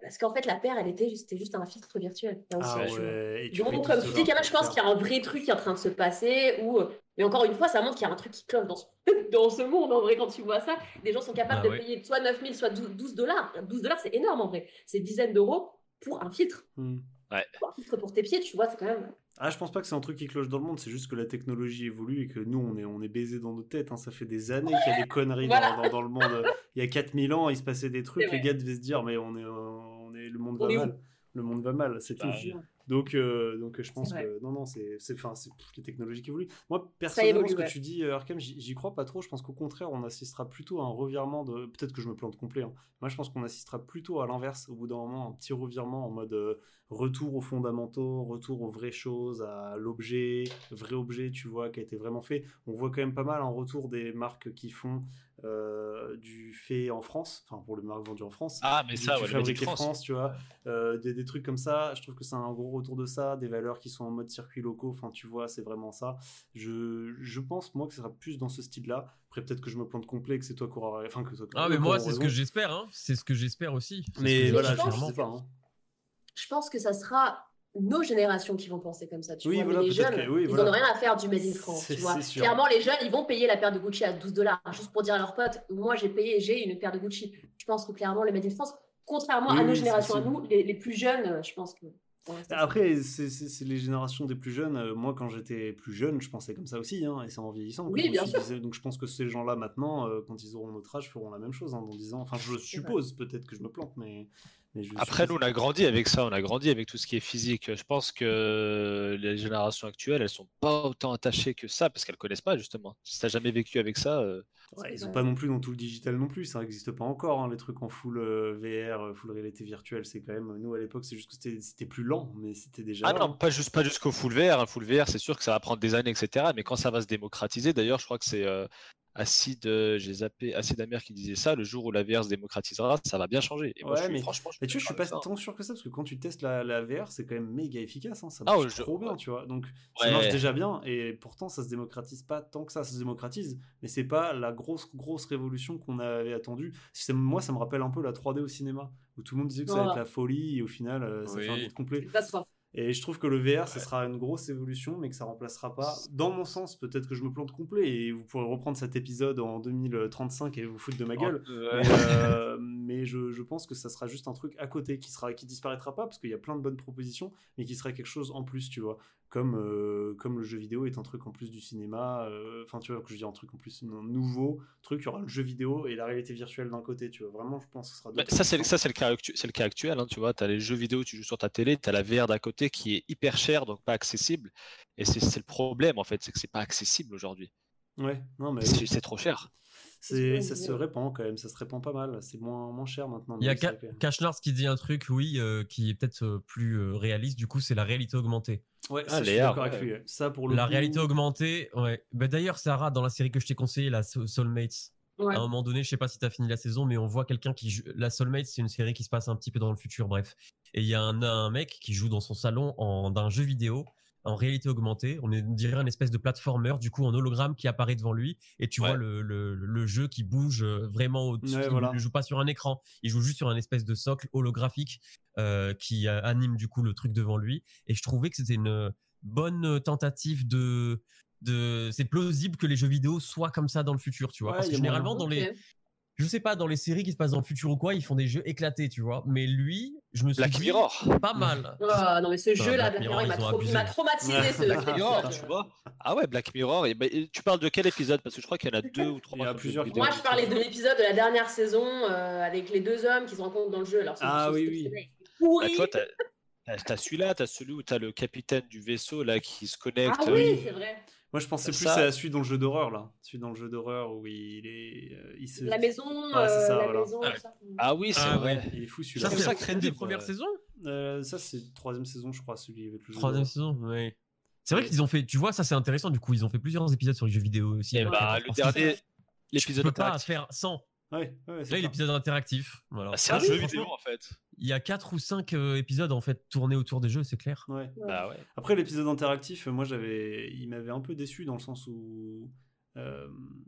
Parce qu'en fait, la paire, elle était juste, c'était juste un filtre virtuel. Là aussi, ah ouais, tu donc, comme tu dis, je pense qu'il y a un vrai truc qui est en train de se passer. Où... Mais encore une fois, ça montre qu'il y a un truc qui cloche dans ce, dans ce monde. En vrai, quand tu vois ça, les gens sont capables ah de ouais. payer soit neuf mille, soit douze dollars. douze dollars, c'est énorme en vrai. C'est dizaines d'euros pour un filtre. Hmm. Ouais. Pour un filtre pour tes pieds, tu vois, c'est quand même... Ah, je pense pas que c'est un truc qui cloche dans le monde, c'est juste que la technologie évolue et que nous, on est, on est baisés dans nos têtes. Hein. Ça fait des années qu'il y a des conneries voilà. dans, dans, dans le monde. Il y a quatre mille ans, il se passait des trucs, les gars devaient se dire, mais on est, on est, le monde on va mal. Le monde va mal, c'est bah, tout. Donc, euh, donc, je pense que non, non, c'est, c'est, enfin, c'est les technologies qui évoluent. Moi, personnellement, évolue, ce que ouais. tu dis, Arkham, j'y, j'y crois pas trop. Je pense qu'au contraire, on assistera plutôt à un revirement de. Peut-être que je me plante complet. Hein. Moi, je pense qu'on assistera plutôt à l'inverse. Au bout d'un moment, un petit revirement en mode euh, retour aux fondamentaux, retour aux vraies choses, à l'objet, vrai objet, tu vois, qui a été vraiment fait. On voit quand même pas mal un retour des marques qui font. Euh, du fait en France, enfin pour les marques vendues en France, ah mais ça, ouais, fabriqué France. France, tu vois, euh, des, des trucs comme ça. Je trouve que c'est un gros retour de ça, des valeurs qui sont en mode circuit locaux. Enfin, tu vois, c'est vraiment ça. Je, je pense moi que ça sera plus dans ce style-là. Après, peut-être que je me plante complet, que c'est toi qui aura, enfin que toi. Ah mais moi, c'est raison. Ce que j'espère, hein. C'est ce que j'espère aussi. C'est mais voilà, je, pense, je sais pas. Hein. Je pense que ça sera. Nos générations qui vont penser comme ça, tu oui, vois, voilà, mais les jeunes, que, oui, ils n'en voilà. ont rien à faire du Made in France, c'est, tu vois. Clairement, les jeunes, ils vont payer la paire de Gucci à douze dollars, juste pour dire à leurs potes, moi, j'ai payé, j'ai une paire de Gucci. Je pense que clairement, le Made in France, contrairement oui, à nos oui, générations, à nous, les, les plus jeunes, je pense que... Après, c'est, c'est, c'est les générations des plus jeunes. Moi, quand j'étais plus jeune, je pensais comme ça aussi, hein, et c'est en vieillissant. Oui, bien sûr. Disais, donc, je pense que ces gens-là, maintenant, euh, quand ils auront notre âge, feront la même chose, hein, dans dix ans. Enfin, je suppose, peut-être que je me plante, mais... mais je Après, nous, on a grandi avec ça, on a grandi avec tout ce qui est physique. Je pense que les générations actuelles, elles sont pas autant attachées que ça, parce qu'elles connaissent pas, justement. Si t'as jamais vécu avec ça... Euh... Ouais, ils sont pas non plus dans tout le digital non plus, ça n'existe pas encore, hein, les trucs en full V R, full réalité virtuelle, c'est quand même... Nous, à l'époque, c'est juste que c'était, c'était plus lent, mais c'était déjà... Ah là. Non, pas, juste, pas jusqu'au full V R, hein. Full V R, c'est sûr que ça va prendre des années, et cetera. Mais quand ça va se démocratiser, d'ailleurs, je crois que c'est euh, Acide, euh, j'ai zappé, Acide Amer qui disait ça, le jour où la V R se démocratisera, ça va bien changer. Et ouais, moi, je suis, mais franchement, je, mais tu vois, je suis pas ça. Tant sûr que ça, parce que quand tu testes la, la V R, c'est quand même méga efficace, hein. Ça marche ah, ouais, je... trop bien, tu vois. Donc, ouais. ça marche déjà bien, et pourtant, ça se démocratise pas tant que ça. Ça se démocratise, mais c'est pas la grosse, grosse révolution qu'on avait attendue. C'est, moi, ça me rappelle un peu la trois D au cinéma, où tout le monde disait que ça allait voilà. être la folie, et au final, euh, ça oui. fait un bout de complet. Et je trouve que le V R, ce sera une grosse évolution, mais que ça remplacera pas. Dans mon sens, peut-être que je me plante complet et vous pourrez reprendre cet épisode en deux mille trente-cinq et vous foutre de ma gueule. Mais, euh, mais je, je pense que ça sera juste un truc à côté qui sera, qui disparaîtra pas, parce qu'il y a plein de bonnes propositions, mais qui sera quelque chose en plus, tu vois. Comme, euh, comme le jeu vidéo est un truc en plus du cinéma, enfin euh, tu vois, que je dis un truc en plus, un nouveau truc, il y aura le jeu vidéo et la réalité virtuelle d'un côté, tu vois, vraiment je pense que ce sera... Bah, ça, c'est, ça c'est le cas, actu- c'est le cas actuel, hein, tu vois, t'as les jeux vidéo, tu joues sur ta télé, t'as la V R d'un côté qui est hyper chère, donc pas accessible, et c'est, c'est le problème en fait, c'est que c'est pas accessible aujourd'hui. Ouais, non mais... C'est, c'est trop cher. C'est, ça se répand quand même, ça se répand pas mal, c'est moins, moins cher maintenant. Il y a Ka- Kachnars qui dit un truc, oui, euh, qui est peut-être euh, plus euh, réaliste, du coup c'est la réalité augmentée. Ouais, ah, ça, je suis d'accord ouais. avec lui. Ça, pour le la coup... réalité augmentée, ouais. Bah, d'ailleurs, Sarah, dans la série que je t'ai conseillée, la Soulmates, ouais. à un moment donné, je sais pas si t'as fini la saison, mais on voit quelqu'un qui joue... La Soulmates, c'est une série qui se passe un petit peu dans le futur, bref. Et il y a un, un mec qui joue dans son salon en, d'un jeu vidéo en réalité augmentée. On dirait une espèce de platformer, du coup, en hologramme qui apparaît devant lui. Et tu ouais. vois le, le, le jeu qui bouge vraiment au-dessus. Ouais, voilà. Il ne joue pas sur un écran. Il joue juste sur un espèce de socle holographique euh, qui euh, anime du coup le truc devant lui. Et je trouvais que c'était une bonne tentative de... de... C'est plausible que les jeux vidéo soient comme ça dans le futur, tu vois. Ouais, parce que généralement, bon, dans okay. les... Je sais pas, dans les séries qui se passent dans le futur ou quoi, ils font des jeux éclatés, tu vois. Mais lui, je me suis Black dit, Mirror. Pas mal. Oh, non, mais ce jeu-là, Black Mirror, il m'a, trop, il m'a traumatisé. Ouais. Ce Black Mirror, tu vois. Ah ouais, Black Mirror. Et bah, et tu parles de quel épisode ? Parce que je crois qu'il y en a deux ou trois. Il y a plusieurs. Moi, je parlais de l'épisode de la dernière saison euh, avec les deux hommes qui se rencontrent dans le jeu. Alors, ah oui, oui. Pourri. Bah, toi, t'as... T'as celui-là, t'as celui où t'as le capitaine du vaisseau là qui se connecte. Ah oui, oui. c'est vrai. Moi, je pensais plus ça... à celui dans le jeu d'horreur là, celui dans le jeu d'horreur où il est, euh, il se. La maison. Ah, c'est ça, euh, voilà. la maison. Ah, ça. ah oui, c'est ah, vrai. Il est fou celui-là. Ça, c'est ça crée des premières saisons. Euh, ça, c'est troisième saison, je crois, celui avec le jeu. Troisième saison, oui. C'est vrai qu'ils ont fait. Tu vois, ça, c'est intéressant. Du coup, ils ont fait plusieurs épisodes sur les jeux vidéo aussi. Et bah, le dernier, l'épisode. Tu peux pas faire sans. Ouais, ouais, c'est là, ça. L'épisode interactif. Voilà. Bah, c'est un ah, jeu vidéo en fait. Il y a quatre ou cinq euh, épisodes en fait tournés autour des jeux, c'est clair. Ouais. Bah, ouais. Après l'épisode interactif, moi j'avais, il m'avait un peu déçu dans le sens où, euh...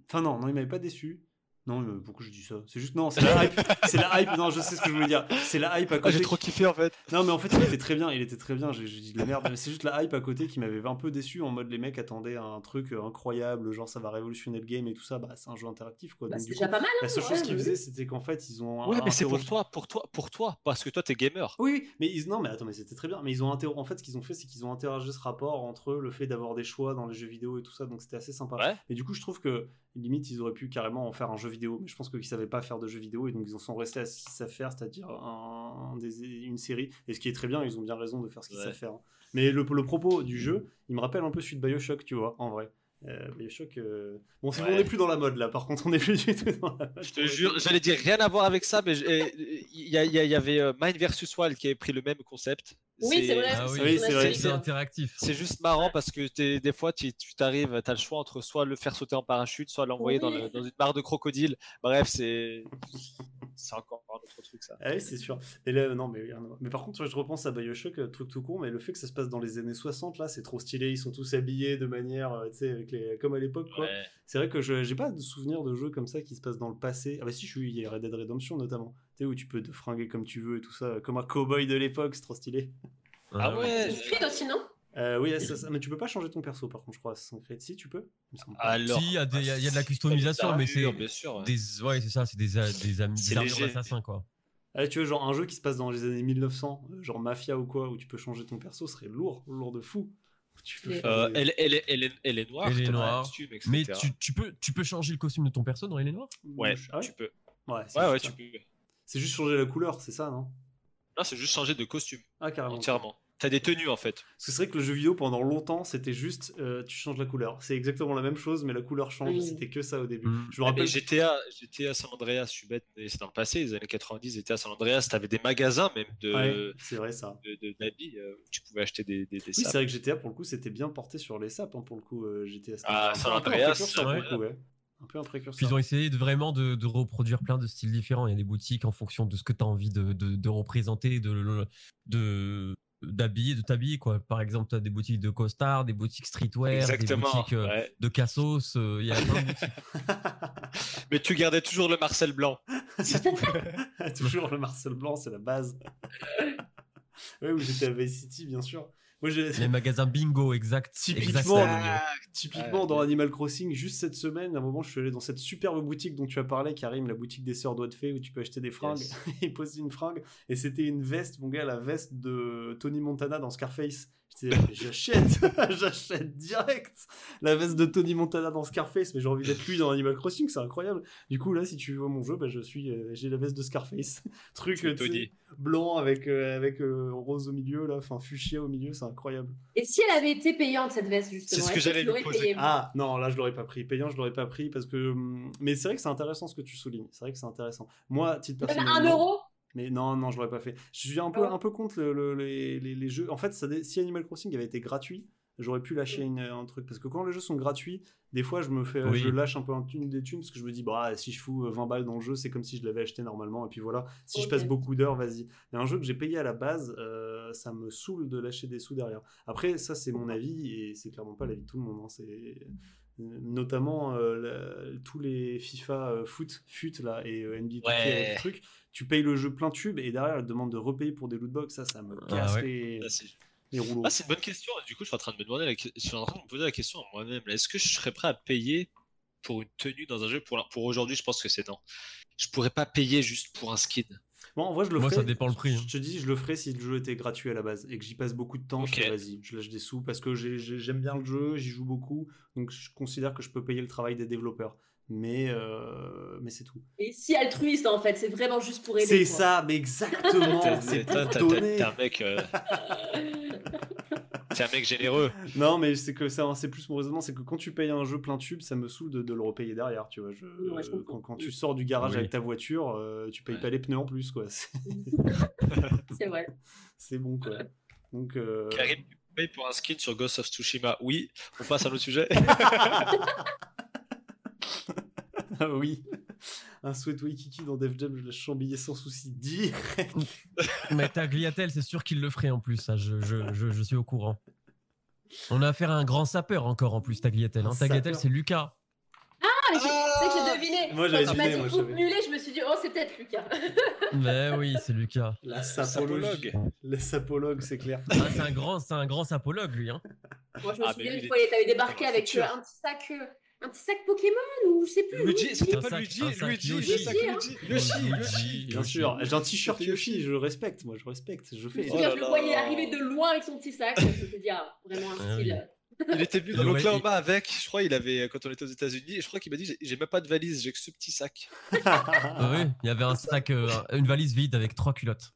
enfin non, non, il m'avait pas déçu. Non, mais pourquoi je dis ça ? C'est juste non, c'est la hype. C'est la hype. Non, je sais ce que je voulais dire. C'est la hype à côté. Ah, j'ai trop kiffé en fait. Non, mais en fait, il était très bien. Il était très bien. J'ai, j'ai dit de la merde. Mais c'est juste la hype à côté qui m'avait un peu déçu. En mode les mecs attendaient un truc incroyable, genre ça va révolutionner le game et tout ça. Bah, c'est un jeu interactif quoi. Bah, donc, c'est déjà coup, pas mal. Hein, la seule ouais, chose ouais, qu'ils oui. faisaient, c'était qu'en fait, ils ont. Ouais, mais c'est pour toi, pour toi, pour toi, parce que toi, t'es gamer. Oui, mais ils... non, mais attends, mais c'était très bien. Mais ils ont inter... en fait, ce qu'ils ont fait, c'est qu'ils ont interrogé ce rapport entre le fait d'avoir des choix dans les jeux vidéo et tout ça. Donc c'était assez sympa. Ouais. Et du coup, je trouve que limite, ils auraient pu carrément en faire un jeu vidéo. Vidéo, mais je pense qu'ils savaient pas faire de jeux vidéo et donc ils en sont restés à ce qu'ils savent faire, c'est-à-dire un, un, des, une série. Et ce qui est très bien, ils ont bien raison de faire ce qu'ils ouais. savent faire. Hein. Mais le, le propos du jeu, il me rappelle un peu celui de BioShock, tu vois, en vrai. Euh, BioShock, euh... bon, c'est ouais. bon, on est plus dans la mode là. Par contre, on est plus du tout dans la mode. Je te jure, j'allais dire rien à voir avec ça, mais il y, y, y avait Mind versus. Wild qui avait pris le même concept. Oui, c'est, c'est vrai. Ah oui, c'est, c'est, vrai. C'est, c'est interactif. C'est juste marrant parce que t'es, des fois, tu t'arrives, t'as le choix entre soit le faire sauter en parachute, soit l'envoyer oui. dans, le, dans une barre de crocodile. Bref, c'est, c'est encore un autre truc ça. Ah oui, c'est sûr. Et là, non, mais, mais par contre, je repense à BioShock, truc tout court, mais le fait que ça se passe dans les années soixante, là, c'est trop stylé. Ils sont tous habillés de manière, tu sais, avec les, comme à l'époque, quoi. Ouais. C'est vrai que je, j'ai pas de souvenir de jeux comme ça qui se passent dans le passé. Ah bah si, je suis, il y a Red Dead Redemption notamment. Où tu peux te fringuer comme tu veux et tout ça, comme un cow-boy de l'époque, c'est trop stylé. Ah ouais. Street aussi, non ? Euh, oui, ça, ça, mais tu peux pas changer ton perso, par contre, je crois. Si, tu peux. Alors, si, il y, ah, y, y a de la customisation, mais c'est bien sûr, ouais. Des, ouais, c'est ça, c'est des, des amis, des armures assassins, quoi. Ah, tu veux, genre un jeu qui se passe dans les années mille neuf cents, genre Mafia ou quoi, où tu peux changer ton perso, serait lourd, lourd de fou. Euh, des... elle, elle, elle, elle, elle est noire. Elle est noire. Costume, mais tu, tu peux, tu peux changer le costume de ton perso dans Elle est noire ? Ouais, ah ouais, tu peux. Ouais, ouais, ouais tu peux. C'est juste changer la couleur, c'est ça, non ? Non, c'est juste changer de costume. Ah, carrément. Entièrement. T'as des tenues, en fait. Parce que c'est vrai que le jeu vidéo, pendant longtemps, c'était juste euh, tu changes la couleur. C'est exactement la même chose, mais la couleur change. Mmh. C'était que ça au début. Mmh. Je me rappelle. Mais G T A, G T A San Andreas, je suis bête, mais c'est dans le passé, les années quatre-vingt-dix, G T A San Andreas, t'avais des magasins même de. Ouais, c'est vrai, ça. De, de, de d'habits, euh, où tu pouvais acheter des, des, des oui, sapes. Oui, c'est vrai que G T A, pour le coup, c'était bien porté sur les sapes, hein, pour le coup. Euh, G T A ah, San Andreas, c'est vrai. Un peu un précurseur. Puis ils ont essayé de vraiment de, de reproduire plein de styles différents. Il y a des boutiques en fonction de ce que tu as envie de, de, de représenter, de, de, d'habiller, de t'habiller, quoi. Par exemple, tu as des boutiques de costards, des boutiques streetwear, exactement, des boutiques euh, ouais. de cassos. Euh, il y a plein de boutiques. Mais tu gardais toujours le Marcel Blanc. Toujours le Marcel Blanc, c'est la base. Ouais, où j'étais à Vice City, bien sûr. Moi, j'ai... Les magasins bingo, exact. Typiquement, exact, typiquement ah, dans Animal Crossing, juste cette semaine, à un moment, je suis allé dans cette superbe boutique dont tu as parlé, Karim, la boutique des Sœurs Doigts de Fée, où tu peux acheter des fringues. Yes. Il posait une fringue, et c'était une veste, mon gars, la veste de Tony Montana dans Scarface. J'achète, j'achète direct la veste de Tony Montana dans Scarface, mais j'ai envie d'être lui dans Animal Crossing, c'est incroyable. Du coup là, si tu vois mon jeu, bah, je suis, euh, j'ai la veste de Scarface, truc blanc avec euh, avec euh, rose au milieu là, enfin fuchsia au milieu, c'est incroyable. Et si elle avait été payante cette veste justement, c'est ce que j'allais lui poser. Payé, ah non, là je l'aurais pas pris. Payant, je l'aurais pas pris parce que, mais c'est vrai que c'est intéressant ce que tu soulignes. C'est vrai que c'est intéressant. Moi, titre personnel. Même un euro. Mais non, non, je l'aurais pas fait. Je suis un peu, un peu contre le, le, les, les, les jeux. En fait, ça, si Animal Crossing avait été gratuit, j'aurais pu lâcher une, un truc. Parce que quand les jeux sont gratuits, des fois, je me fais, oui. je lâche un peu un thune, des thunes parce que je me dis, bah, si je fous vingt balles dans le jeu, c'est comme si je l'avais acheté normalement. Et puis voilà, si okay. je passe beaucoup d'heures, vas-y. Mais un jeu que j'ai payé à la base, euh, ça me saoule de lâcher des sous derrière. Après, ça, c'est mon avis et c'est clairement pas l'avis de tout le monde. Hein. C'est... notamment euh, la, tous les FIFA euh, foot, fut là et euh, N B A tout K, ouais. truc, tu payes le jeu plein tube et derrière elle te demande de repayer pour des lootbox, ça ça me casse ah ouais. les, ah, c'est... les rouleaux. Ah, c'est une bonne question, du coup je suis en train de me demander la... je suis en train de me poser la question à moi-même là. Est-ce que je serais prêt à payer pour une tenue dans un jeu pour, la... pour aujourd'hui? Je pense que c'est non, je pourrais pas payer juste pour un skin. Bon, en vrai, je le Moi, ferai. Ça dépend le prix. Hein. Je te dis, je le ferais si le jeu était gratuit à la base et que j'y passe beaucoup de temps. Okay. Je dis, vas-y, je lâche des sous parce que j'ai, j'ai, j'aime bien le jeu, j'y joue beaucoup, donc je considère que je peux payer le travail des développeurs. Mais, euh, mais c'est tout. Et si altruiste, en fait, c'est vraiment juste pour aider. C'est quoi. Ça, mais exactement. t'es, c'est t'es, pour t'as, donner. T'es un mec. Euh... C'est un mec généreux. Non, mais c'est que ça, c'est plus mon raisonnement, c'est que quand tu payes un jeu plein tube, ça me saoule de, de le repayer derrière, tu vois. Je, ouais, je quand, quand tu sors du garage oui. avec ta voiture, euh, tu payes ouais. pas les pneus en plus, quoi. C'est, c'est vrai. C'est bon, quoi. Donc. Euh... Karim, tu payes pour un skin sur Ghost of Tsushima. Oui. On passe à notre sujet. Ah oui. Un sweat Waikiki dans Def Jam, je l'ai chambillé sans souci direct. Mais Tagliatelle, c'est sûr qu'il le ferait en plus, ça. Je, je, je, je suis au courant. On a affaire à un grand sapeur encore en plus, Tagliatelle. Hein. Tagliatelle, c'est Lucas. Ah, mais j'ai, ah c'est que j'ai deviné. Moi, j'avais deviné. Tu m'as dit coupe mulée, je me suis dit, oh, c'est peut-être Lucas. Mais oui, c'est Lucas. La sapologue. La sapologue, c'est clair. Ah, c'est, un grand, c'est un grand sapologue, lui. Hein. Moi, je me ah, souviens une fois, il avait débarqué avec future. un petit sac... Un petit sac Pokémon ou je sais plus. Luigi, c'était pas Luigi, Luigi, le sac Luigi. Yoshi, Yoshi. Bien sûr, j'ai un t-shirt Yoshi, je le respecte, moi je respecte, je fais. Oh là là. Je le voyais arriver de loin avec son petit sac, je me dis, ah, vraiment un style. Il était venu dans l'Oklahoma avec, je crois, il avait, quand on était aux États-Unis, et je crois qu'il m'a dit, j'ai, j'ai même pas de valise, j'ai que ce petit sac. Ah oui, il y avait un sac, euh, une valise vide avec trois culottes.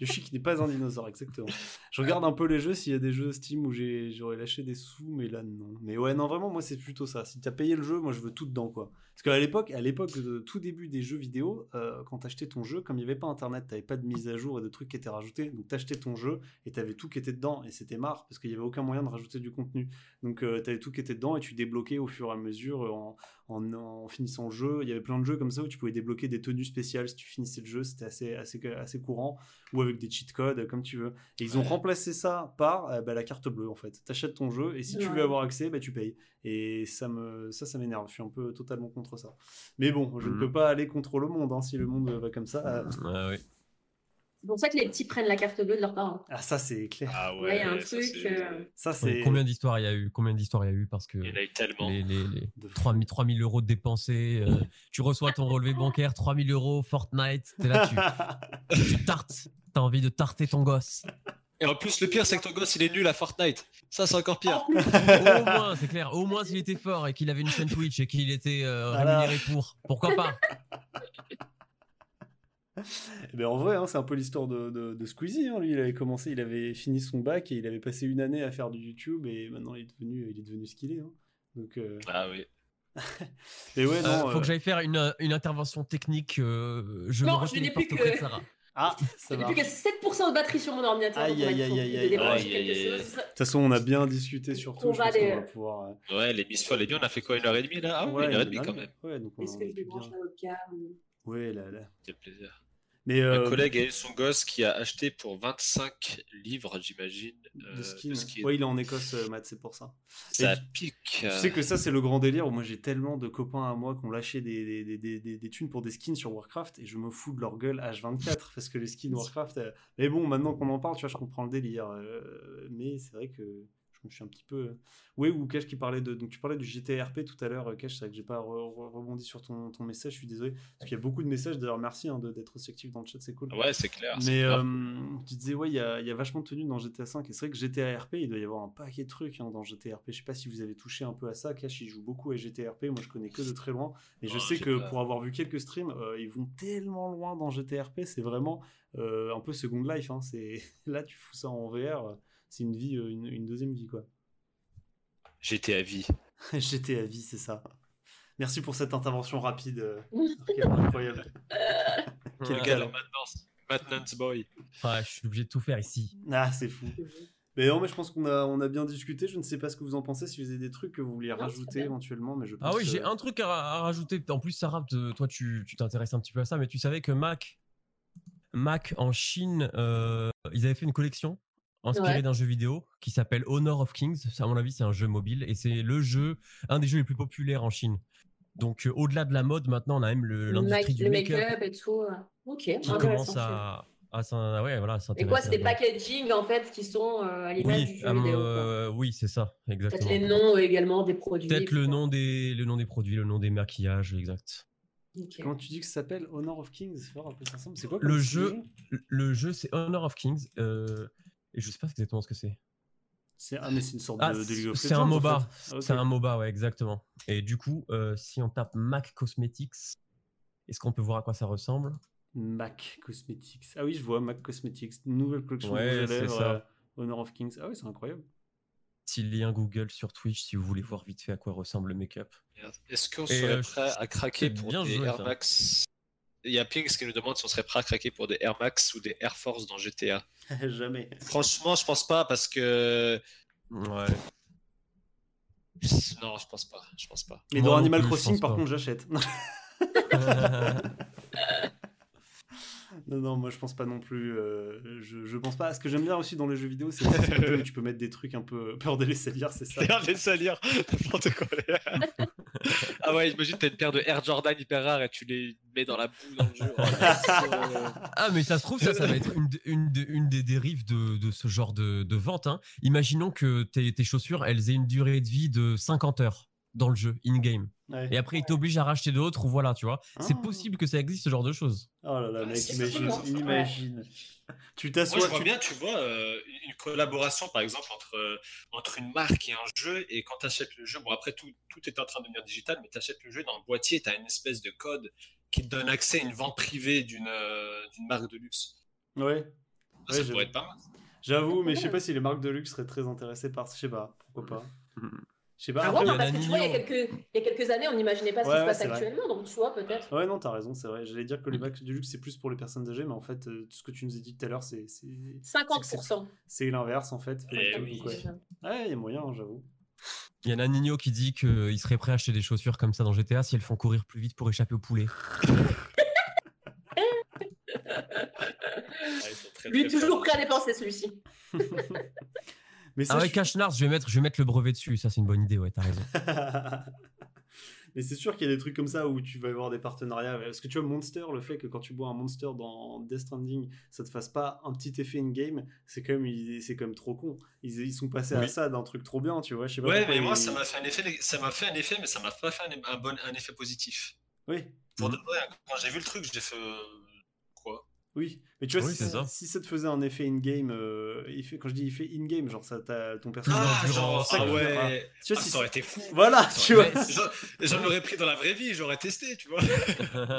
Yoshi qui n'est pas un dinosaure, exactement. Je regarde un peu les jeux, s'il y a des jeux Steam où j'ai, j'aurais lâché des sous, mais là non. Mais ouais, non, vraiment, moi c'est plutôt ça. Si t'as payé le jeu, moi je veux tout dedans, quoi. Parce qu'à l'époque, à l'époque, de tout début des jeux vidéo, euh, quand t'achetais ton jeu, comme il n'y avait pas internet, t'avais pas de mise à jour et de trucs qui étaient rajoutés, donc t'achetais ton jeu et t'avais tout qui était dedans, et c'était marre, parce qu'il n'y avait aucun moyen de rajouter du contenu. Donc euh, t'avais tout qui était dedans et tu débloquais au fur et à mesure euh, en, en, en finissant le jeu. Il y avait plein de jeux comme ça où tu pouvais débloquer des tenues spéciales si tu finissais le jeu, c'était assez, assez, assez courant, ou avec des cheat codes, comme tu veux. Et ils ont ouais. remplacé ça par euh, bah, la carte bleue, en fait. T'achètes ton jeu, et si ouais. tu veux avoir accès, bah, tu payes. Et ça, me, ça, ça m'énerve, je suis un peu totalement contre ça. Mais bon, je ne mmh. peux pas aller contre le monde, hein, si le monde va comme ça. Euh... Ah oui. C'est pour ça que les petits prennent la carte bleue de leurs parents. Ah ça c'est clair. Ah ouais, ouais, y a un ça, truc, c'est... Euh... ça c'est. Combien d'histoires il y a eu? Combien d'histoires il y a eu parce que. Il y en a eu tellement. Les, les, les... De... trois mille euros de dépensés. Euh, tu reçois ton relevé bancaire, trois mille euros, Fortnite. T'es là, tu, tu tartes. T'as envie de tarter ton gosse. Et en plus, le pire, c'est que ton gosse, il est nul à Fortnite. Ça, c'est encore pire. Au moins, c'est clair. Au moins, s'il était fort et qu'il avait une chaîne Twitch et qu'il était euh, rémunéré pour. Pourquoi pas? Et ben en vrai, hein, c'est un peu l'histoire de, de, de Squeezie. Hein. Lui, il avait commencé, il avait fini son bac et il avait passé une année à faire du YouTube et maintenant, il est devenu, il est devenu ce qu'il est. Hein. Donc, euh... Ah oui. Et ouais, non, euh, faut euh... que j'aille faire une, une intervention technique. Euh, je non, je n'ai plus que... Sarah. Ah, ça va. J'ai plus que sept pour cent de batterie sur mon ordinateur. Aïe, aïe, aïe, aïe, aïe. De toute façon, on a bien discuté sur tout. On va aller. Pouvoir... Ouais, l'émission, elle est bien. On a fait quoi, une heure et demie là? Ah ouais, une heure et demie quand même. Ouais, donc on est-ce que je débranche la webcam? Ouais, là, là. Quel plaisir. Mais euh... un collègue a eu son gosse qui a acheté pour vingt-cinq livres, j'imagine, euh, de skin. Skin. Ouais, il est en Écosse, euh, Matt, c'est pour ça. Ça et pique. Tu sais que ça, c'est le grand délire où moi j'ai tellement de copains à moi qui ont lâché des, des, des, des, des thunes pour des skins sur Warcraft et je me fous de leur gueule H vingt-quatre parce que les skins Warcraft. Euh... Mais bon, maintenant qu'on en parle, tu vois, je comprends le délire. Euh... Mais c'est vrai que je me suis un petit peu. Oui, ou Cash qui parlait de. Donc tu parlais du G T R P tout à l'heure, Cash, c'est vrai que j'ai pas rebondi sur ton, ton message, je suis désolé. Parce qu'il y a beaucoup de messages, d'ailleurs merci hein, de, d'être aussi actif dans le chat, c'est cool. Ouais, c'est clair. Mais c'est euh, tu disais, ouais, il y a, y a vachement de tenue dans G T A cinq, et c'est vrai que G T A R P, il doit y avoir un paquet de trucs hein, dans G T A R P. Je sais pas si vous avez touché un peu à ça, Cash il joue beaucoup à G T A R P, moi je connais que de très loin. Et je oh, sais que pas. Pour avoir vu quelques streams, euh, ils vont tellement loin dans G T A R P, c'est vraiment euh, un peu Second Life. Hein, c'est... Là, tu fous ça en V R, c'est une vie, une, une deuxième vie, quoi. J'étais à vie. J'étais à vie, c'est ça. Merci pour cette intervention rapide. Okay, incroyable. Quel gars, maintenance boy. Ouais, je suis obligé de tout faire ici. Ah, c'est fou. Mais non, mais je pense qu'on a, on a bien discuté. Je ne sais pas ce que vous en pensez, si vous avez des trucs que vous vouliez rajouter éventuellement. Mais je pense ah oui, que... j'ai un truc à, à rajouter. En plus, Sarah, te, toi, tu, tu t'intéresses un petit peu à ça, mais tu savais que Mac, Mac en Chine, euh, ils avaient fait une collection inspiré ouais. d'un jeu vidéo qui s'appelle Honor of Kings. À mon avis, c'est un jeu mobile et c'est le jeu, un des jeux les plus populaires en Chine. Donc, euh, au-delà de la mode, maintenant, on a même le, l'industrie le du make-up. Le make-up et tout. Ok, intéressant. Commence à, à, à, ouais, voilà, à s'intéresser. Et quoi, c'est des packaging, en fait, qui sont euh, à l'image oui, du jeu um, vidéo. Euh, oui, c'est ça, exactement. Peut-être les noms également des produits. Peut-être le nom des, le nom des produits, le nom des maquillages, exact. Okay. Comment tu dis que ça s'appelle Honor of Kings? C'est quoi le jeu, le jeu, c'est Honor of Kings. Euh... Et je sais pas exactement ce que c'est. C'est ah mais c'est une sorte ah, de, de League of Legends. C'est un MOBA, en fait. ah, okay. c'est un MOBA ouais exactement. Et du coup, euh, si on tape Mac Cosmetics, est-ce qu'on peut voir à quoi ça ressemble? Mac Cosmetics. Ah oui, je vois Mac Cosmetics, nouvelle collection ouais, de lèvres, euh, Honor of Kings. Ah oui, c'est incroyable. Petit lien Google sur Twitch si vous voulez voir vite fait à quoi ressemble le make-up. Est-ce qu'on Et serait euh, prêt à craquer pour bien des joué, Air Max? Il y a Pings qui nous demande si on serait prêt à craquer pour des Air Max ou des Air Force dans G T A. Jamais. Franchement, je pense pas parce que. Ouais. Non, je pense pas. Je pense pas. Mais dans Animal Crossing, par contre, j'achète. Non, non, moi je pense pas non plus. Euh, je, je pense pas. Ce que j'aime bien aussi dans les jeux vidéo, c'est que tu peux mettre des trucs un peu peur de les salir, c'est ça. Peur de les salir, n'importe quoi. Ah ouais, j'imagine t'as une paire de Air Jordan hyper rares et tu les mets dans la boue dans le jeu. Oh, ah mais ça se trouve ça, ça va être une, une, une des dérives de, de ce genre de, de vente. Hein. Imaginons que tes, tes chaussures, elles aient une durée de vie de cinquante heures dans le jeu, in-game. Ouais. Et après, il t'oblige à racheter d'autres, ou voilà, tu vois. Ah. C'est possible que ça existe, ce genre de choses. Oh là là, mec, ah, imagine. Cool, imagine. Tu t'assois. Moi, je vois tu... bien, tu vois, euh, une collaboration, par exemple, entre, euh, entre une marque et un jeu, et quand t'achètes le jeu, bon, après, tout, tout est en train de devenir digital, mais t'achètes le jeu dans le boîtier, t'as une espèce de code qui te donne accès à une vente privée d'une, euh, d'une marque de luxe. Ouais. Ça, ouais, ça pourrait être pas mal. J'avoue, mais je sais pas si les marques de luxe seraient très intéressées par ça. Je sais pas, pourquoi pas. Mm-hmm. Je sais pas. Ah ouais, non, parce que tu vois, il y a quelques, il y a quelques années, on n'imaginait pas ce ouais, qui se passe actuellement, vrai. Donc tu vois, peut-être. Ouais, non, t'as raison, c'est vrai. J'allais dire que les bacs du luxe, c'est plus pour les personnes âgées, mais en fait, euh, tout ce que tu nous as dit tout à l'heure, c'est. c'est cinquante pour cent. C'est, c'est, c'est l'inverse, en fait. Et oui. Donc, ouais, il ouais, y a moyen, hein, j'avoue. Il y en a Nino qui dit qu'il serait prêt à acheter des chaussures comme ça dans G T A si elles font courir plus vite pour échapper au poulet. Ouais, lui, toujours prêt à dépenser, celui-ci. Mais ça, ah ouais, je... Cash Nars, je vais mettre, je vais mettre le brevet dessus. Ça, c'est une bonne idée, ouais, t'as raison. Mais c'est sûr qu'il y a des trucs comme ça où tu vas avoir des partenariats. Parce que tu vois, Monster, le fait que quand tu bois un Monster dans Death Stranding, ça te fasse pas un petit effet in-game, c'est quand même, c'est quand même trop con. Ils, ils sont passés oui. à ça d'un truc trop bien, tu vois. Je sais pas ouais, mais moi, ils... ça m'a fait un effet, ça m'a fait un effet, mais ça m'a pas fait un, un bon, un effet positif. Oui. Pour mmh. de vrai, quand j'ai vu le truc, j'ai fait quoi? Oui, mais tu vois, oui, si, ça. si ça te faisait un effet in-game, euh, effet, quand je dis effet in-game, genre ça, t'as ton personnage. Ah, genre, ça, ah ouais, genre, ah, tu vois, ah, si ça aurait été fou. Voilà, ça tu vois. J'en aurais pris dans la vraie vie, j'aurais testé, tu vois.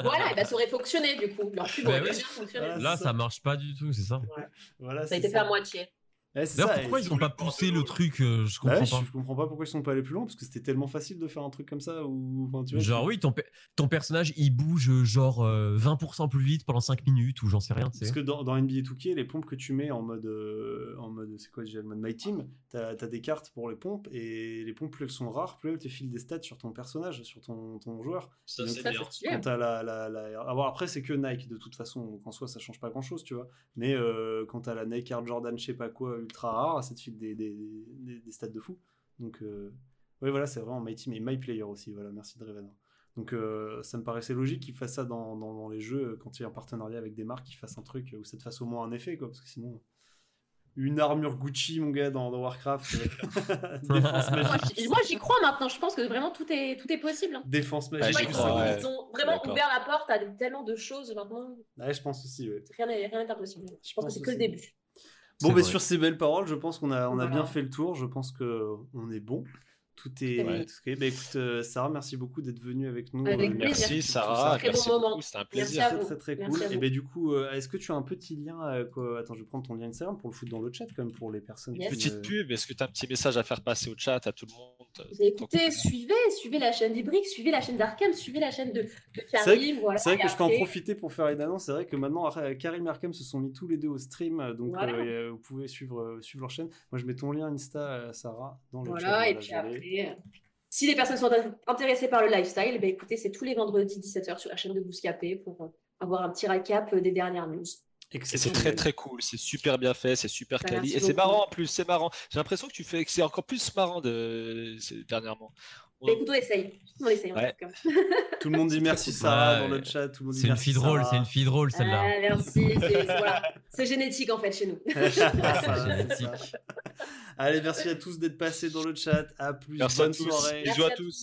Voilà, et ben ça aurait fonctionné du coup. Leur pub aurait bien fonctionné. Là, ça marche pas du tout, c'est ça. Ouais. Voilà, ça a été fait à moitié. Eh, c'est ça, pourquoi ils n'ont pas poussé le truc, euh, je comprends ah ouais, pas. Je comprends pas pourquoi ils sont pas allés plus loin, parce que c'était tellement facile de faire un truc comme ça. Ou, enfin, tu vois, genre, tu... oui, ton, pe- ton personnage, il bouge genre euh, vingt pour cent plus vite pendant cinq minutes, ou j'en sais rien. T'sais. Parce que dans, dans N B A deux K, les pompes que tu mets en mode, euh, en mode c'est quoi déjà, le mode My Team, t'as, t'as des cartes pour les pompes, et les pompes, plus elles sont rares, plus elles te filent des stats sur ton personnage, sur ton, ton joueur. Ça, donc, c'est bien. Quand t'as la, la, la... Alors, après, c'est que Nike, de toute façon, donc en soi, ça change pas grand-chose, tu vois. Mais euh, quand t'as la Nike Air Jordan, je sais pas quoi, ultra rare, ça te file des, des, des, des stats de fou. Donc, euh, ouais, voilà, c'est vraiment My Team et My Player aussi. Voilà, merci de Dreven. Donc, euh, ça me paraissait logique qu'ils fassent ça dans, dans, dans les jeux, quand il y a un partenariat avec des marques, qu'ils fassent un truc où ça te fasse au moins un effet, quoi. Parce que sinon, une armure Gucci, mon gars, dans, dans Warcraft, euh, défense magique. Moi, j'y crois maintenant. Je pense que vraiment tout est, tout est possible. Hein. Défense magique. Ouais, crois, ouais. Ils ont vraiment D'accord. ouvert la porte à tellement de choses maintenant. Ouais, je pense aussi. Ouais. Rien n'est rien impossible. Je, je pense que c'est aussi. Que le début. Bon, mais bah sur ces belles paroles, je pense qu'on a, on a voilà. bien fait le tour. Je pense qu'on est bon. Tout est. Ouais. Tout est... Bah, écoute, euh, Sarah, merci beaucoup d'être venue avec nous. Avec euh, merci, Sarah. Très merci bon moment. C'était un plaisir. C'était très, très, très cool. Et bah, du coup, euh, est-ce que tu as un petit lien euh, quoi... Attends, je vais prendre ton lien Instagram pour le foutre dans le chat, quand même, pour les personnes. Yes. Qui... Petite pub. Est-ce que tu as un petit message à faire passer au chat à tout le monde? Écoutez, suivez, suivez la chaîne d'Ibrick, suivez la chaîne d'Arkham, suivez la chaîne de, de Karim. C'est vrai que, voilà, c'est vrai que je peux en profiter pour faire une annonce. C'est vrai que maintenant, Karim et Arkham se sont mis tous les deux au stream, donc voilà. euh, vous pouvez suivre, suivre leur chaîne. Moi, je mets ton lien Insta, Sarah, dans le voilà, chat. Et puis après, si les personnes sont intéressées par le lifestyle, bah, écoutez, c'est tous les vendredis dix-sept heures sur la chaîne de Booska-P pour avoir un petit récap des dernières news. Et c'est très très cool, c'est super bien fait, c'est super ça quali, et c'est marrant en plus, c'est marrant. J'ai l'impression que tu fais, que c'est encore plus marrant de dernièrement. On... Écoute, on essaye, on essaye. Ouais. En tout cas. Tout le monde dit merci Sarah ouais. dans le chat. Tout le monde dit c'est merci, une fille drôle, Sarah. C'est une fille drôle celle-là. Ah, merci, c'est, c'est, voilà. c'est génétique en fait chez nous. Allez, merci à tous d'être passés dans le chat. À plus, merci bonne à soirée. Bisous à tous.